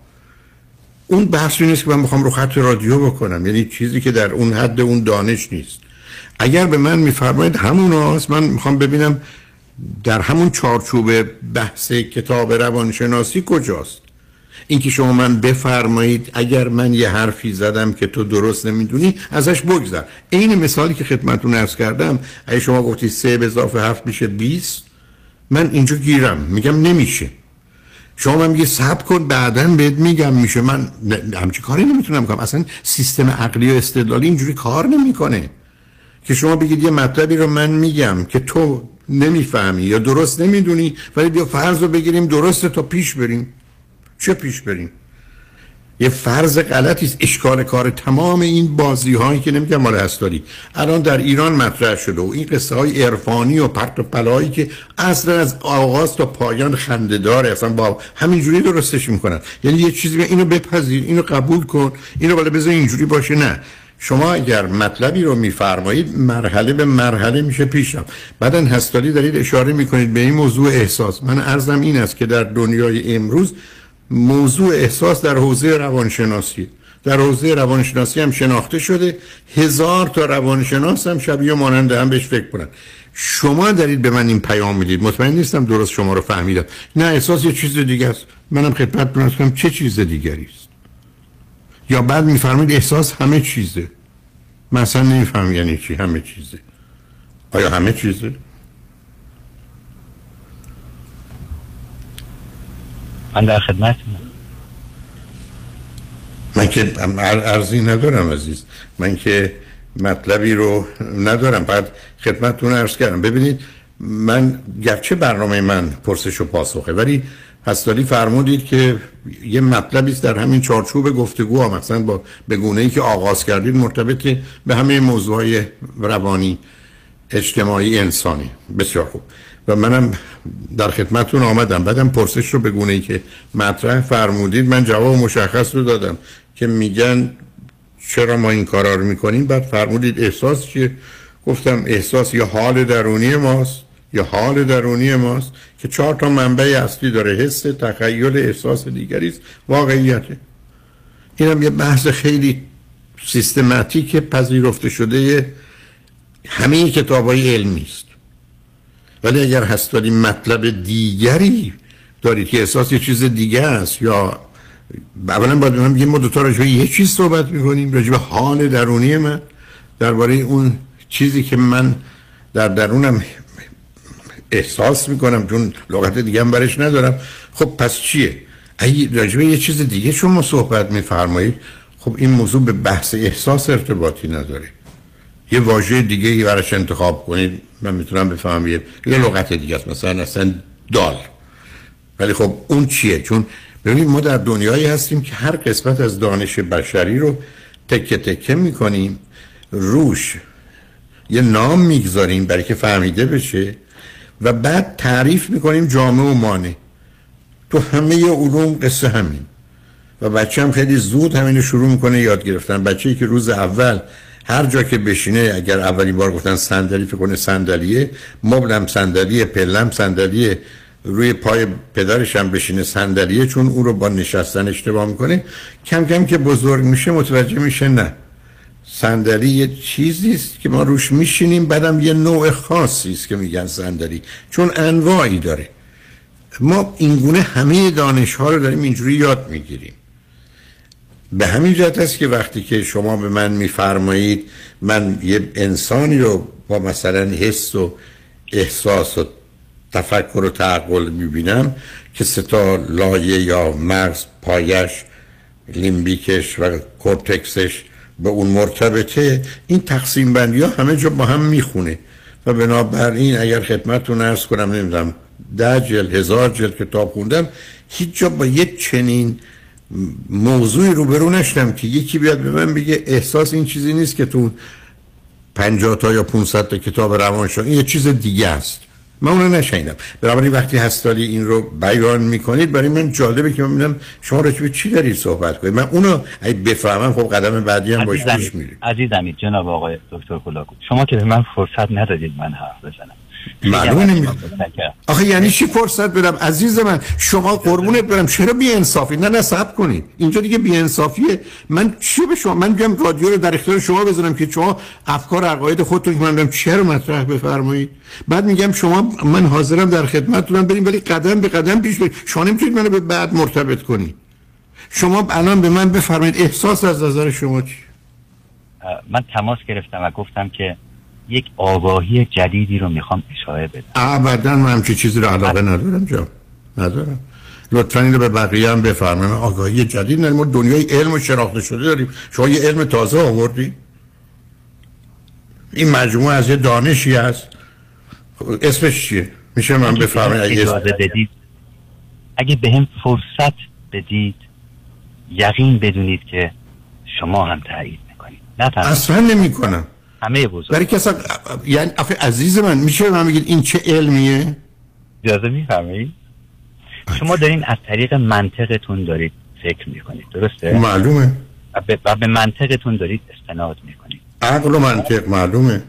اون بحثی نیست که من بخوام رو خط رادیو بکنم. یعنی چیزی که در اون حد اون دانش نیست. اگر به من میفرمایید هموناست، من میخوام ببینم در همون چارچوب بحث کتاب روانشناسی کجاست. اینکه شما من بفرمایید اگر من یه حرفی زدم که تو درست نمیدونی ازش بگذر. این مثالی که خدمتتون عرض کردم، اگه شما گفتید 3 به اضافه 7 میشه 20، من اینجا گیرم میگم نمیشه. شما من میگه صبر کن بعداً بهت میگم میشه. من همچین کاری نمیتونم کنم. اصلا سیستم عقلی و استدلالی اینجوری کار نمیکنه که شما بگید یه مطلبی رو من میگم که تو نمیفهمی یا درست نمیدونی، ولی بیا فرض رو بگیریم درسته تا پیش بریم. چه پیش بریم؟ یه فرض غلطی است. اشکال کار تمام این بازی هایی که نمیگم مال هستاری الان در ایران مطرح شده و این قصه های عرفانی و پرت و پلایی که اصلا از آغاز تا پایان خنده داره، اصلا با همینجوری درستش میکنن. یعنی یه چیزی که اینو بپذیر، اینو قبول کن، اینو بالا بذار اینجوری باشه. نه، شما اگر مطلبی رو میفرمایید مرحله به مرحله میشه پیشم. بعدن هستاری دارید اشاره میکنید به این موضوع احساس. من عرضم این است که در دنیای امروز موضوع احساس در حوزه روانشناسی، هم شناخته شده. 1000 تا روانشناس هم شبیه و مانند هم بهش فکر کنن. شما دارید به من این پیام میدید. مطمئن نیستم درست شما رو فهمیدم. نه، احساس یه چیز دیگه است. منم خدمتتون عرض کنم چه چیز دیگری است. یا بعد میفرمایید احساس همه چیزه. من اصلا نمیفهم یعنی چی همه چیزه. آیا همه چیزه؟ من در خدمت من که عرضی ندارم عزیز. من که مطلبی رو ندارم. بعد خدمتتون عرض کردم. ببینید، من گرچه برنامه من پرسش و پاسخه، ولی هستالی فرمودید که یه مطلبی است در همین چارچوب گفتگو ها، مثلا با به گونه‌ای که آغاز کردید مرتبط به همه موضوع‌های روانی، اجتماعی، انسانی. بسیار خوب. و منم در خدمتتون آمدم. بعدم پرسش رو به گونه‌ای که مطرح فرمودید من جواب مشخص رو دادم که میگن چرا ما این کارا رو میکنیم. بعد فرمودید احساس چیه؟ گفتم احساس یا حال درونی ماست که 4 تا منبع اصلی داره: حس، تخیل، احساس دیگری است، واقعیت. اینم یه بحث خیلی سیستماتیک پذیرفته شده همه کتاب‌های علمی است. ولی اگر هستالی مطلب دیگری دارید که احساس یه چیز دیگه است، یا اولا باید من بگیم ما دوتا راجبه یه چیز صحبت میکنیم، راجبه حال درونی من، درباره اون چیزی که من در درونم احساس میکنم، چون لغت دیگه هم برش ندارم. خب پس چیه؟ اگه راجبه یه چیز دیگه شما صحبت می‌فرمایید، خب این موضوع به بحث احساس ارتباطی نداره. یه واژه دیگه ای براش انتخاب کنید من میتونم بفهمم، یه لغت دیگه است، مثلا اصلا دال. ولی خب اون چیه؟ چون ببینید ما در دنیایی هستیم که هر قسمت از دانش بشری رو تکه تکه می‌کنیم، روش یه نام می‌گذاریم برای که فهمیده بشه و بعد تعریف می‌کنیم جامع و مانع. تو همه علوم قصه همین و بچه هم خیلی زود همینو شروع میکنه یاد گرفتن. بچه‌ای که روز اول هر جا که بشینه، اگر اولین بار گفتن صندلی، فکر کنه صندلیه، مبلم صندلیه، پلم صندلیه، روی پای پدرش هم بشینه صندلیه، چون اون رو با نشستن اشتباه میکنه. کم کم که بزرگ میشه متوجه میشه نه، صندلی یه چیزی است که ما روش میشینیم، بعدم یه نوع خاصی است که میگن صندلی، چون انواعی داره. ما اینگونه همه دانش ها رو داریم اینجوری یاد میگیریم. به همین جهت است که وقتی که شما به من میفرمایید من یه انسانی رو با مثلا حس و احساس و تفکر و تعقل میبینم که سه تا لایه یا مغز، پایش، لیمبیکش و کورتکسش به اون مرتبطه، این تقسیم بندی ها همه جا با هم میخونه و بنابراین اگر خدمتتون عرض کنم، نمیدونم 10 جلد 1000 جلد کتاب خوندم، هیچ جا با یک چنین موضوعی روبرو نشدم که یکی بیاد به من بگه احساس این چیزی نیست که تو 50 تا یا 500 تا کتاب روانشناسی، این یه چیز دیگه است. من اونو نشنیدم. بنابراین وقتی هستالی این رو بیان میکنید، برای من جالبه که من ببینم شما راجع به چی دارید صحبت کنید. من اونو اگه بفهمم، خب قدم بعدی هم باش پیش میرم. عزیزم جناب آقای دکتر کلاکو، شما که به من فرصت ندادید من حرف بزنم. معلومه نمیدونم آخه یعنی چی فرصت بدم؟ عزیز من شما قربونت برم، چرا بی انصافی؟ نه صبر کنید، اینجا دیگه بی انصافیه. من چی به شما؟ من میگم رادیو رو در اختیار شما بذارم که شما افکار عقاید خودتون که من میگم چرا مطرح بفرمایید، بعد میگم شما من حاضرم در خدمتتونم بریم، ولی قدم به قدم پیش بریم. شما نمیتونید منو به بعد مرتبط کنید. شما الان به من بفرمایید احساس از نظر شما چی؟ من تماس گرفتم و گفتم که یک آگاهی جدیدی رو میخوام اشاره بدم. ابداً من همچین چیزی رو علاقه ندارم جان. ندارم. لطفاً اینو به بقیه هم بفرمایید. آگاهی جدید نداریم، ما دنیای علم و شناخته شده داریم. شما یه علم تازه آوردی؟ این مجموعه از یه دانشی است. اسمش چیه؟ میشه من بفرمایید اگه اجازه بدید؟ اگه بهم فرصت بدید، یقین بدونید که شما هم تایید میکنید. اصلاً نمیکنم. همه بزرگ برای کسا یعنی آخه عزیز من میشه من بگید این چه علمیه؟ اجازه میفرمایید؟ شما دارین از طریق منطقتون دارید فکر میکنید، درسته؟ معلومه و به منطقتون دارید استناد میکنید. عقل و منطق معلومه.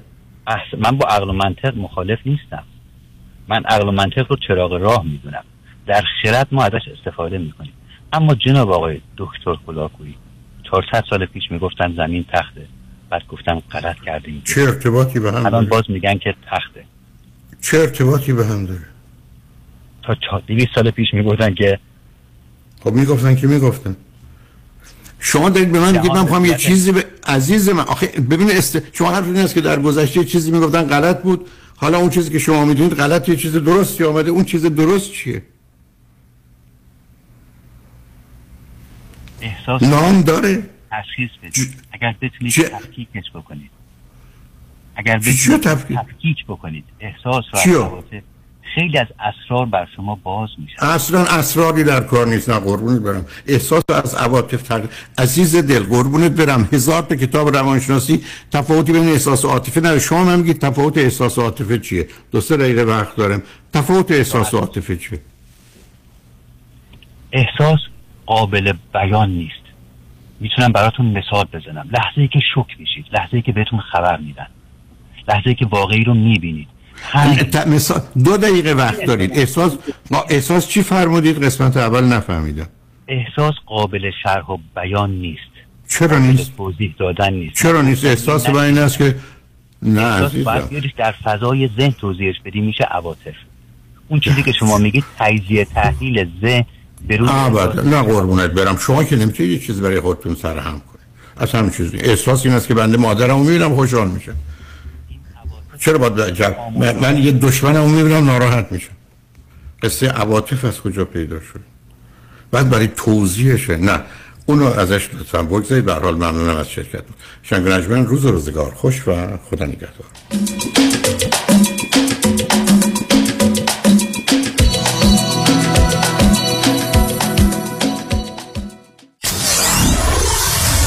من با عقل و منطق مخالف نیستم، من عقل و منطق رو چراغ راه میدونم، در خرد ما ازش استفاده میکنیم. اما جناب آقای دکتر کلاکویی 400 سال پیش میگفتن زمین تخته، بعد گفتم غلط کردیم. چه ارتباطی به هم داره؟ الان باز میگن که تخته. چه ارتباطی به هم داره؟ تا 200 سال پیش میگفتن که خب میگفتن شما دارید به من میگید من میخوام یه چیزی به عزیز من آخه ببین شما حرف این است که در گذشته چیزی میگفتن غلط بود، حالا اون چیزی که شما میدونید غلط، یه چیز درستی اومده. اون چیز درست چیه؟ احساس نام داره؟ تشخیص بدید. اگر بتونید تفکیکش بکنید، اگر بتونید تفکیک بکنید، احساس و حواست خیلی از اسرار بر شما باز میشه. اصلا اسراری در کار نیست. نه قربونت برم، احساس از عواطف عزیز دل قربونت برم، هزار تا کتاب روانشناسی تفاوتی بین احساس و عاطفه نداره. شما من میگید تفاوت احساس و عاطفه چیه؟ 2 دقیقه وقت دارم. تفاوت احساس و عاطفه چیه؟ احساس قابل بیان نیست. میتونم براتون مثال بزنم. لحظه‌ای که شوک میشید، لحظه‌ای که بهتون خبر میدن، لحظه‌ای که واقعی رو میبینید. مثال 2 دقیقه وقت دارید. احساس با احساس چی فرمودید؟ قسمت اول نفهمیدم. احساس قابل شرح و بیان نیست. چرا نیست؟ توضیح دادن نیست. چرا نیست؟ احساس با این است که نه عزیزم، باید در فضای ذهن توضیحش بدی، میشه عواطف. اون چیزی که شما میگید تجزیه تحلیل ذهن. نه قربونت برم، شما که نمیتونید یه چیز برای خودتون سرهم کنید. اصلا همین چیزی احساس این است که بنده مادرمو میبینم خوشحال میشم. چرا باید من یه دشمنمو میبینم ناراحت میشم؟ قصه عواطف از کجا پیدا شد؟ بعد برای توضیحشه نه اونو ازش لطفاً بگذارید. به هر حال ممنونم از شرکت. شنگ و نجمن، روز و روزگار خوش و خدا نگهدار.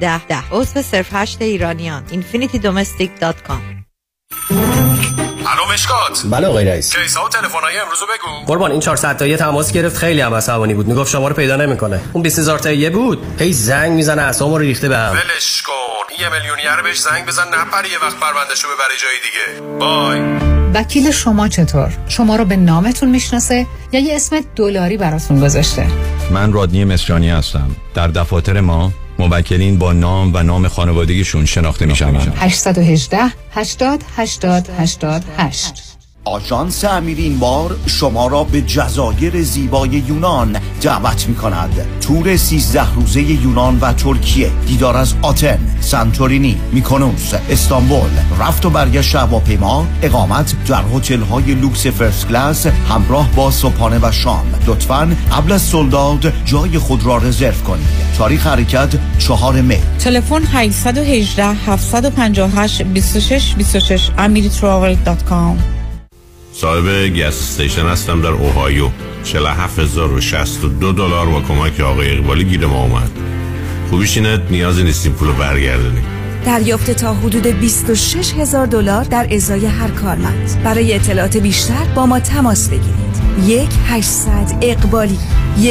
1010. عضو صرف هشت ایرانیان. infinitydomestic.com. الو مشکات. بله آقای رئیس. کیسا و تلفن‌های امروزو بگو. قربان این 400 تایی تماس گرفت، خیلی هم عصبانی بود، میگفت شما رو پیدا نمیکنه. اون 20000 تایی بود، هی زنگ میزنه، اعصابمو ریخته بهم. ولش کن، یه میلیونیر بهش زنگ بزن نپره، یه وقت پروندهشو ببره جای دیگه. بای. وکیل شما چطور؟ شما رو به نامتون میشناسه یا یه اسم دلاری براتون گذاشته؟ من رادنی مصریانی هستم. در دفاتر ما موکلین با نام و نام خانوادگیشون شناخته میشن. 818 80 80 88. آژانس امیری این بار شما را به جزایر زیبای یونان دعوت می کند. تور 13 روزه یونان و ترکیه، دیدار از آتن، سانتورینی، میکونوس، استانبول، رفت و برگشت هواپیما، اقامت در هتل های لوکس فرست کلاس همراه با صبحانه و شام. لطفاً قبل از سولداد جای خود را رزرو کنید. تاریخ حرکت 4 می. تلفن 818 758 2626. amiritravel.com. صاحب گس استیشن هستم در اوهایو. 47,062 دلار با کمک آقای اقبالی گیر ما اومد. خوبیش اینه نیازی نیستیم پولو برگردنیم. دریافت تا حدود 26,000 دلار در ازای هر کارمند. برای اطلاعات بیشتر با ما تماس بگیرید. 1-800 اقبالی، 1-800-344-2254.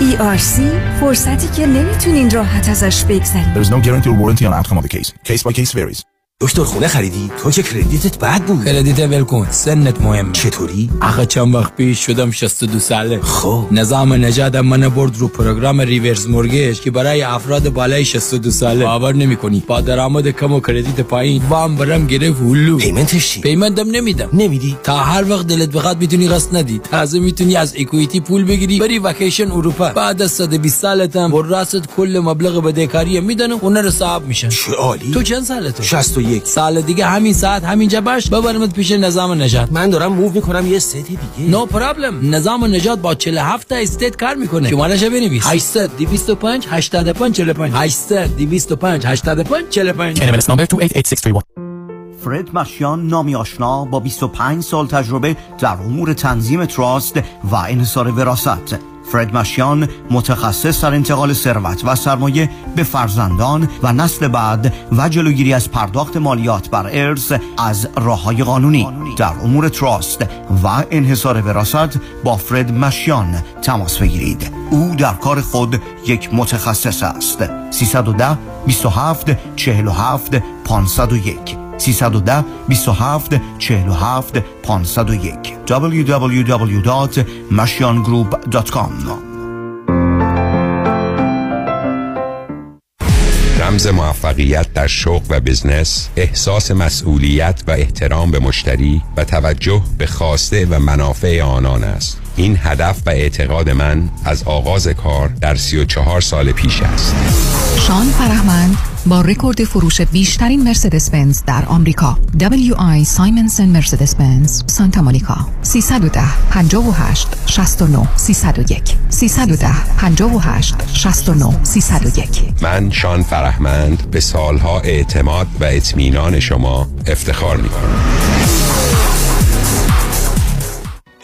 ERC فرصتی که نمیتونین راحت ازش بگذرید. There is no guarantee or warranty on outcome of the case. Case by case varies. دکتر خونه خریدی؟ تو که کردیتت بد بود. کردیت ول کن، سنت مهم. چطوری؟ آخه چند وقت پیش شدم 62 ساله. خب نظام نجاد من برد رو پروگرام ریورس مورگیج که برای افراد بالای 62 ساله. باور نمی‌کنی با درآمد کم و کردیت پایین وام برام گرفت. هلو پیمنتش چی؟ پیمندم نمیدم. نمیدی؟ تا هر وقت دلت بخواد میتونی قسط ندی. تازه میتونی از اکوئیتی پول بگیری بری وکیشن اروپا. بعد از 120 سالتم بر راست کل مبلغ بدهکاری میدن و اونها رو صاحب میشن. عالی. تو چند سالته؟ 61. سال دیگه همین ساعت همینجا باش ببرمت پیش نظام نجات. من دارم موو میکنم یه استیت دیگه. نو پرابلم. نظام نجات با 47 تا استیت کار میکنه. شماره‌اش بنویس. 825 85 45. 825 85 45. NMLS number 288631. فرد مشیان، نامی آشنا با 25 سال تجربه در امور تنظیم تراست و انحصار وراثت. فرد مشیان متخصص در انتقال ثروت و سرمایه به فرزندان و نسل بعد و جلوگیری از پرداخت مالیات بر ارث از راه‌های قانونی. در امور تراست و انحصار وراثت با فرد مشیان تماس بگیرید. او در کار خود یک متخصص است. 310 27 47 501. 310 27 47 501. www.mashiangroup.com. رمز موفقیت در شغل و بزنس، احساس مسئولیت و احترام به مشتری و توجه به خواسته و منافع آنان است. این هدف و اعتقاد من از آغاز کار در 34 سال پیش است. شان فرهمند با رکورد فروش بیشترین مرسدس بنز در آمریکا. WI سایمنسن مرسدس بنز سانتا مونیکا. 310 58 69 301. 310 58 69 301. من شان فرهمند به سالها اعتماد و اطمینان شما افتخار می‌کنم.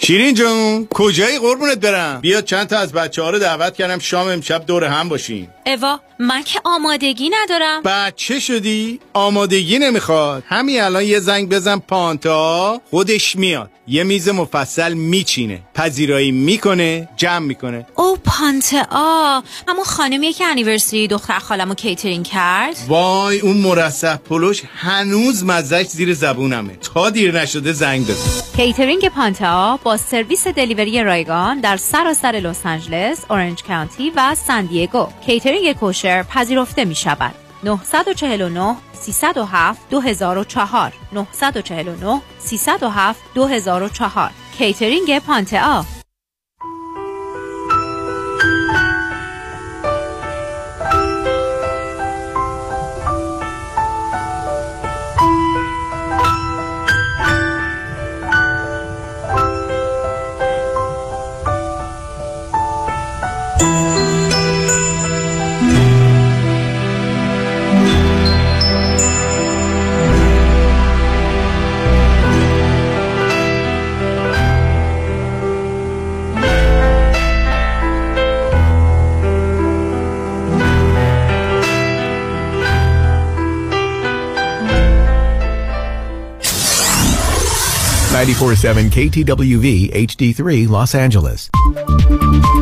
شیرین جون، کجایی قربونت برم؟ بیا چند تا از بچه‌ها رو دعوت کردم شام امشب دور هم باشیم. اوا من که آمادگی ندارم. بچه شدی؟ آمادگی نمیخواد. همین الان یه زنگ بزن پانتا، خودش میاد. یه میز مفصل میچینه، پذیرایی میکنه، جمع میکنه. او پانتا، همون خانمیه که انیورسری دختر خالمو کیترینگ کرد. وای اون مرسح پلوش هنوز مزهش زیر زبونمه. تا دیر نشده زنگ بزن. کیترینگ پانتا با سرویس دلیوری رایگان در سراسر لس آنجلس، اورنج کانتی و سان دیگو. کیترینگ کوشر پذیرفته می شود. 949 307 2004 949 307 2004 کیترینگ پانتا. KTWV HD3 Los Angeles.